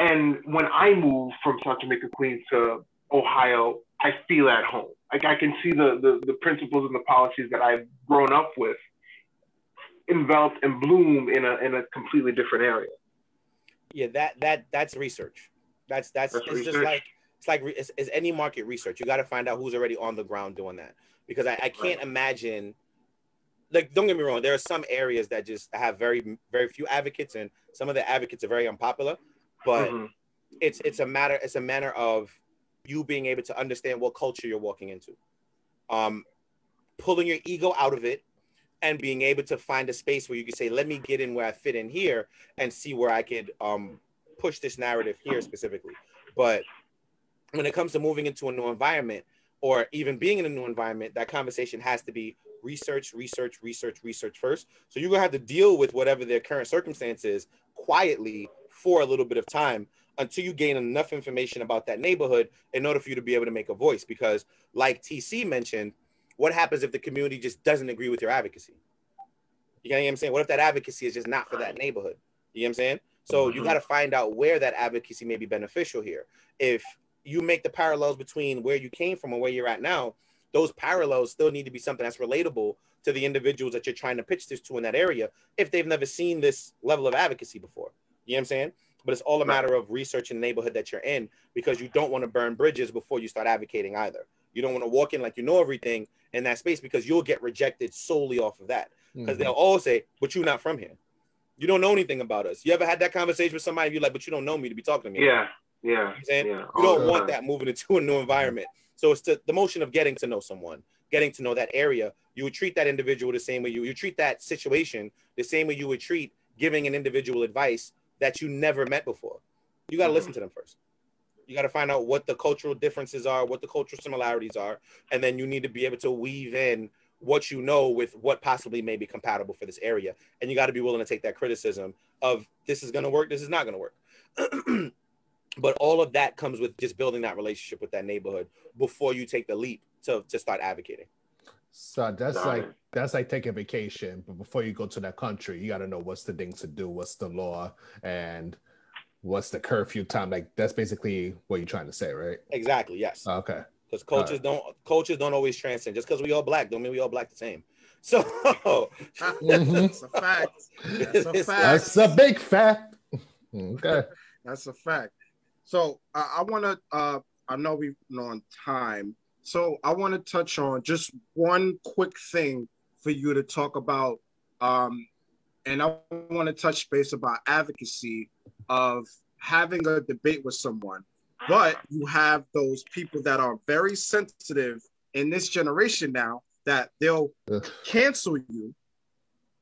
And when I move from South Jamaica, Queens to Ohio, I feel at home. Like I can see the, the, the principles and the policies that I've grown up with enveloped and bloom in a, in a completely different area. Yeah, that, that, that's research. That's, that's, that's it's research. Just like, it's like, it's, it's any market research. You got to find out who's already on the ground doing that. Because I, I can't right. imagine, like, don't get me wrong, there are some areas that just have very, very few advocates, and some of the advocates are very unpopular, but mm-hmm. it's, it's a matter, it's a matter of you being able to understand what culture you're walking into, um, pulling your ego out of it and being able to find a space where you can say, let me get in where I fit in here and see where I could um, push this narrative here specifically. But when it comes to moving into a new environment or even being in a new environment, that conversation has to be research, research, research, research first. So you're gonna have to deal with whatever their current circumstance is quietly for a little bit of time until you gain enough information about that neighborhood in order for you to be able to make a voice. Because like T C mentioned, what happens if the community just doesn't agree with your advocacy? You know what I'm saying? What if that advocacy is just not for that neighborhood? You know what I'm saying? So you gotta find out where that advocacy may be beneficial here. If you make the parallels between where you came from and where you're at now, those parallels still need to be something that's relatable to the individuals that you're trying to pitch this to in that area if they've never seen this level of advocacy before. You know what I'm saying? But it's all a matter of researching the neighborhood that you're in, because you don't want to burn bridges before you start advocating either. You don't want to walk in like you know everything in that space, because you'll get rejected solely off of that. Because mm-hmm. they'll all say, but you're not from here. You don't know anything about us. You ever had that conversation with somebody? You're like, but you don't know me to be talking to me. Yeah, yeah. You know what I'm saying? Yeah. You don't want that moving into a new environment. So it's the, the motion of getting to know someone, getting to know that area. You would treat that individual the same way you, you treat that situation the same way you would treat giving an individual advice that you never met before. You got to mm-hmm. listen to them first. You got to find out what the cultural differences are, what the cultural similarities are, and then you need to be able to weave in what you know with what possibly may be compatible for this area. And you got to be willing to take that criticism of this is going to work, this is not going to work. But all of that comes with just building that relationship with that neighborhood before you take the leap to, to start advocating. So that's like that's like taking vacation, but before you go to that country, you got to know what's the things to do, what's the law, and what's the curfew time. Like that's basically what you're trying to say, right? Exactly. Yes. Okay. Because cultures right. don't cultures don't always transcend. Just because we all black don't mean we all black the same. So mm-hmm. that's a fact. That's a fact. That's a big fact. Okay. That's a fact. So uh, I want to. Uh, I know we've been on time. So I want to touch on just one quick thing for you to talk about. Um, and I want to touch base about advocacy of having a debate with someone. But you have those people that are very sensitive in this generation now that they'll Ugh. cancel you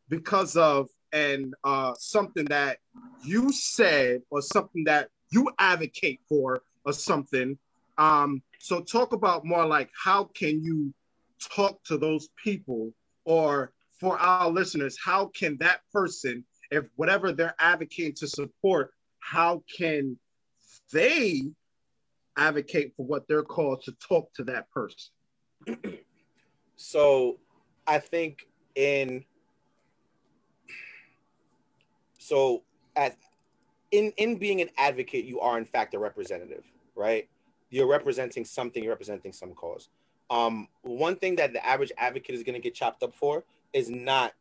because of and uh, something that you said or something that you advocate for or something. Um, So talk about more like how can you talk to those people, or for our listeners, how can that person, if whatever they're advocating to support, how can they advocate for what they're called to talk to that person? So I think in so at in in being an advocate, you are in fact a representative, right? You're representing something, you're representing some cause. Um, one thing that the average advocate is gonna get chopped up for is not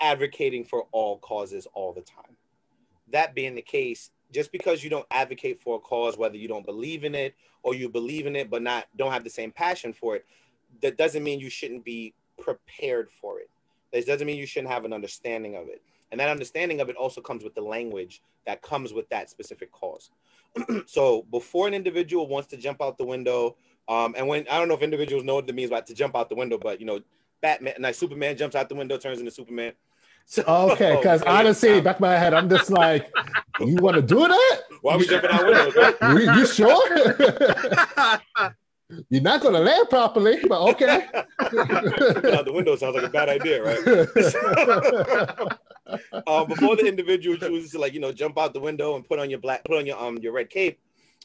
advocating for all causes all the time. That being the case, just because you don't advocate for a cause, whether you don't believe in it or you believe in it but not don't have the same passion for it, that doesn't mean you shouldn't be prepared for it. That doesn't mean you shouldn't have an understanding of it. And that understanding of it also comes with the language that comes with that specific cause. So before an individual wants to jump out the window, um, and when I don't know if individuals know what it means about to jump out the window, but you know, Batman, like Superman jumps out the window, turns into Superman. So, okay, because so honestly, yeah. back of my head, I'm just like, you want to do that? Why are we jumping out windows? Right? You, you sure? You're not going to land properly, but okay. Jumping out the window sounds like a bad idea, right? Uh, before the individual chooses to, like, you know, jump out the window and put on your black, put on your um your red cape,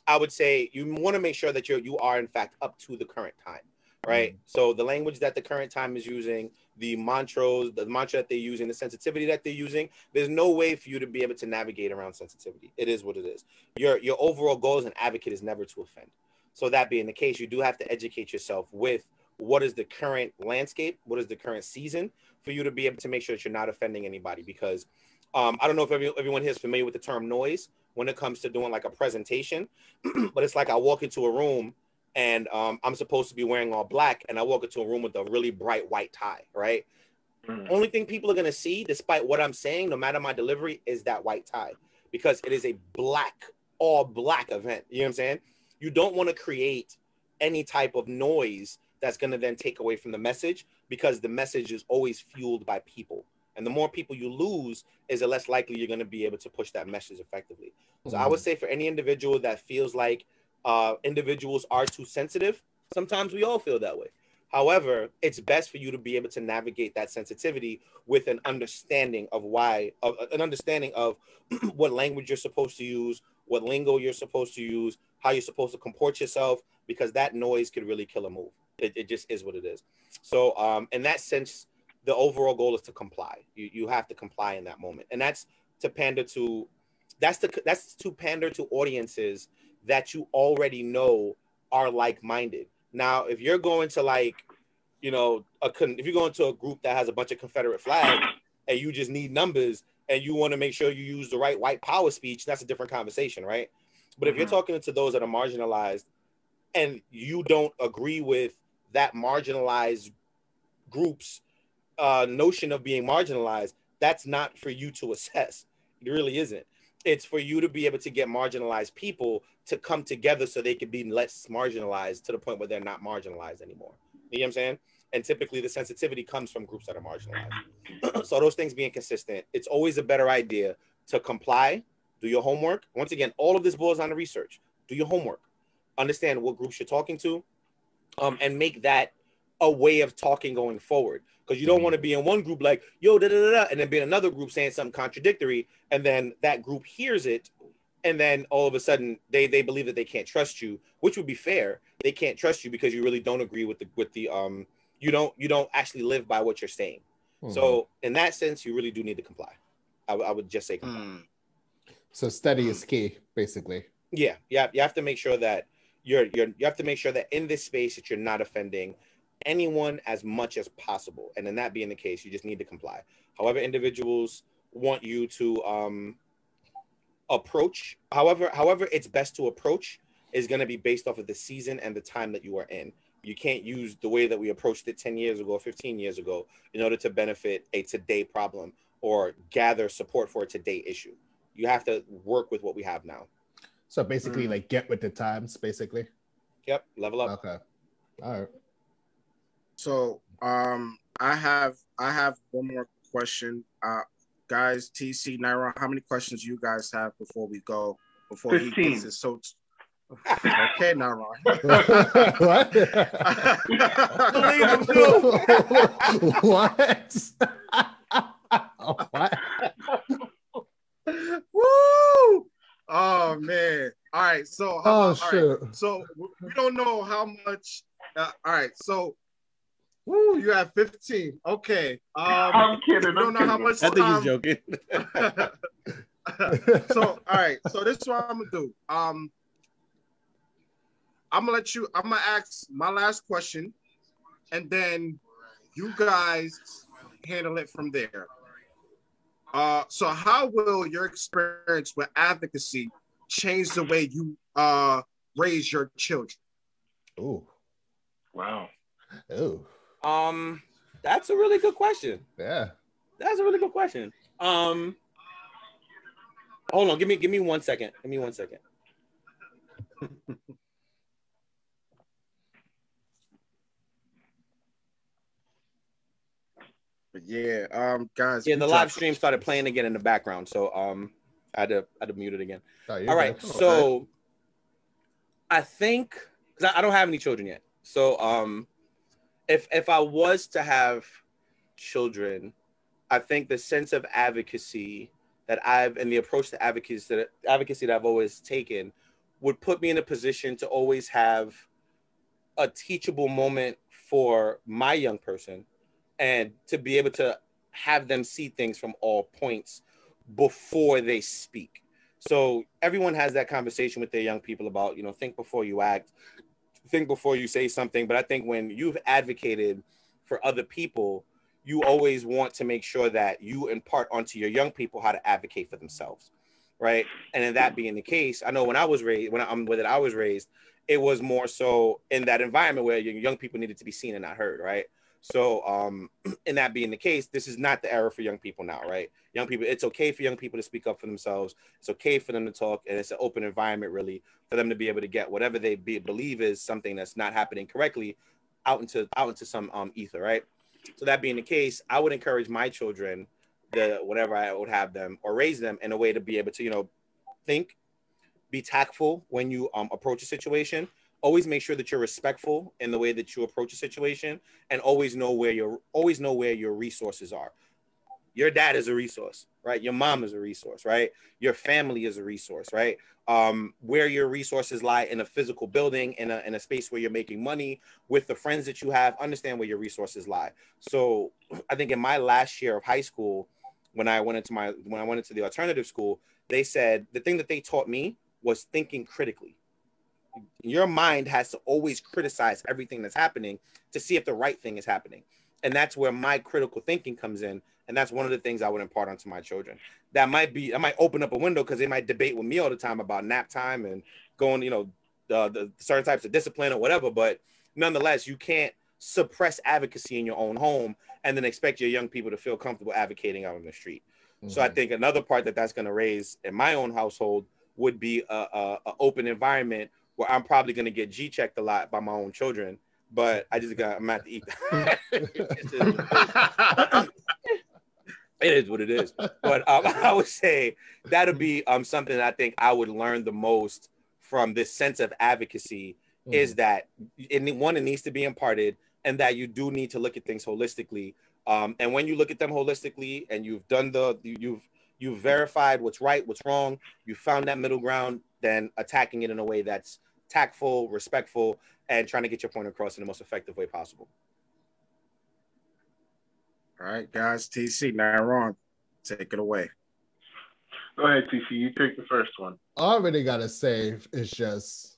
I would say you want to make sure that you're you are in fact up to the current time, right? Mm-hmm. So the language that the current time is using, the mantras, the mantra that they're using, the sensitivity that they're using, there's no way for you to be able to navigate around sensitivity. It is what it is. Your your overall goal as an advocate is never to offend. So that being the case, you do have to educate yourself with what is the current landscape, what is the current season, for you to be able to make sure that you're not offending anybody. Because um, I don't know if every, everyone here is familiar with the term noise when it comes to doing like a presentation, but it's like I walk into a room and um, I'm supposed to be wearing all black and I walk into a room with a really bright white tie, right? Mm. Only thing people are gonna see, despite what I'm saying, no matter my delivery, is that white tie, because it is a black, all black event, you know what I'm saying? You don't wanna create any type of noise that's going to then take away from the message, because the message is always fueled by people. And the more people you lose is the less likely you're going to be able to push that message effectively. So mm-hmm. I would say for any individual that feels like uh, individuals are too sensitive, sometimes we all feel that way. However, it's best for you to be able to navigate that sensitivity with an understanding of why, uh, an understanding of what language you're supposed to use, what lingo you're supposed to use, how you're supposed to comport yourself, because that noise could really kill a move. It, it just is what it is. So um, in that sense, the overall goal is to comply. You you have to comply in that moment, and that's to pander to, that's the that's to pander to audiences that you already know are like-minded. Now, if you're going to like, you know, a if you're going to a group that has a bunch of Confederate flags and you just need numbers and you want to make sure you use the right white power speech, that's a different conversation, right? But mm-hmm. if you're talking to those that are marginalized and you don't agree with that marginalized group's uh, notion of being marginalized, that's not for you to assess. It really isn't. It's for you to be able to get marginalized people to come together so they can be less marginalized to the point where they're not marginalized anymore. You know what I'm saying? And typically the sensitivity comes from groups that are marginalized. So those things being consistent, it's always a better idea to comply, do your homework. Once again, all of this boils down to research. Do your homework. Understand what groups you're talking to, um, and make that a way of talking going forward, because you don't want to be in one group like, yo, da da da, da, and then be in another group saying something contradictory, and then that group hears it, and then all of a sudden they they believe that they can't trust you, which would be fair. They can't trust you because you really don't agree with the with the um you don't you don't actually live by what you're saying. Mm-hmm. So in that sense, you really do need to comply. I, I would just say comply. Mm. So study is key, basically. Yeah, yeah. You have to make sure that you're you're you have to make sure that in this space that you're not offending anyone as much as possible, and then that being the case, you just need to comply. However, individuals want you to um, approach, however, however it's best to approach is going to be based off of the season and the time that you are in. You can't use the way that we approached it ten years ago, fifteen years ago, in order to benefit a today problem or gather support for a today issue. You have to work with what we have now. So basically, mm. like get with the times, basically. Yep, level up. Okay, all right. So um, I have I have one more question, uh, guys. T C, Naira, how many questions you guys have before we go? Before fifteen. He gets his so okay, Naira. What? What? What? Woo! Oh man! All right. So how, oh shit! Right, so we don't know how much. Uh, all right. So. Woo, you have fifteen. Okay. Um, I'm kidding. I don't know kidding. How much time. I think you're joking. So, all right. So this is what I'm gonna do. Um, I'm gonna let you. I'm gonna ask my last question, and then you guys handle it from there. Uh, so how will your experience with advocacy change the way you uh raise your children? Ooh. Wow. Ooh. Um, that's a really good question. Yeah, that's a really good question. Um, hold on, give me, give me one second. Give me one second. But yeah, um, guys. Yeah, the live stream started playing again in the background, so um, I had to, I had to mute it again. Oh, all right, good. So okay. I think because I, I don't have any children yet, so um. If if I was to have children, I think the sense of advocacy that I've and the approach to advocacy that advocacy that I've always taken would put me in a position to always have a teachable moment for my young person, and to be able to have them see things from all points before they speak. So everyone has that conversation with their young people about, you know, think before you act. Think before you say something, but I think when you've advocated for other people, you always want to make sure that you impart onto your young people how to advocate for themselves, right? And in that being the case, I know when I was raised, when I'm with it, I was raised, it was more so in that environment where your young people needed to be seen and not heard, right? So um, in that being the case, this is not the era for young people now, right? Young people, it's okay for young people to speak up for themselves. It's okay for them to talk. And it's an open environment, really, for them to be able to get whatever they be, believe is something that's not happening correctly out into out into some um, ether, right? So that being the case, I would encourage my children, the whenever I would have them or raise them in a way to be able to, you know, think, be tactful when you um, approach a situation. Always make sure that you're respectful in the way that you approach a situation, and always know where your always know where your resources are. Your dad is a resource, right? Your mom is a resource, right? Your family is a resource, right? Um, where your resources lie in a physical building, in a, in a space where you're making money, with the friends that you have, understand where your resources lie. So I think in my last year of high school, when I went into my when I went into the alternative school, they said the thing that they taught me was thinking critically. Your mind has to always criticize everything that's happening to see if the right thing is happening. And that's where my critical thinking comes in. And that's one of the things I would impart onto my children. That might be, I might open up a window because they might debate with me all the time about nap time and going, you know, uh, the certain types of discipline or whatever. But nonetheless, you can't suppress advocacy in your own home and then expect your young people to feel comfortable advocating out on the street. Mm-hmm. So I think another part that that's going to raise in my own household would be a, a, a open environment where I'm probably gonna get G checked a lot by my own children, but I just got I'm at the eat. It is what it is. But um, I would say that'll be um something that I think I would learn the most from this sense of advocacy mm. is that in one, it needs to be imparted, and that you do need to look at things holistically. Um, and when you look at them holistically, and you've done the, you've you've verified what's right, what's wrong, you found that middle ground, then attacking it in a way that's tactful, respectful, and trying to get your point across in the most effective way possible. All right, guys, T C, now wrong. Take it away. Go ahead, T C, you take the first one. All I really got to say is just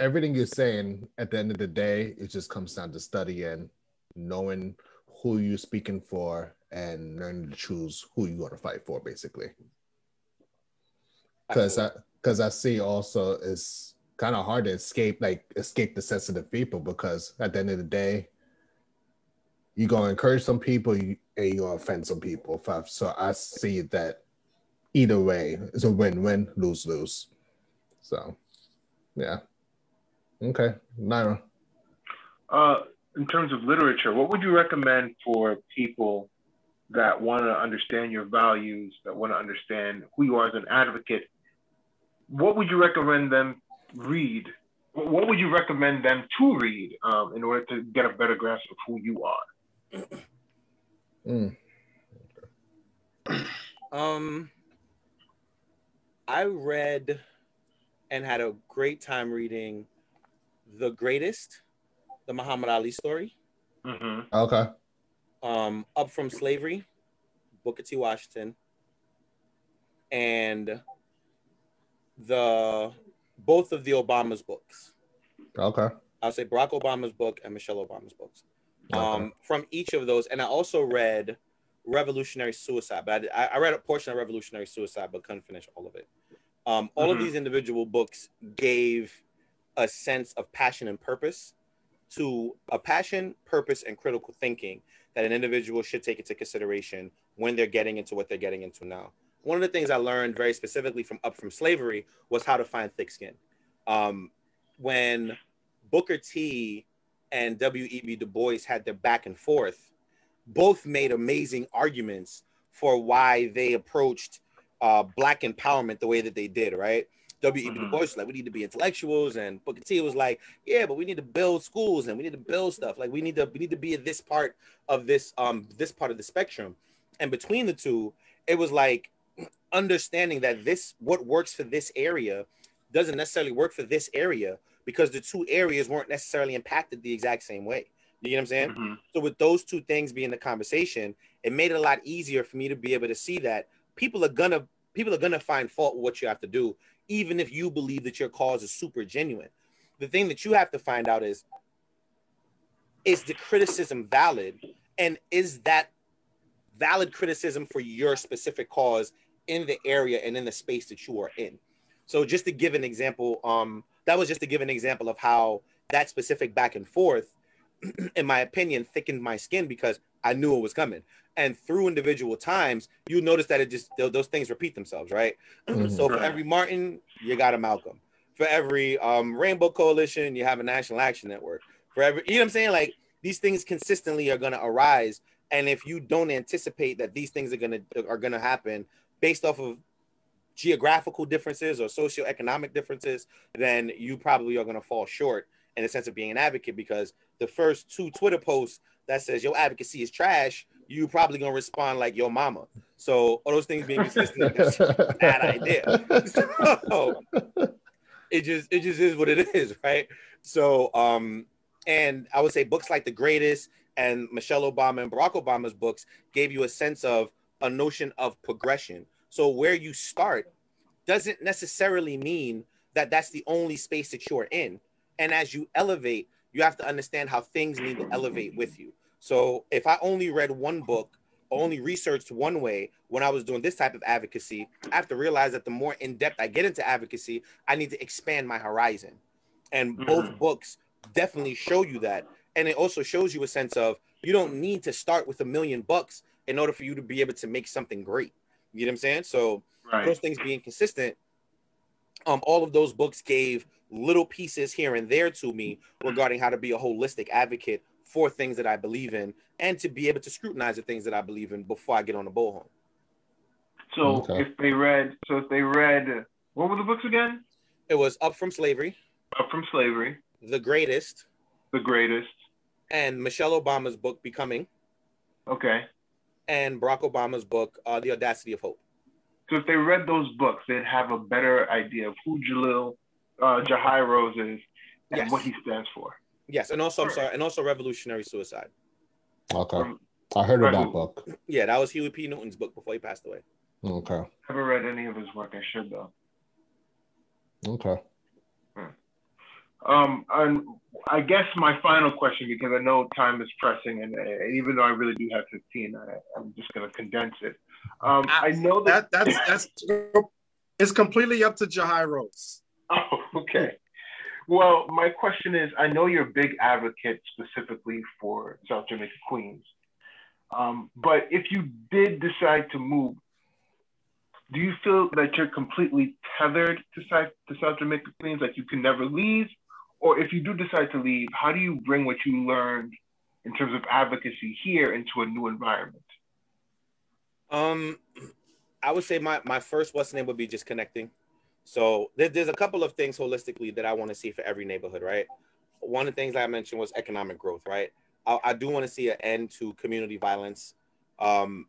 everything you're saying at the end of the day, it just comes down to studying, knowing who you're speaking for, and learning to choose who you want to fight for, basically. Because I, because I see also it's kind of hard to escape, like escape the sensitive people, because at the end of the day, you're going to encourage some people and you're going to offend some people. So I see that either way, it's a win-win, lose-lose. So, yeah. Okay, Naira. Uh, in terms of literature, what would you recommend for people that want to understand your values, that want to understand who you are as an advocate? What would you recommend them read? What would you recommend them to read um, in order to get a better grasp of who you are? Mm. Okay. Um, I read and had a great time reading The Greatest, the Muhammad Ali story. Mm-hmm. Okay. Um, Up From Slavery, Booker T. Washington, and the both of the Obama's books. Okay. I'll say Barack Obama's book and Michelle Obama's books. Okay. Um, from each of those, and I also read Revolutionary Suicide, but I, I read a portion of Revolutionary Suicide, but couldn't finish all of it. Um, all mm-hmm. of these individual books gave a sense of passion and purpose to a passion, purpose, and critical thinking that an individual should take into consideration when they're getting into what they're getting into now. One of the things I learned very specifically from Up From Slavery was how to find thick skin. Um, when Booker T and W E B Du Bois had their back and forth, both made amazing arguments for why they approached uh, Black empowerment the way that they did, right? W E B Du Bois was like, we need to be intellectuals, and Booker T was like, yeah, but we need to build schools and we need to build stuff. Like we need to we need to be at this part of this um this part of the spectrum. And between the two, it was like understanding that this what works for this area doesn't necessarily work for this area because the two areas weren't necessarily impacted the exact same way. You get what I'm saying? Mm-hmm. So with those two things being the conversation, it made it a lot easier for me to be able to see that people are gonna people are gonna find fault with what you have to do, even if you believe that your cause is super genuine. The thing that you have to find out is, is the criticism valid? And is that valid criticism for your specific cause in the area and in the space that you are in? So just to give an example, um, that was just to give an example of how that specific back and forth, in my opinion, thickened my skin because I knew it was coming. And through individual times, you notice that it just, those things repeat themselves, right? Mm-hmm. So for every Martin, you got a Malcolm. For every um, Rainbow Coalition, you have a National Action Network. For every, you know what I'm saying? Like these things consistently are gonna arise. And if you don't anticipate that these things are gonna, are gonna happen based off of geographical differences or socioeconomic differences, then you probably are gonna fall short in the sense of being an advocate, because the first two Twitter posts that says your advocacy is trash, you probably gonna respond like your mama. So all those things being consistent, that's a bad idea. So, it just it just is what it is, right? So um, and I would say books like The Greatest and Michelle Obama and Barack Obama's books gave you a sense of a notion of progression. So where you start doesn't necessarily mean that that's the only space that you're in. And as you elevate, you have to understand how things need to elevate with you. So if I only read one book, only researched one way when I was doing this type of advocacy, I have to realize that the more in-depth I get into advocacy, I need to expand my horizon. And both mm-hmm. books definitely show you that. And it also shows you a sense of you don't need to start with a million bucks in order for you to be able to make something great. You know what I'm saying? So right. those things being consistent, um, all of those books gave little pieces here and there to me regarding how to be a holistic advocate for things that I believe in, and to be able to scrutinize the things that I believe in before I get on the bullhorn. So okay. if they read, so if they read, what were the books again? It was Up From Slavery. Up From Slavery. The Greatest. The Greatest. and Michelle Obama's book, Becoming. Okay. And Barack Obama's book, uh, The Audacity of Hope. So if they read those books, they'd have a better idea of who Jalil, uh, Jahi Rose is and yes. what he stands for. Yes, and also, I'm sorry, and also Revolutionary Suicide. Okay. Um, I heard of that book. Yeah, that was Huey P. Newton's book before he passed away. Okay. I haven't read any of his work. I should, though. Okay. Um, and I guess my final question, because I know time is pressing, and, and even though I really do have fifteen, I, I'm just going to condense it. Um, I, I know that, that that's that's it's completely up to Jahi Rose. Oh, okay. Well, my question is, I know you're a big advocate specifically for South Jamaica, Queens, um, but if you did decide to move, do you feel that you're completely tethered to South, to South Jamaica, Queens, like you can never leave? Or if you do decide to leave, how do you bring what you learned in terms of advocacy here into a new environment? Um, I would say my, my first what's name would be just connecting. So there, there's a couple of things holistically that I want to see for every neighborhood, right? One of the things I mentioned was economic growth, right? I, I do want to see an end to community violence. Um,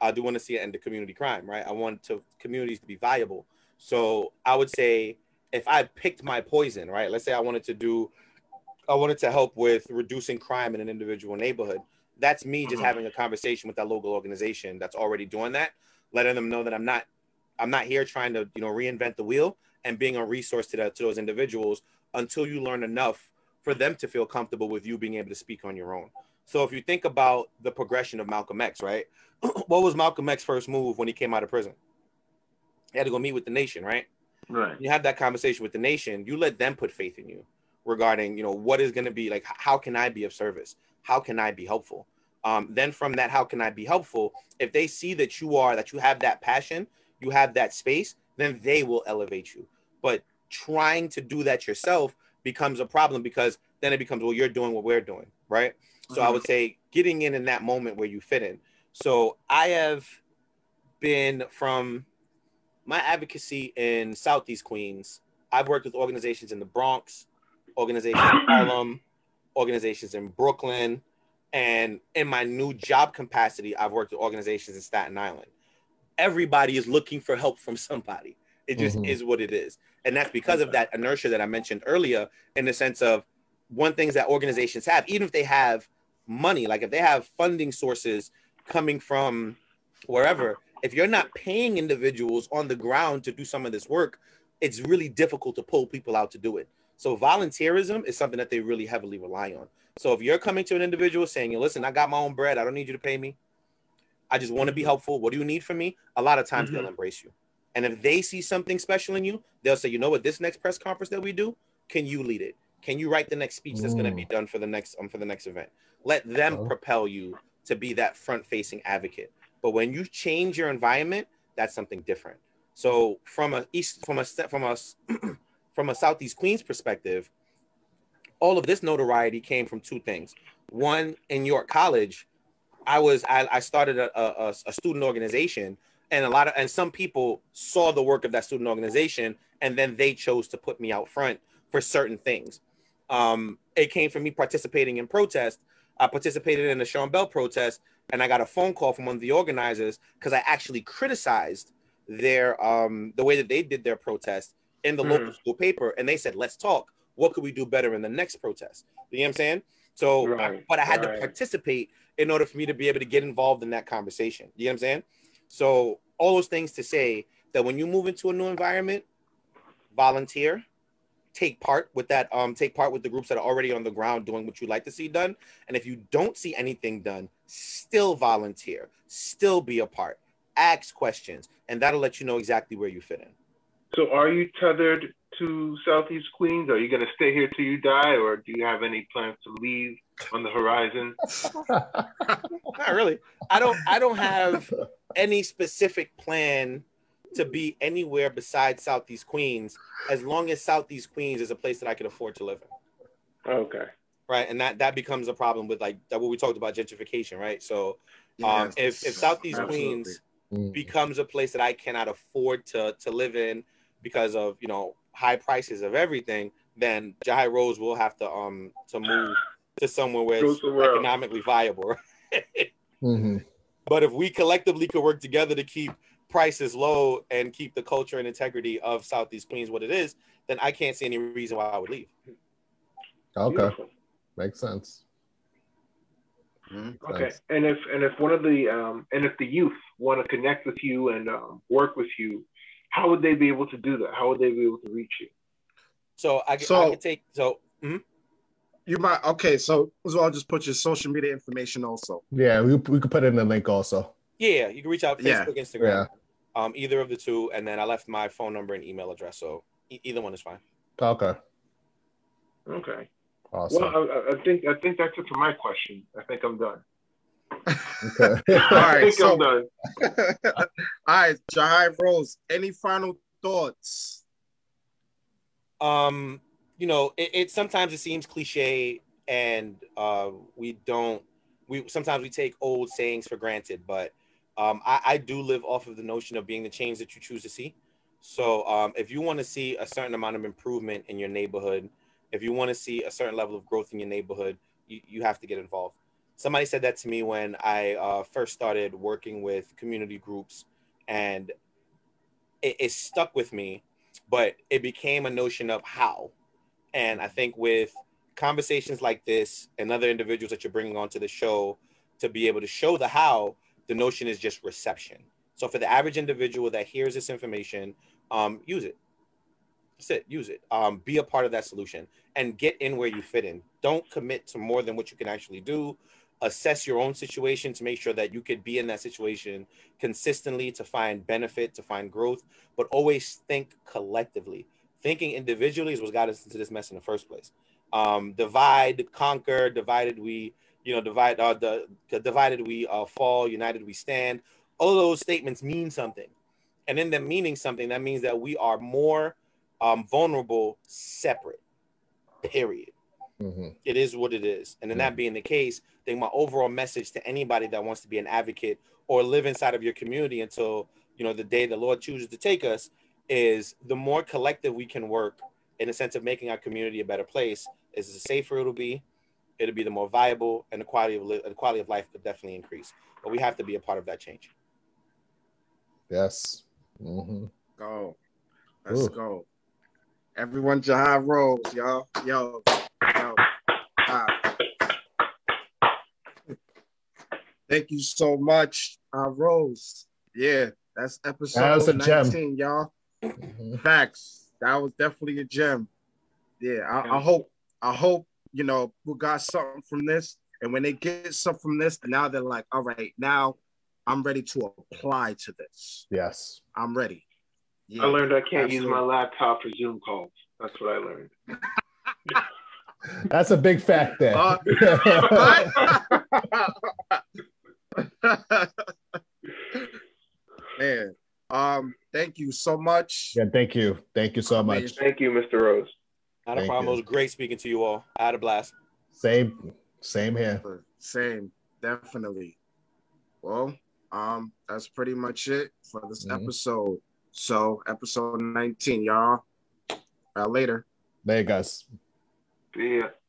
I do want to see an end to community crime, right? I want to, communities to be viable. So I would say, if I picked my poison, right? Let's say I wanted to do, I wanted to help with reducing crime in an individual neighborhood. That's me just having a conversation with that local organization that's already doing that, letting them know that I'm not, I'm not here trying to, you know, reinvent the wheel, and being a resource to that, to those individuals until you learn enough for them to feel comfortable with you being able to speak on your own. So if you think about the progression of Malcolm X, right? What was Malcolm X's first move when he came out of prison? He had to go meet with the nation, right? Right. You have that conversation with the nation. You let them put faith in you regarding, you know, what is going to be like, how can I be of service? How can I be helpful? Um, then from that, how can I be helpful? If they see that you are, that you have that passion, you have that space, then they will elevate you. But trying to do that yourself becomes a problem, because then it becomes, well, you're doing what we're doing. Right. Mm-hmm. So I would say getting in in that moment where you fit in. So I have been from my advocacy in Southeast Queens, I've worked with organizations in the Bronx, organizations in Harlem, organizations in Brooklyn, and in my new job capacity, I've worked with organizations in Staten Island. Everybody is looking for help from somebody. It just mm-hmm. is what it is. And that's because of that inertia that I mentioned earlier, in the sense of one thing that organizations have, even if they have money, like if they have funding sources coming from wherever, if you're not paying individuals on the ground to do some of this work, it's really difficult to pull people out to do it. So volunteerism is something that they really heavily rely on. So if you're coming to an individual saying, listen, I got my own bread, I don't need you to pay me, I just want to be helpful, what do you need from me? A lot of times mm-hmm. they'll embrace you. And if they see something special in you, they'll say, you know what, this next press conference that we do, can you lead it? Can you write the next speech mm. that's going to be done for the next um, for the next event? Let them oh. propel you to be that front-facing advocate. But when you change your environment, that's something different. So from a east, from a from a from a Southeast Queens perspective, all of this notoriety came from two things. One, in York College, I was I, I started a, a, a student organization, and a lot of and some people saw the work of that student organization, and then they chose to put me out front for certain things. Um, it came from me participating in protest. I participated in the Sean Bell protest, and I got a phone call from one of the organizers because I actually criticized their um, the way that they did their protest in the mm. local school paper. And they said, let's talk. What could we do better in the next protest? You know what I'm saying? So, right. but I had right. to participate in order for me to be able to get involved in that conversation. You know what I'm saying? So all those things to say that when you move into a new environment, volunteer, take part with that, um, take part with the groups that are already on the ground doing what you like to see done. And if you don't see anything done, still volunteer, still be a part, ask questions, and that'll let you know exactly where you fit in. So are you tethered to Southeast Queens? Are you going to stay here till you die, or do you have any plans to leave on the horizon? Not really. I don't, I don't have any specific plan to be anywhere besides Southeast Queens, as long as Southeast Queens is a place that I can afford to live in. Okay. Right, and that, that becomes a problem with like that what we talked about, gentrification, right? So um, yes. if, if Southeast Absolutely. Queens mm. becomes a place that I cannot afford to, to live in because of, you know, high prices of everything, then Jahi Rose will have to um to move to someone where it's economically viable. Mm-hmm. But if we collectively could work together to keep prices low and keep the culture and integrity of Southeast Queens what it is, then I can't see any reason why I would leave. Okay. Beautiful. Makes sense. Mm-hmm. Okay. Nice. And if and if one of the um, and if the youth want to connect with you and um, work with you, how would they be able to do that? How would they be able to reach you? So I, so, I could take so. Mm-hmm. You might okay. So as well, I'll just put your social media information also. Yeah, we we could put in the link also. Yeah, you can reach out Facebook, yeah. Instagram, yeah. Um, either of the two, and then I left my phone number and email address, so e either one is fine. Okay. Okay. Awesome. Well, I, I think I think that's it for my question. I think I'm done. Okay. All right. I think so, I'm done. All right, Jahi Rose. Any final thoughts? Um, you know, it, it sometimes it seems cliche, and uh, we don't. We sometimes we take old sayings for granted, but um, I, I do live off of the notion of being the change that you choose to see. So, um, if you want to see a certain amount of improvement in your neighborhood, if you want to see a certain level of growth in your neighborhood, you, you have to get involved. Somebody said that to me when I uh, first started working with community groups, and it, it stuck with me, but it became a notion of how. And I think with conversations like this and other individuals that you're bringing onto the show to be able to show the how, the notion is just reception. So for the average individual that hears this information, um, use it. That's it. Use it. Um, be a part of that solution and get in where you fit in. Don't commit to more than what you can actually do. Assess your own situation to make sure that you could be in that situation consistently to find benefit, to find growth, but always think collectively. Thinking individually is what got us into this mess in the first place. Um, divide, conquer, divided we, you know, divide, uh, the, the divided we uh, fall, united we stand. All those statements mean something. And in them meaning something, that means that we are more Um, vulnerable, separate, period. Mm-hmm. It is what it is. And then mm-hmm. that being the case, then my overall message to anybody that wants to be an advocate or live inside of your community until, you know, the day the Lord chooses to take us is the more collective we can work in the sense of making our community a better place is the safer it'll be, it'll be the more viable, and the quality of, the quality of life could definitely increase. But we have to be a part of that change. Yes. Mm-hmm. Go. Let's Ooh. go. Everyone, Jahi Rose, y'all. Yo, yo. Uh, thank you so much, uh, Rose. Yeah, that's episode that was a nineteen, y'all. Mm-hmm. Facts. That was definitely a gem. Yeah, I, I hope, I hope, you know, who got something from this. And when they get something from this, now they're like, all right, now I'm ready to apply to this. Yes. I'm ready. Yeah, I learned I can't absolutely. use my laptop for Zoom calls. That's what I learned. That's a big fact there. Uh, Man, um, thank you so much. Yeah, thank you. Thank you so much. Thank you, Mister Rose. Not a problem. It was great speaking to you all. I had a blast. Same, same here. Same, definitely. Well, um, that's pretty much it for this mm-hmm. episode. So episode nineteen, y'all. Uh, later. Later, guys. See ya.